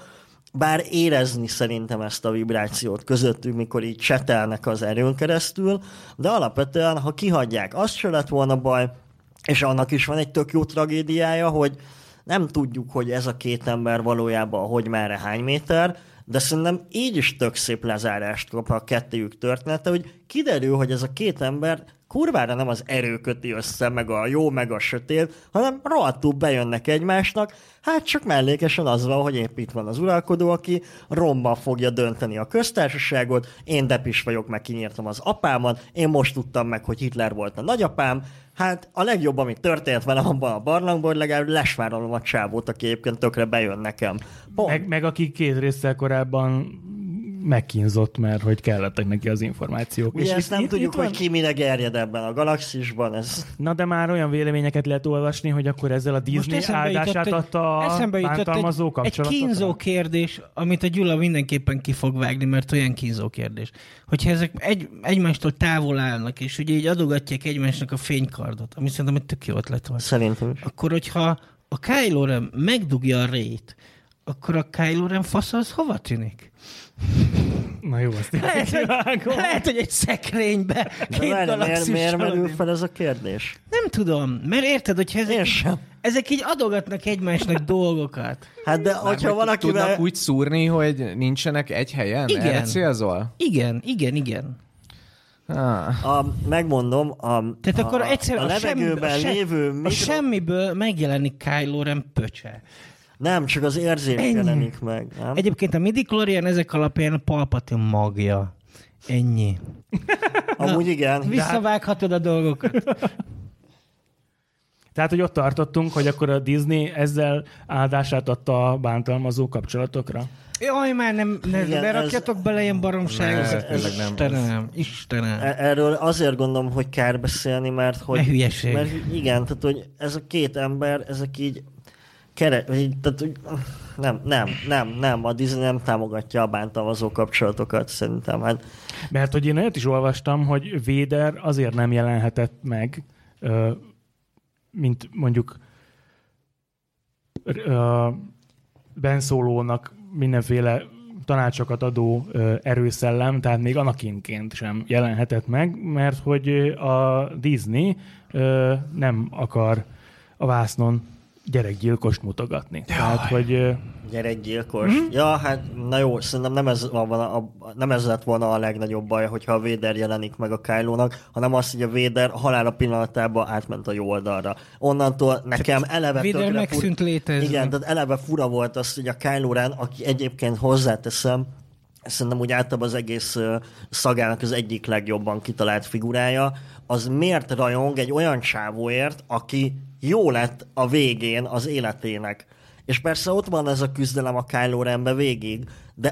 bár érezni szerintem ezt a vibrációt közöttük, mikor így csetelnek az erőn keresztül, de alapvetően, ha kihagyják, az se lett volna baj, és annak is van egy tök jó tragédiája, hogy nem tudjuk, hogy ez a két ember valójában hogy merre hány méter, de szerintem így is tök szép lezárást kap a kettőjük története, hogy kiderül, hogy ez a két ember kurvára nem az erő köti össze, meg a jó, meg a sötét, hanem rohadtul bejönnek egymásnak, hát csak mellékesen az van, hogy épp itt van az uralkodó, aki romban fogja dönteni a köztársaságot, én depis vagyok, meg kinyírtam az apámat, én most tudtam meg, hogy Hitler volt a nagyapám, hát a legjobb, ami történt velem abban a barlangban, hogy legalább lesvárolom a csávót, aki éppként tökre bejön nekem. Meg, meg aki két résszel korábban megkínzott, mert hogy kellettek neki az információk. Ugye és ezt itt, nem itt, tudjuk, itt hogy ki mire gerjed ebben a galaxisban. Ez. Na de már olyan véleményeket lehet olvasni, hogy akkor ezzel a Disney áldását adta a bántalmazó kapcsolatot. Egy kínzó kérdés, amit a Gyula mindenképpen ki fog vágni, mert olyan kínzó kérdés. Hogyha ezek egy, egymástól távol állnak, és ugye így adogatják egymásnak a fénykardot, ami szerintem egy tök jó ötlet volt. Szerintem is. Akkor, hogyha a Kylo Ren megdugja a Reyt, akkor a Kylo Ren fasza az hova tűnik? Na jó, azt lehet, hogy, lehet, hogy egy szekrénybe két galaxis. Miért merül fel ez a kérdés? Nem tudom, mert érted, hogyha ezek, ezek így adogatnak egymásnak dolgokat. Hát de, hogyha valaki... Tudnak úgy szúrni, hogy nincsenek egy helyen? Igen. Igen, igen, igen. Ah. A, megmondom, a, tehát akkor a, a, a levegőben a semmi, lévő... A, mikro... a semmiből megjelenik Kylo Ren pöcse. Nem, csak az érzés ennyi jelenik meg. Nem? Egyébként a midi-klorian ezek alapján a Palpatine magja. Ennyi. Amúgy igen. Visszavághatod a dolgokat. Tehát, hogy ott tartottunk, hogy akkor a Disney ezzel áldását adta a bántalmazó kapcsolatokra. Jaj, már nem, ne, igen, ne rakjatok ez, bele ilyen baromságot. Istenem, Istenem. Erről azért gondolom, hogy kár beszélni, mert hogy... Ne hülyeség. Mert igen, tehát, hogy ez a két ember, ezek így Kere, tehát, nem, nem, nem, nem, a Disney nem támogatja a bántalmazó kapcsolatokat, szerintem. Hát... Mert hogy én olyat is olvastam, hogy Vader azért nem jelenhetett meg, mint mondjuk Ben Solo-nak mindenféle tanácsokat adó erőszellem, tehát még Anakinként sem jelenhetett meg, mert hogy a Disney nem akar a vásznon gyerekgyilkost mutogatni. Tehát, hogy... Gyerekgyilkos. Hm? Ja, hát na jó, szerintem nem ez, van a, a, nem ez lett volna a legnagyobb baj, hogyha a Vader jelenik meg a Kylo-nak, hanem az, hogy a Vader halála pillanatában átment a jó oldalra. Onnantól nekem tehát eleve... Vader megszűnt fur... létezni. Igen, tehát eleve fura volt az, hogy a Kylo Ren, aki egyébként hozzáteszem, szerintem úgy általában az egész szagának az egyik legjobban kitalált figurája, az miért rajong egy olyan csávóért, aki jó lett a végén az életének. És persze ott van ez a küzdelem a Kylo Renbe végig, de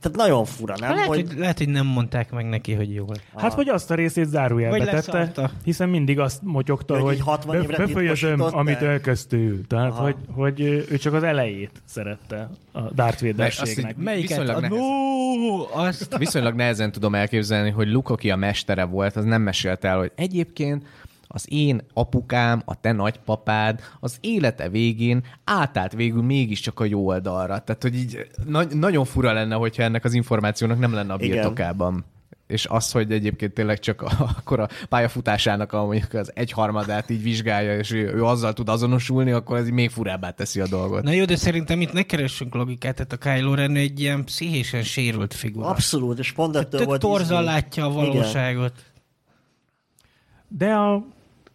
tehát nagyon fura, nem? Lehet hogy... Hogy, lehet, hogy nem mondták meg neki, hogy jó. Hát, hogy azt a részét zárójelbe tette, hiszen mindig azt motyogta, hogy, hogy befejezem, amit elkezdtük. Tehát, hogy, hogy ő csak az elejét szerette a Darth Vaderségnek. Melyiket? A... Nehezen... No, azt... Viszonylag nehezen tudom elképzelni, hogy Luke, aki a mestere volt, az nem mesélte el, hogy egyébként az én apukám, a te nagypapád az élete végén átállt végül mégiscsak a jó oldalra. Tehát, hogy így na- nagyon fura lenne, hogyha ennek az információnak nem lenne a birtokában. Igen. És az, hogy egyébként tényleg csak akkor a pályafutásának a, mondjuk az egyharmadát így vizsgálja, és ő, ő azzal tud azonosulni, akkor ez még furábbá teszi a dolgot. Na jó, de szerintem itt ne keressünk logikát, tehát a Kylo Ren egy ilyen pszichésen sérült figura. Abszolút, és pont ettől volt... Tök torzan látja a valóságot. Igen. De a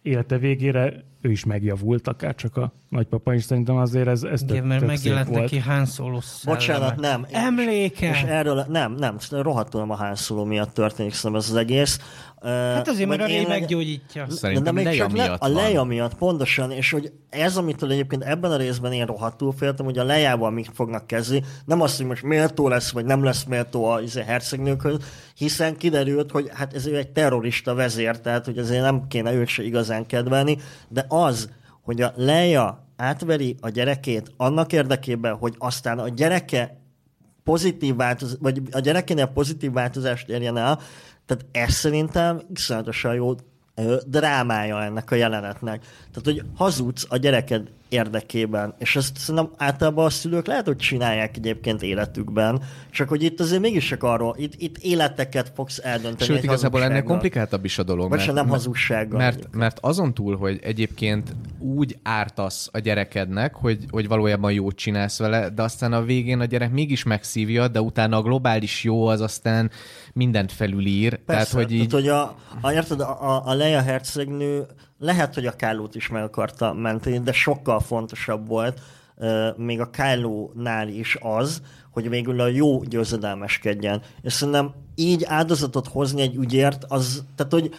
élete végére ő is megjavult, akár csak a nagypapa is, szerintem azért ez, ez igen, tök, tök megjelent volt. Neki Han Solo szelleme. Bocsánat, nem. Emléke! És, és erről, nem, nem, rohadtul a Han Solo miatt történik, szerintem ez az egész. Hát azért, mert a Rey meggyógyítja. Szerintem de Leia miatt van. A Leia miatt, pontosan, és hogy ez, amitől egyébként ebben a részben én rohadtul féltem, hogy a Leiával mik fognak kezdeni, nem azt, hogy most méltó lesz, vagy nem lesz méltó a hercegnőkhöz, hiszen kiderült, hogy hát ez ő egy terrorista vezér, tehát hogy azért nem kéne őt se igazán kedvelni, de az, hogy a Leia átveri a gyerekét annak érdekében, hogy aztán a gyereke pozitív változás, vagy a gyerekénél pozitív változást érjen el, tehát ez szerintem iszonyatosan jó drámája ennek a jelenetnek. Tehát, hogy hazudsz a gyereked érdekében, és ezt szerintem általában a szülők lehet, hogy csinálják egyébként életükben, csak hogy itt azért mégis csak arról, itt, itt életeket fogsz eldönteni. Sőt, igazából ennél komplikáltabb is a dolog. Vagy sem nem hazugsággal. Mert, mert azon túl, hogy egyébként úgy ártasz a gyerekednek, hogy, hogy valójában jót csinálsz vele, de aztán a végén a gyerek mégis megszívja, de utána a globális jó az aztán mindent felülír. Persze, tehát, hogy így... tehát, hogy a, a, érted, a, a Leia hercegnő lehet, hogy a Kylo-t is meg akarta menteni, de sokkal fontosabb volt euh, még a Kylo-nál is az, hogy végül a jó győzedelmeskedjen. És szerintem így áldozatot hozni egy ügyért, az, tehát hogy,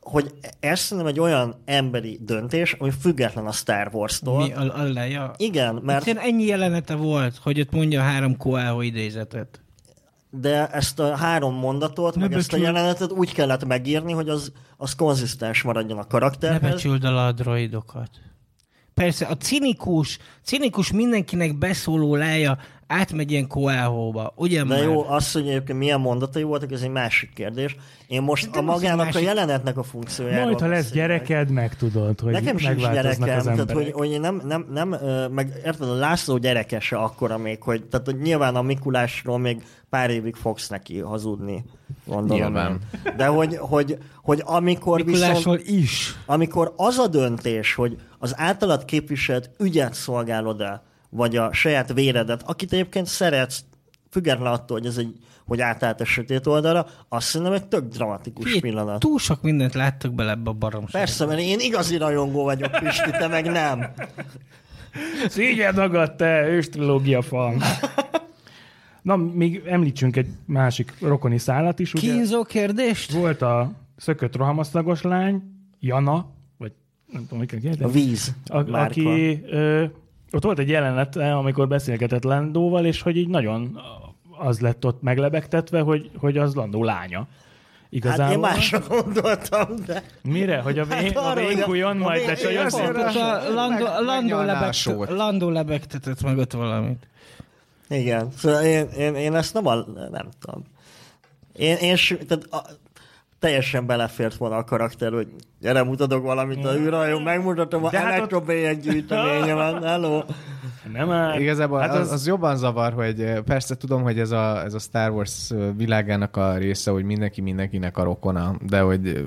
hogy ez szerintem egy olyan emberi döntés, ami független a Star Wars-tól. Mi, a, a Leia? Igen, mert... Itt ennyi jelenete volt, hogy ott mondja a három Koáho idézetet. De ezt a három mondatot, ne meg becsüld. Ezt a jelenetet úgy kellett megírni, hogy az, az konzisztens maradjon a karakterhez. Ne becsüld alá a droidokat. Persze, a cinikus, cinikus mindenkinek beszóló Leia átmegy ilyen Koáhóba. Ugyan de már... jó, az, hogy egyébként milyen mondatai voltak, ez egy másik kérdés. Én most de a magának másik... a jelenetnek a funkciójáról... Majd, ha lesz gyereked, megtudod, hogy nekem is megváltoznak gyerekem, az emberek. Tehát, hogy, hogy nem, nem, nem, meg érted, a László gyerekese akkora még, hogy, tehát, hogy nyilván a Mikulásról még pár évig fogsz neki hazudni. Gondolom. De hogy, hogy, hogy amikor Mikulásról viszont... is. Amikor az a döntés, hogy az általad képviselt ügyet szolgálod el, vagy a saját véredet, akit egyébként szeretsz, független attól, hogy, ez egy, hogy átállt a sötét oldalra, azt szerintem egy tök dramatikus pillanat. Túl sok mindent láttak bele ebbe a baromságba. Persze, mert én igazi rajongó vagyok, Pisti, te meg nem. Szígyed magad, te őstrilógia fan. Na, még említsünk egy másik rokoni szállat is. Kínzó kérdést? Volt a szökött rohamaszlagos lány, Jana, vagy nem tudom, hogy kell. A víz. A, aki... Ö, ott volt egy jelenet, amikor beszélgetett Landóval, és hogy így nagyon az lett ott meglebegtetve, hogy, hogy az Landó lánya. Igazából. Hát én másra gondoltam, de... Mire? Hogy a vénkújon hát majd, de csak... Landó lebegtetett meg ott valamit. Igen. Szóval én, én, én ezt nem, a, nem tudom. Én, én tehát a, teljesen belefért volna a karakter, hogy gyere, mutatok valamit a űrra, jó, megmutatom a elektrobélyek gyűjteményemet, hello. Nem áll. Igazából hát az, az jobban zavar, hogy persze tudom, hogy ez a, ez a Star Wars világának a része, hogy mindenki mindenkinek a rokona, de hogy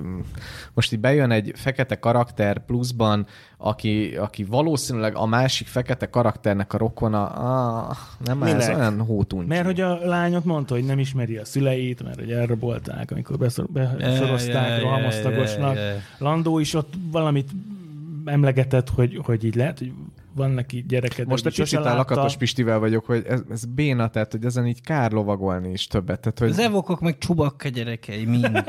most így bejön egy fekete karakter pluszban, aki, aki valószínűleg a másik fekete karakternek a rokona, ah, nem áll, ez olyan hótuncs. Mert hogy a lányot mondta, hogy nem ismeri a szüleit, mert hogy elrabolták, amikor beszor, beszorozták rohamosztagosnak. Landó is ott valamit emlegetett, hogy, hogy így lehet, hogy van neki gyereked. Most egy kicsit a Lakatos Pistivel vagyok, hogy ez, ez béna, tehát hogy ezen így kár lovagolni is többet. Tehát, hogy... Az evokok meg Csubakka gyerekei, mind.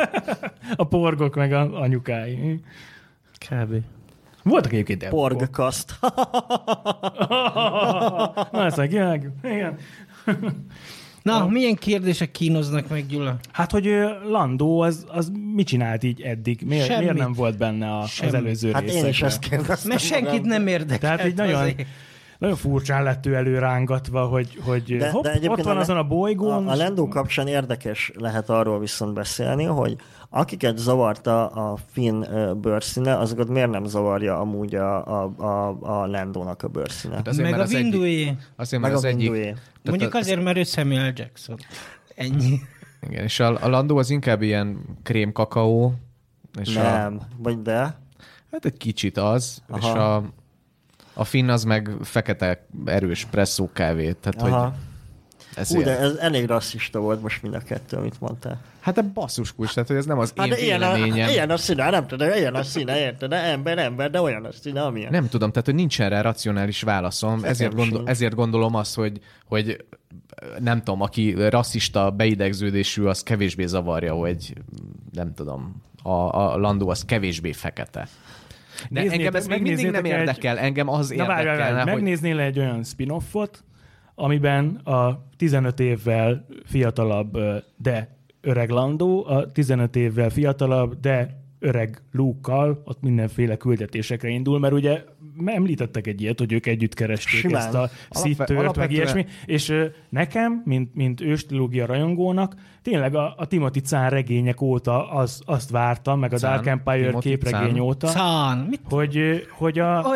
A porgok meg a anyukái. Kb. Voltak egyébként evokok. Porgkaszt. Na, ezt meg jelent. Igen. Na, a... milyen kérdések kínoznak meg, Gyula? Hát, hogy Landó, az, az mit csinált így eddig? Miért, miért nem volt benne a, az előző hát részekben? Hát én is ezt kérdeztem. Mert senkit nem érdekel. Tehát így nagyon, nagyon furcsán lett ő előrángatva, hogy, hogy de, hopp, de ott van a, azon a bolygón. A, a Landó kapcsán érdekes lehet arról viszont beszélni, hogy akiket zavarta a Finn bőrszíne, azokat miért nem zavarja amúgy a, a, a, a Landónak a bőrszíne? Hát azért, meg a Windu-é. Azért, meg az a Windu-é. Mondjuk azért, mert ő Samuel Jackson. Ennyi. Igen, és a, a Landó az inkább ilyen krém kakaó. És nem, a... vagy de? Hát egy kicsit az, aha. És a, a Finn az meg fekete erős presszó kávét. Tehát, aha. Hogy Ez hú, de ez elég rasszista volt most mind a kettő, amit mondtál. Hát de basszus kulcs, tehát hogy ez nem az hát én véleményem. Ilyen a színe, nem tudom, ilyen a színe, érted, de ember, ember, de olyan a színe, amilyen. Nem tudom, tehát hogy nincs erre racionális válaszom, ezért, gondol, ezért gondolom azt, hogy, hogy nem tudom, aki rasszista beidegződésű, az kevésbé zavarja, hogy nem tudom, a, a landó az kevésbé fekete. De néznéd, engem ez még mindig nem érdekel, egy... engem az na, érdekelne, várj, várj, hogy... Megnéznél egy olyan spin-offot, amiben a tizenöt évvel fiatalabb, de öreg Landó, a tizenöt évvel fiatalabb, de öreg Luke-kal ott mindenféle küldetésekre indul, mert ugye említettek egy ilyet, hogy ők együtt keresték simán. Ezt a szitőrt, Alapve- meg ilyesmi, és nekem, mint, mint őstrilógia rajongónak, tényleg a, a Timothy Zahn regények óta az, azt vártam, meg a Zahn, Dark Empire Timothy képregény Zahn. Óta, Zahn, hogy, hogy, a,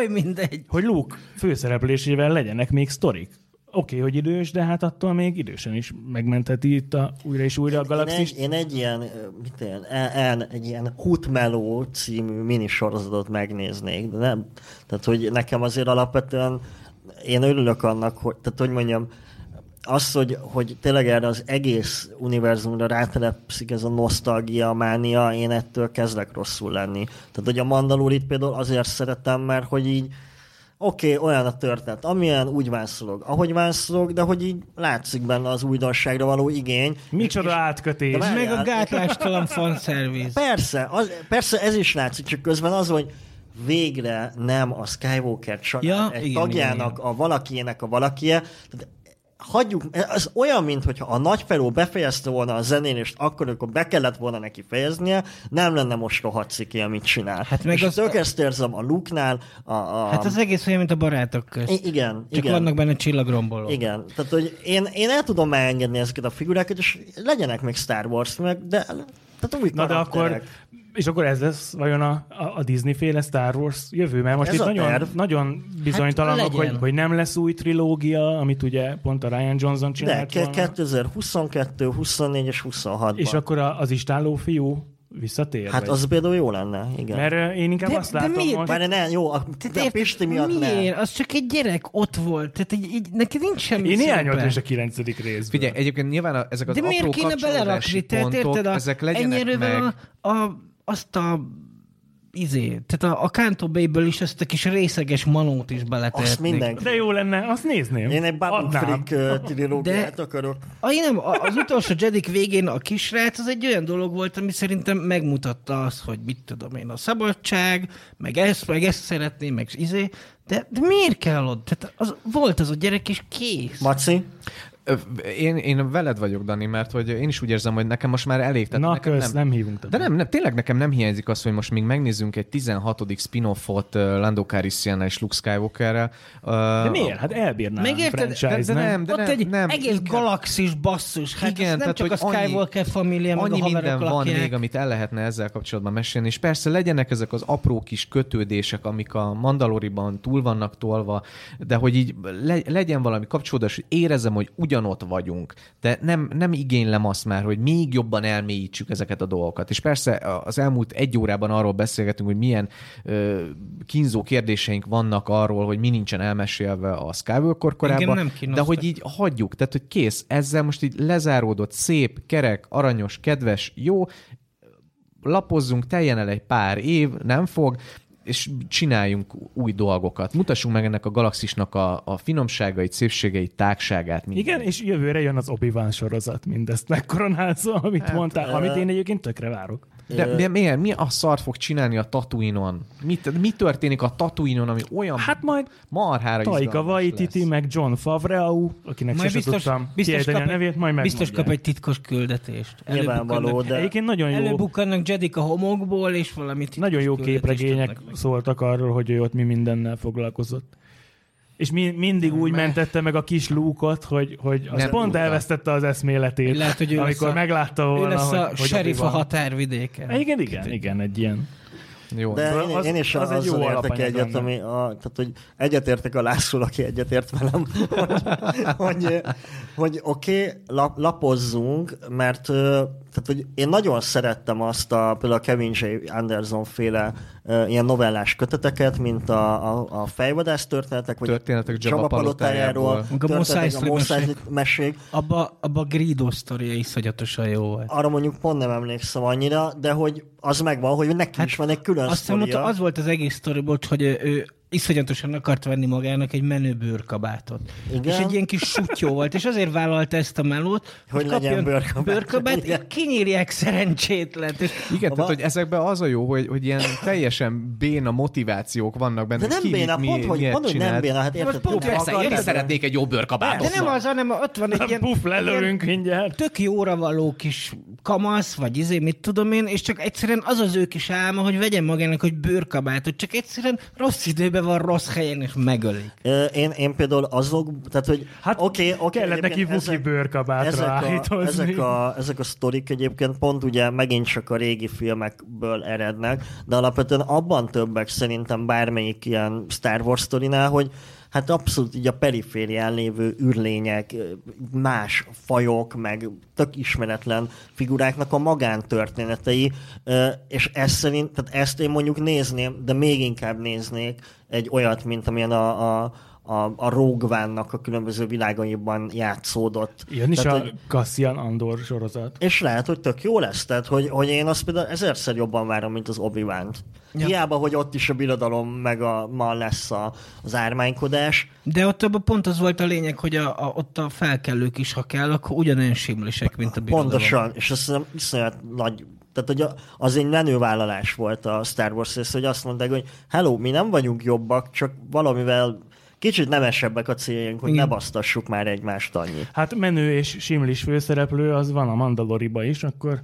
hogy Luke főszereplésével legyenek még sztorik. Oké, okay, hogy idős, de hát attól még idősen is megmentheti itt a, újra és újra a galaxist. Én, én egy ilyen, mit én, én, egy ilyen Hutmeló című minisorozatot megnéznék, de nem. Tehát, hogy nekem azért alapvetően én örülök annak, hogy, tehát, hogy mondjam, az, hogy, hogy tényleg erre az egész univerzumra rátelepszik ez a nosztalgia, mánia, én ettől kezdek rosszul lenni. Tehát, hogy a Mandalórit például azért szeretem, mert hogy így oké, okay, olyan a történet, amilyen úgy vánszolog, ahogy vánszolog, de hogy így látszik benne az újdonságra való igény. Micsoda és, átkötés! Várján, meg a gátlástalan fanszerviz. Persze, az, persze ez is látszik, csak közben az, hogy végre nem a Skywalker csak ja, egy igen, tagjának, igen. a valakiének a valakie. Hagyjuk, ez olyan, mintha a nagyferó befejezte volna a zenélést, akkor, akkor be kellett volna neki fejeznie, nem lenne most rohadt ciki, amit csinál. Hát meg és az... tök ezt érzem a Luke-nál. A, a... Hát az egész olyan, mint a Barátok közt. I- igen. Csak igen. vannak benne csillagrombolók. Igen. Tehát, hogy én, én el tudom már engedni ezeket a figurákat, és legyenek még Star Wars, meg, de tehát új karakterek. Na de akkor... És akkor ez lesz vajon a, a Disney-féle Star Wars jövő? Mert most ez itt nagyon, nagyon bizonytalanok, hát hogy, hogy nem lesz új trilógia, amit ugye pont a Rian Johnson csinált volna. De kétezer-huszonkettő, huszonnégy és huszonhatban. És akkor az istálló fiú visszatér? Hát vagy? Az például jó lenne, igen. Mert én inkább de, azt de látom miért? Most... Már ne, jó, a, de a Pisti miatt miért? Az csak egy gyerek ott volt, tehát egy, egy, neked nincs semmi én szemben. Én hiányoltam is a kilencedik részből. Figyelj, egyébként nyilván a, ezek az de apró kapcsolódási pontok, a, ezek legyenek meg... A, a, azt a izé, tehát a, a Canto Bay-ből is ezt a kis részeges manót is beletehetnék. De jó lenne, azt nézném. Én egy Babu Frick trilógiát akarok. A, én nem, az utolsó Jedik végén a kisrác az egy olyan dolog volt, ami szerintem megmutatta azt, hogy mit tudom én, a szabadság, meg ezt, meg ezt szeretném, meg izé, de, de miért kell ott? Tehát az, volt az a gyerek, és kész. Maci? Én, én veled vagyok, Dani, mert hogy én is úgy érzem, hogy nekem most már elég. Tehát na, nekem kösz, nem, nem hívunk. De nem, nem, tényleg nekem nem hiányzik az, hogy most még megnézzünk egy tizenhatodik spin-offot uh, Lando Calrissian-nel és Luke Skywalkerrel. Uh, de miért? Hát elbírnám a franchise, nem? Ott egy nem, egész igen. galaxis basszus. Hát igen, nem tehát, csak a Skywalker família, meg a haverok lakják. Annyi minden van még, amit el lehetne ezzel kapcsolatban mesélni, és persze legyenek ezek az apró kis kötődések, amik a Mandaloriban túl vannak tolva, de hogy így le, legyen valami kapcsolódás, hogy érezem, hogy ugyanott vagyunk, de nem, nem igénylem azt már, hogy még jobban elmélyítsük ezeket a dolgokat. És persze az elmúlt egy órában arról beszélgetünk, hogy milyen ö, kínzó kérdéseink vannak arról, hogy mi nincsen elmesélve a Skywalker korában, de hogy így hagyjuk, tehát hogy kész, ezzel most így lezáródott, szép, kerek, aranyos, kedves, jó, lapozzunk, teljen el egy pár év, nem fog, és csináljunk új dolgokat. Mutassunk meg ennek a galaxisnak a, a finomságait, szépségeit, tágságát. Minden. Igen, és jövőre jön az Obi-Wan sorozat, mindezt megkoronázza, amit hát, mondtál, uh... amit én egyébként tökre várok. De, de miért? Mi a szart fog csinálni a Tatooine-on? Mit, mi történik a Tatooine-on, ami olyan hát majd marhára izgalmas lesz? Taika Waititi, meg John Favreau, akinek majd sose tudtam kiejteni a nevét, majd megmondják. Biztos kap egy titkos küldetést. Nyilvánvaló, de... Egyébként nagyon jó... Előbukkannak Jedik a homokból, és valami titkos nagyon jó képregények szóltak arról, hogy ő ott mi mindennel foglalkozott. És mi, mindig úgy mentette meg a kis Luke-ot, hogy, hogy az pont Luke-a. elvesztette az eszméletét, lehet, amikor a, meglátta volna, hogy... Ő lesz a, hogy, a hogy serif a határvidéken. Igen, igen, igen, egy ilyen... Jó, de én, az, én is az, az, az azzal értek egyet, ami a, tehát, hogy egyetértek a László, aki egyetért velem, hogy, hogy, hogy oké, okay, lap, lapozzunk, mert tehát, hogy én nagyon szerettem azt a, például a Kevin J. Anderson féle uh, ilyen novellás köteteket, mint a, a, a fejvadász történetek, vagy történetek Csaba palotájáról, történetek a Mos Eisley mesék. Abba, abba a Greedo sztoria iszonyatosan jó volt. Arra mondjuk pont nem emlékszem annyira, de hogy az megvan, hogy neki hát is van egy külön sztoria. Az volt az egész sztoriból, hogy ő iszonyatosan akart venni magának egy menő bőrkabátot. Igen? És egy ilyen kis sutyó volt, és azért vállalta ezt a melót, hogy, hogy legyen bőrkabát, bőrkabát és kinyírják szerencsétlent. És... Igen, Aba... tehát hogy ezekben az a jó, hogy, hogy ilyen teljesen béna motivációk vannak benne. De nem béna, pont, hogy nem béna. Hát érted, pont, persze, én is szeretnék egy jó bőrkabátot. De nem az, hanem ott van egy ilyen, lelőnk, ilyen tök jóra való kis kamasz, vagy izé, mit tudom én, és csak egyszerűen az az ő kis álma, hogy vegyen magának egy bőrkabátot, csak egyszerűen rossz időben van rossz helyen, és megölik. Én, én például azok, tehát, hogy hát oké, okay, okay, kellett neki vuki bőrkabátra állítozni. Ezek a, ezek a sztorik egyébként pont ugye megint csak a régi filmekből erednek, de alapvetően abban többek szerintem bármelyik ilyen Star Wars sztorinál, hogy hát abszolút így a periférián lévő űrlények, más fajok, meg tök ismeretlen figuráknak a magántörténetei, és ezt szerint, tehát ezt én mondjuk nézném, de még inkább néznék egy olyat, mint amilyen a, a a, a Rogue One-nak a különböző világaiban játszódott. Ilyen is tehát, a Cassian Andor sorozat. És lehet, hogy tök jó lesz, tehát, hogy, hogy én azt például ezerszer jobban várom, mint az Obi-Wan-t. Ja. Hiába, hogy ott is a birodalom, meg a, ma lesz a, az ármánykodás. De ott abban pont az volt a lényeg, hogy a, a, ott a felkelők is, ha kell, akkor ugyanolyan simlisek, mint a birodalom. Pontosan, és azt hiszem, iszonyat nagy... Tehát, hogy az egy menővállalás volt a Star Wars rész, hogy azt mondták, hogy hello, mi nem vagyunk jobbak, csak valamivel kicsit nemesebbek a céljaink, hogy igen, ne basztassuk már egymást annyit. Hát menő és simlis főszereplő, az van a Mandaloriba is, akkor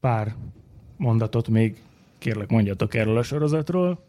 pár mondatot még kérlek mondjatok erről a sorozatról.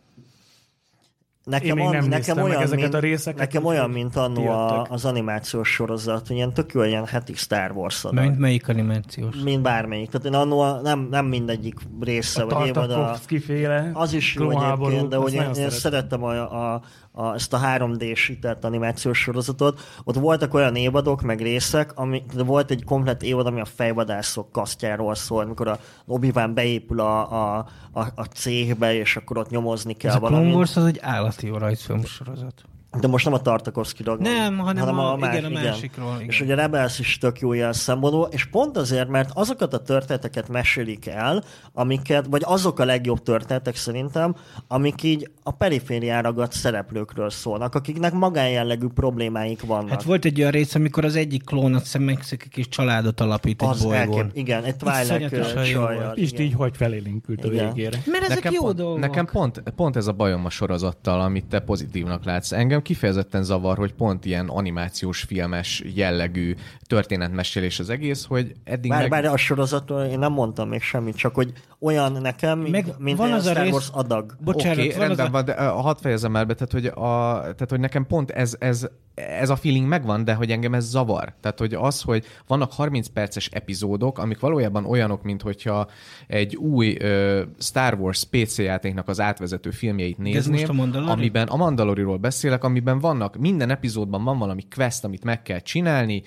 Nekem, még nem nekem olyan, meg ezeket mint, a részeket. Nekem olyan, mint annó a, az animációs sorozat, ilyen tök jó, ilyen heti Star Wars adal. Mint melyik animációs? Mint bármelyik. Tehát én annó nem, nem mindegyik része, a vagy évad. A Tartakovszky féle. Az is jó egyébként, de hogy én, én szerettem, szerettem a, a, a, ezt a három dé-sített animációs sorozatot. Ott voltak olyan évadok, meg részek, ami, de volt egy komplet évad, ami a fejvadászok kasztjáról szól, amikor a Obi-Wan beépül a, a, a, a céhbe, és akkor ott nyomozni kell ez valamit. A Clone Wars az egy állat. Jó rajzfilm sorozat. De most nem a Tartakovszkyról. Nem, hanem, hanem a, a, más, igen, a másikról. Igen. És ugye Rebels is tök jó ilyen szempontból, és pont azért, mert azokat a történeteket mesélik el, amiket, vagy azok a legjobb történetek szerintem, amik így a periférián ragadt szereplőkről szólnak, akiknek magánjellegű problémáik vannak. Hát volt egy olyan rész, amikor az egyik klón a mexikik és családot alapít az egy bolygón. Elkép, igen, egy Twilight csajjal. És így hogy felélinkült a végére. Mert ezek nekem jó pont, dolgok. Nekem pont, pont ez a bajom a sorozattal, amit te pozitívnak látsz. Engem kifejezetten zavar, hogy pont ilyen animációs filmes jellegű történetmesélés az egész, hogy eddig bár, meg... Bár a sorozatról én nem mondtam még semmit, csak hogy olyan nekem, meg mint a Star Wars rész... adag. Bocsánat, okay, van rendben az... van, de hadd fejezem el be, tehát hogy, a, tehát, hogy nekem pont ez, ez, ez a feeling megvan, de hogy engem ez zavar. Tehát, hogy az, hogy vannak harminc perces epizódok, amik valójában olyanok, mint hogyha egy új uh, Star Wars pé cé játéknak az átvezető filmjeit nézném, a amiben a Mandaloriról beszélek, amiben vannak, minden epizódban van valami quest, amit meg kell csinálni,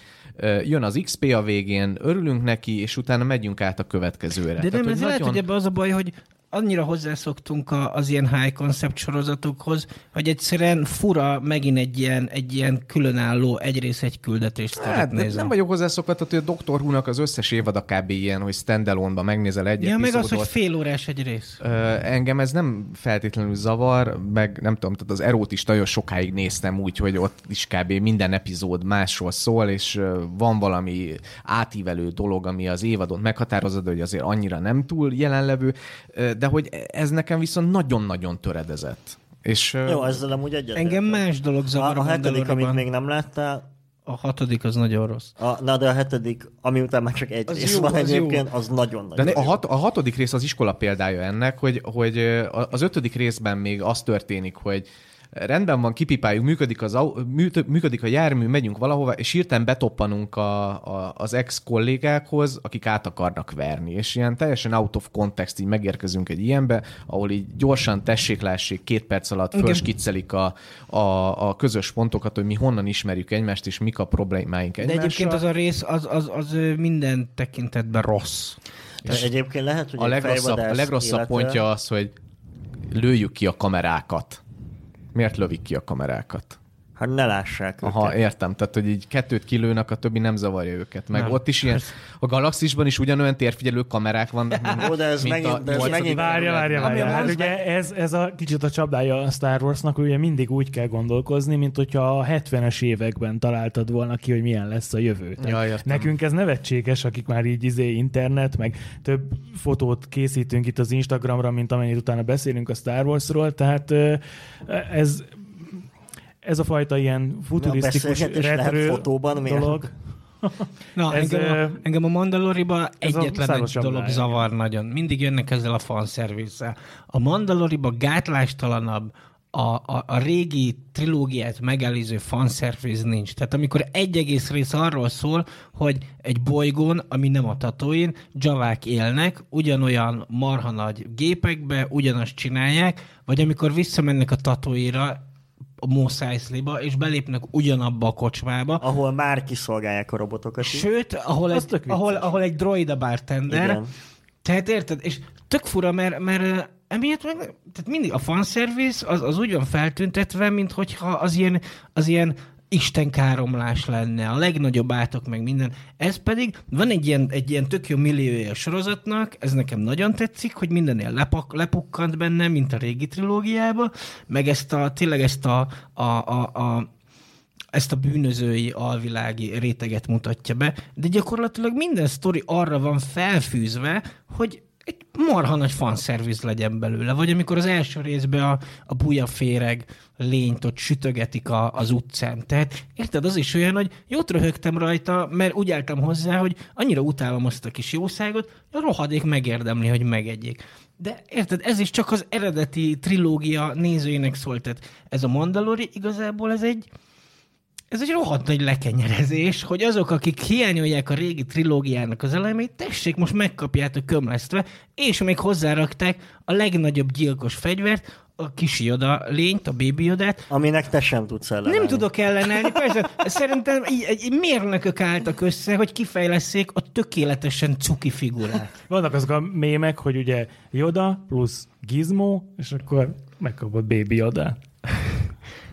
jön az iksz pé a végén, örülünk neki, és utána megyünk át a következőre. De nem, ez nagyon... lehet, hogy ebben az a baj, hogy annyira hozzászoktunk az ilyen high concept sorozatokhoz, hogy egyszerűen fura megint egy ilyen, egy ilyen különálló egyrészt egy küldetést hát, nézni. Nem vagyok hozzászokott, hogy a Doctor Who-nak az összes évad kb. Ilyen, hogy standalone-ban megnézel egy epizódot. Ja, meg az, hogy fél órás egy rész. Engem ez nem feltétlenül zavar, meg nem tudom, tehát az Erót is nagyon sokáig néztem úgy, hogy ott is kb. Minden epizód másról szól, és van valami átívelő dolog, ami az évadon meghatározod, hogy azért annyira nem túl jelenlevő, de hogy ez nekem viszont nagyon-nagyon töredezett. És, jó, ezzel amúgy egyet. Engem más dolog zavar. A, a hetedik, amit még nem láttál. A hatodik az nagyon rossz. A, na, de a hetedik, ami után már csak egy az rész jó, van az egyébként, jó. Az nagyon nagy. De a, hat, a hatodik rész az iskola példája ennek, hogy, hogy az ötödik részben még az történik, hogy rendben van, kipipáljuk, működik, az, működik a jármű, megyünk valahova, és hirtelen betoppanunk a, a, az ex-kollégákhoz, akik át akarnak verni. És ilyen teljesen out of context, így megérkezünk egy ilyenbe, ahol így gyorsan tessék-lássék, két perc alatt felskiccelik a, a, a közös pontokat, hogy mi honnan ismerjük egymást, és mik a problémáink egymással. De egyébként az a rész, az, az, az minden tekintetben rossz. És egyébként lehet, hogy a legrosszabb, a legrosszabb életre... pontja az, hogy lőjük ki a kamerákat. Miért lövik ki a kamerákat? Hát ne lássák őket. Aha, értem. Tehát, hogy így kettőt kilőnek, a többi nem zavarja őket. Meg nem, ott is ilyen, a galaxisban is ugyanolyan térfigyelő kamerák vannak, mint, Ó, de ez mint megint, a de ez megint Várja, várja, várja. Hát ugye ez, ez a kicsit a csapdája a Star Warsnak, ugye mindig úgy kell gondolkozni, mint hogyha a hetvenes években találtad volna ki, hogy milyen lesz a jövő. Ja, nekünk ez nevetséges, akik már így izé internet, meg több fotót készítünk itt az Instagramra, mint amennyit utána beszélünk a Star Warsról, tehát ez... Ez a fajta ilyen futurisztikus retrő dolog. Na, ez, engem, a, engem a Mandaloriba egyetlen egy dolog zavar nagyon. Mindig jönnek ezzel a fanszervisszel. A Mandaloriba gátlástalanabb A, a, a régi trilógiát megelőző fanszerviz nincs. Tehát amikor egy egész rész arról szól, hogy egy bolygón, ami nem a Tatooine, dzsavák élnek, ugyanolyan marha nagy gépekbe, ugyanazt csinálják, vagy amikor visszamennek a Tatooine-ra, a Mos Eisley-ba, és belépnek ugyanabba a kocsmába. Ahol már kiszolgálják a robotokat. Sőt, ahol, egy, ahol, ahol egy droida bartender. Igen. Tehát érted? És tök fura, mert, mert emiatt meg, tehát mindig a fanservice az, az úgy van feltüntetve, mint hogyha az ilyen, az ilyen istenkáromlás lenne, a legnagyobb átok meg minden. Ez pedig, van egy ilyen, egy ilyen tök jó milliója a sorozatnak, ez nekem nagyon tetszik, hogy mindennél lepak, lepukkant benne, mint a régi trilógiában, meg ezt a, tényleg ezt a, a, a, a ezt a bűnözői, alvilági réteget mutatja be, de gyakorlatilag minden sztori arra van felfűzve, hogy egy marha nagy fanszerviz legyen belőle. Vagy amikor az első részben a, a bujaféreg lényt ott sütögetik a, az utcán. Tehát érted, az is olyan, hogy jót röhögtem rajta, mert úgy álltam hozzá, hogy annyira utálom azt a kis jószágot, hogy a rohadék megérdemli, hogy megegyék. De érted, ez is csak az eredeti trilógia nézőjének szólt. Tehát ez a Mandalori igazából ez egy Ez egy rohadt nagy lekenyerezés, hogy azok, akik hiányolják a régi trilógiának az elemét, tessék, most megkapjátok kömlesztve, és még hozzárakták a legnagyobb gyilkos fegyvert, a kis Yoda lényt, a Baby Yodát. Aminek te sem tudsz ellenállni. Nem tudok ellenállni, persze. Szerintem mérnökök álltak össze, hogy kifejlesszék a tökéletesen cuki figurát. Vannak azok a mémek, hogy ugye Yoda plusz Gizmo, és akkor megkapod Baby Yodát.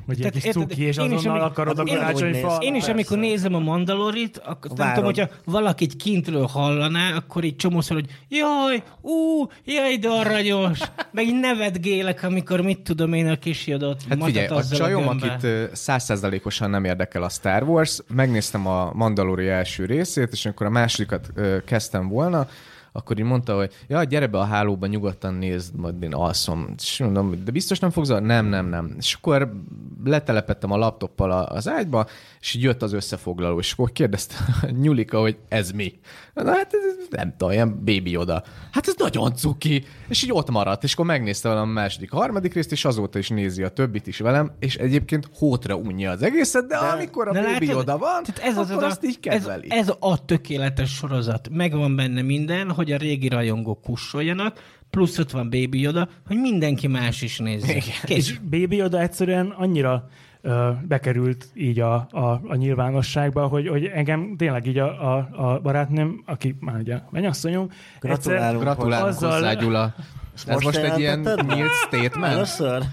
Vagy egy kis cuki, és azonnal akarod a karácsonyfa. Én is, amikor nézem a Mandalorit, akkor nem tudom, hogyha valakit kintről hallaná, akkor így csomószor, hogy jaj, ú, jaj, de aranyos. Meg így nevetgélek, amikor mit tudom én a kis Jodot. Hát figyelj, a csajom, akit száz százalékosan nem érdekel a Star Wars, megnéztem a Mandalori első részét, és akkor a másodikat kezdtem volna, akkor így mondta, hogy ja, gyere be a hálóba, nyugodtan nézd, majd én alszom. És mondom, de biztos nem fogsz? Nem, nem, nem. És akkor letelepettem a laptoppal az ágyba, és jött az összefoglaló, és akkor kérdezte Nyulika, hogy ez mi? Na hát ez nem tudom, ilyen Baby Yoda. Hát ez nagyon cuki. És így ott maradt, és akkor megnézte velem a második, harmadik részt, és azóta is nézi a többit is velem, és egyébként hótra unja az egészet, de, de amikor a de Baby látod, Yoda van, ez akkor az azt a, így kedveli. Ez, ez a tökéletes sorozat. Megvan benne minden, hogy a régi rajongók kussoljanak, plusz ott van Baby Yoda, hogy mindenki más is nézze. És Baby Yoda egyszerűen annyira ö, bekerült így a, a, a nyilvánosságba, hogy, hogy engem tényleg így a, a, a barátnőm, aki már ugye mennyasszonyom, gratulálunk, gratulálunk azzal... hozzá, Gyula. Ez most, most egy ilyen nyílt statement. Először.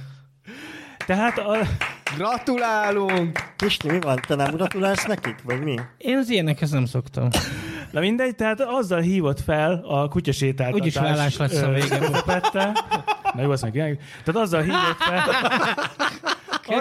Tehát a... Gratulálunk! Pisti, mi van? Te nem gratulálsz nekik? Vagy mi? Én az ilyenekhez nem szoktam. Na mindegy, tehát azzal hívott fel a kutyasétáltatás... Úgyis vállás lesz a vége. Na jó, azt mondjuk. Tehát azzal hívott fel...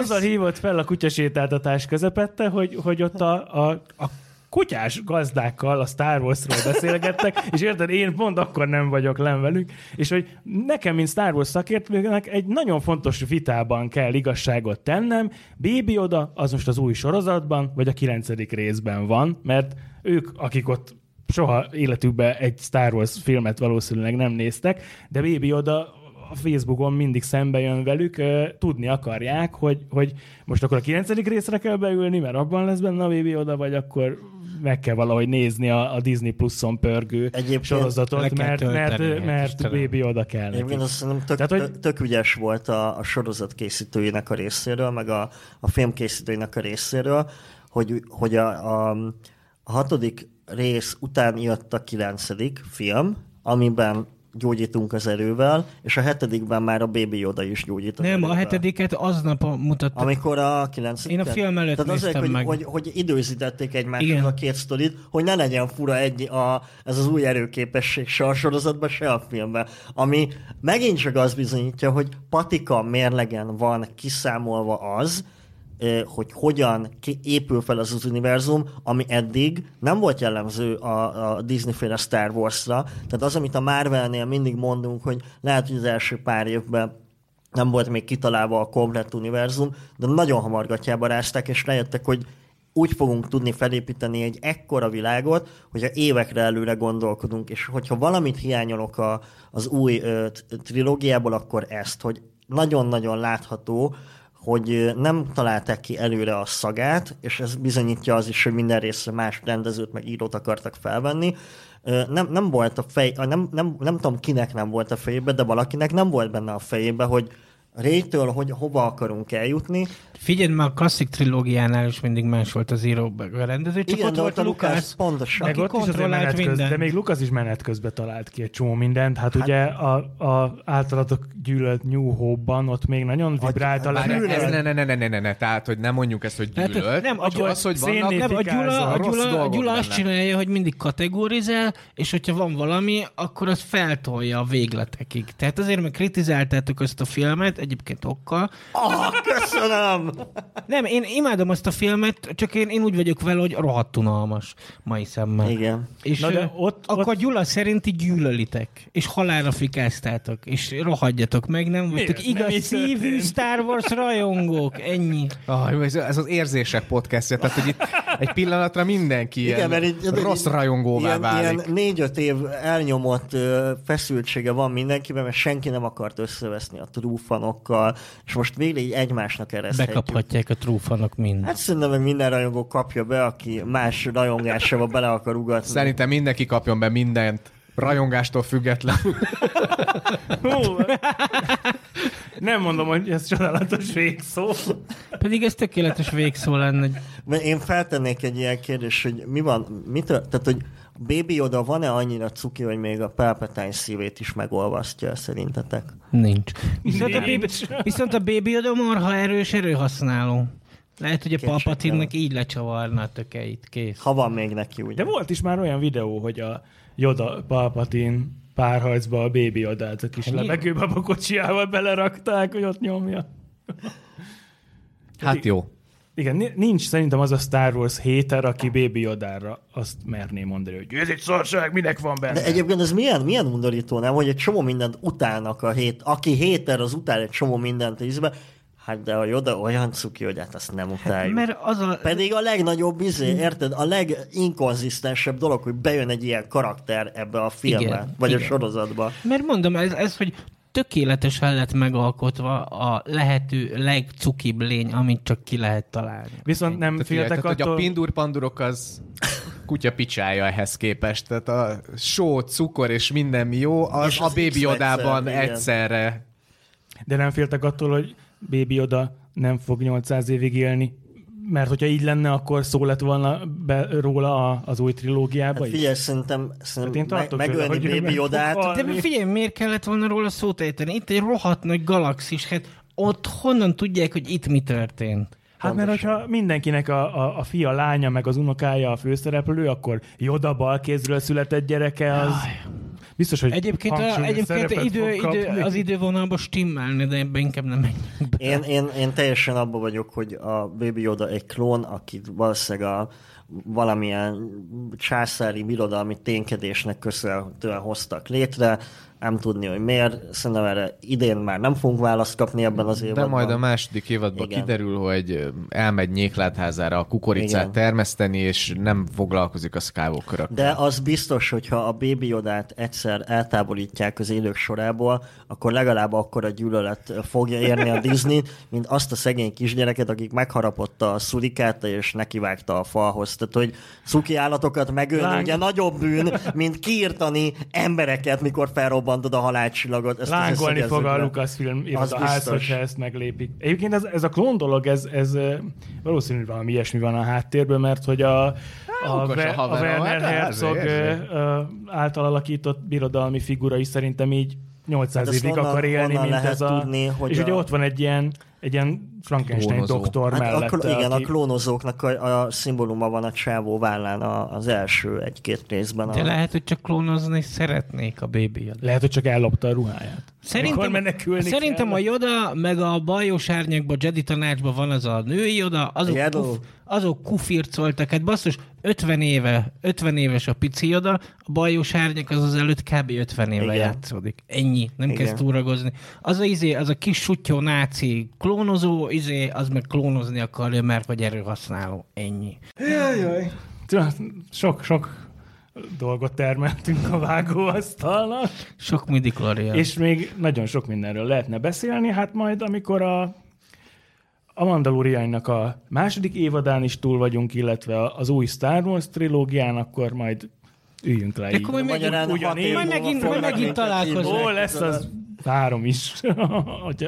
azzal hívott fel a kutyasétáltatás közepette, hogy, hogy ott a, a, a kutyás gazdákkal a Star Warsról beszélgettek, és érted, én pont akkor nem vagyok len velük, és hogy nekem, mint Star Wars szakértőnek egy nagyon fontos vitában kell igazságot tennem, Baby Yoda az most az új sorozatban, vagy a kilencedik részben van, mert ők, akik ott soha életükben egy Star Wars filmet valószínűleg nem néztek, de Baby Yoda a Facebookon mindig szembe jön velük, tudni akarják, hogy, hogy most akkor a kilencedik részre kell beülni, mert abban lesz benne a bé bé oda, vagy akkor meg kell valahogy nézni a, a Disney Plus-on pörgő egyébként sorozatot, mert, mert, mert bé bé oda kell. Én azt hiszem, tök, tehát, hogy... tök ügyes volt a, a sorozat készítőinek a részéről, meg a, a film készítőinek a részéről, hogy, hogy a, a, a hatodik rész után jött a kilencedik film, amiben gyógyítunk az erővel, és a hetedikben már a bé bé Yoda is gyógyít. Nem, erővel. A hetediket aznap mutatták. Amikor a kilencediket. Én a film előtt tehát néztem azért, meg. Hogy, hogy, hogy időzítették egymásra a két sztorit, hogy ne legyen fura egy, a, ez az új erőképesség se a sorozatban, se a filmben. Ami megint csak az bizonyítja, hogy patika mérlegen van kiszámolva az, hogy hogyan épül fel az az univerzum, ami eddig nem volt jellemző a, a Disney-féle Star Wars-ra. Tehát az, amit a Marvel-nél mindig mondunk, hogy lehet, hogy az első pár évben nem volt még kitalálva a komplett univerzum, de nagyon hamar gatyába rázták, és rájöttek, hogy úgy fogunk tudni felépíteni egy ekkora világot, hogyha évekre előre gondolkodunk, és hogyha valamit hiányolok a, az új ö, trilógiából, akkor ezt, hogy nagyon-nagyon látható, hogy nem találták ki előre a szagát, és ez bizonyítja az is, hogy minden részre más rendezőt meg írót akartak felvenni. Nem, nem volt a fej, nem, nem, nem tudom kinek nem volt a fejébe, de valakinek nem volt benne a fejébe, hogy Raytől hogy hova akarunk eljutni. Figyeld, már a klasszik trilógiánál is mindig más volt az író a rendező, csak igen, ott volt a Lucas, pontosan. Meg ott is menet köz, de még Lucas is menet közben talált ki egy csomó mindent. Hát, hát ugye az általatok gyűlölt New Hope-ban ott még nagyon vibrált a lányok. Ne, ne, ne, ne, ne, ne, tehát, hogy nem mondjuk ezt, hogy gyűlölt. Nem, a Gyula azt csinálja, hogy mindig kategorizál, és hogyha van valami, akkor az feltolja a végletekig. Tehát azért, mert kritizáltátok ezt a filmet, egyébként okkal. Ah, köszönöm! Nem, én imádom azt a filmet, csak én, én úgy vagyok vele, hogy rohadt unalmas mai szemmel. Igen. És na de ott, akkor ott... Gyula szerinti gyűlölitek, és halálra fikáztátok, és rohadjatok meg, nem vagytok igaz nem szívű Star Wars rajongók, ennyi. Ah, ez, ez az érzések podcastja, tehát hogy itt egy pillanatra mindenki igen, ilyen mert így, rossz rajongóvá ilyen, válik. Ilyen négy-öt év elnyomott feszültsége van mindenkiben, mert senki nem akart összeveszni a true fanokkal, és most végre így egymásnak ereszhetjük. Bekaphatják a true fanok mind. Hát szerintem, hogy minden rajongó kapja be, aki más rajongásába bele akar ugatni. Szerintem mindenki kapjon be mindent. Rajongástól független. Nem mondom, hogy ez csodálatos végszó. Pedig ez tökéletes végszó lenne. Én feltennék egy ilyen kérdést, hogy mi van, mitől, tehát, hogy bé bé Yoda van-e annyira cuki, hogy még a Palpatine szívét is megolvasztja, szerintetek? Nincs. Viszont, Nincs. A, bé bé, viszont a bé bé Yoda marha erős erőhasználó. Lehet, hogy a Palpatinnek így lecsavarna a tökeit, kész. Ha van még neki, ugye. De volt is már olyan videó, hogy a Yoda Palpatine párharcba a bé bé Yodát a kis lebegőbe a kocsiával belerakták, hogy ott nyomja. Hát jó. Igen, nincs szerintem az a Star Wars hater, aki bé bé Yodára azt merné mondani, hogy ez egy szarság, minek van benne. De egyébként ez milyen, milyen undorító, nem? Hogy egy csomó mindent utálnak a hét, aki hater, az utál egy csomó mindent ízbe. Hát de a Yoda olyan cuki, hogy hát azt nem utáljuk. Hát, mert az a... Pedig a legnagyobb izé, érted? A leginkonzisztensebb dolog, hogy bejön egy ilyen karakter ebbe a filmbe, igen, vagy igen. A sorozatba. Mert mondom, ez, ez hogy tökéletesen lett megalkotva a lehető legcukibb lény, amit csak ki lehet találni. Viszont nem féltek attól... Hogy a pindur-pandurok az... kutya picsája ehhez képest. Tehát a só, cukor és minden jó, az, és az a Baby Yodában egyszer, egyszerre. De nem féltek attól, hogy bé bé Yoda nem fog nyolcszáz évig élni, mert hogyha így lenne, akkor szó lett volna be, róla a, az új trilógiában hát is. Figyelj, szerintem, szerintem hát meg, megölni hogy bé bé Yodát. De figyelj, miért kellett volna róla szót ejteni? Itt egy rohadt nagy galaxis, hát ott honnan tudják, hogy itt mi történt? Hát pontosan. Mert hogyha mindenkinek a, a, a fia, lánya, meg az unokája a főszereplő, akkor Yoda balkézről született gyereke az... Aj. Biztos, hogy egyébként, a, egyébként idő, idő, az idővonalban stimmelni, de ebben inkább nem menjünk be. Én, én, én teljesen abban vagyok, hogy a bé bé Yoda egy klón, akit valószínűleg a valamilyen császári birodalmi ténykedésnek köszönhetően hoztak létre, ám tudni, hogy miért. Szerintem erre idén már nem fogunk választ kapni ebben az évben. De majd a második évadban igen. kiderül, hogy elmegy Nyéklátházára a kukoricát igen. termeszteni, és nem foglalkozik a skávókörökkel. De az biztos, hogyha a Baby Yodát egyszer eltávolítják az élők sorából, akkor legalább akkora gyűlölet fogja érni a Disney, mint azt a szegény kisgyereket, akik megharapotta a szurikát, és nekivágta a falhoz. Tehát, hogy cuki állatokat megölni, ugye nagyobb bűn, mint kiirtani embereket, mikor felrobbantod a halálcsillagot. Ezt lángolni fog a Lucasfilm a ház, hogyha ezt meglépik. Egyébként ez, ez a klón dolog, ez, ez valószínűleg valami ilyesmi van a háttérben, mert hogy a, a, Ver, a, a Werner Herzog által alakított birodalmi figura is szerintem így nyolcszáz hát évig onnan, akar élni, mint ez a... Tudni, hogy és a... ugye ott van egy ilyen, egy ilyen Frankenstein klónozó. Doktor hát mellett. A, igen, aki... a klónozóknak a, a szimbóluma van a csávó vállán a, az első egy-két részben. De a... lehet, hogy csak klónozni szeretnék a Baby Yoda. Lehet, hogy csak ellopta a ruháját. Szerintem, szerintem a Yoda, meg a bajos árnyakban, Jedi tanácsban van az a női Yoda, azok, kuf, azok kufircoltak. Hát basszus, ötven éve, ötven éves a pici Yoda, a bajos árnyak az az előtt kb. ötven éve igen. játszódik. Ennyi, nem igen. kezd túragozni. Az a, izé, az a kis sutyó náci klónozó, izé, az meg klónozni akarja, mert vagy erőhasználó. Ennyi. Jaj, jaj. Sok, sok dolgot termeltünk a vágóasztalnak. Sok midichlorian. És még nagyon sok mindenről lehetne beszélni, hát majd amikor a, a Mandaloriannak a második évadán is túl vagyunk, illetve az új Star Wars trilógián, akkor majd üljünk le. Akkor majd megint találkozunk. Ó, lesz az három is,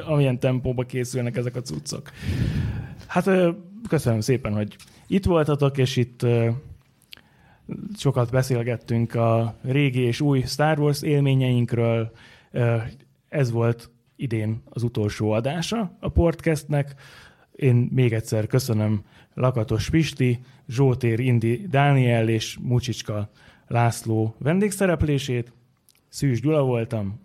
amilyen tempóba készülnek ezek a cuccok. Hát köszönöm szépen, hogy itt voltatok, és itt sokat beszélgettünk a régi és új Star Wars élményeinkről. Ez volt idén az utolsó adása a podcastnek. Én még egyszer köszönöm Lakatos Pisti, Zsótér Indi Dániel és Mucsicska László vendégszereplését. Szűs Gyula voltam.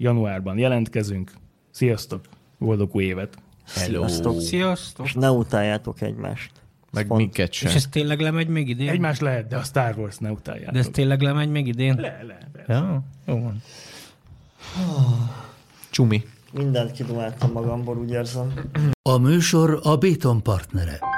Januárban jelentkezünk. Sziasztok! Boldog új évet! Hello. Sziasztok! Sziasztok! És ne utáljátok egymást. Meg pont. Minket sem. És ez tényleg lemegy még idén? Egymás lehet, de a Star Wars ne utáljátok. De ez tényleg lemegy még idén? Le, le. Ja, jó van. Csumi. Mindent kidumáltam magamból, úgy érzem. A műsor a Béton partnere.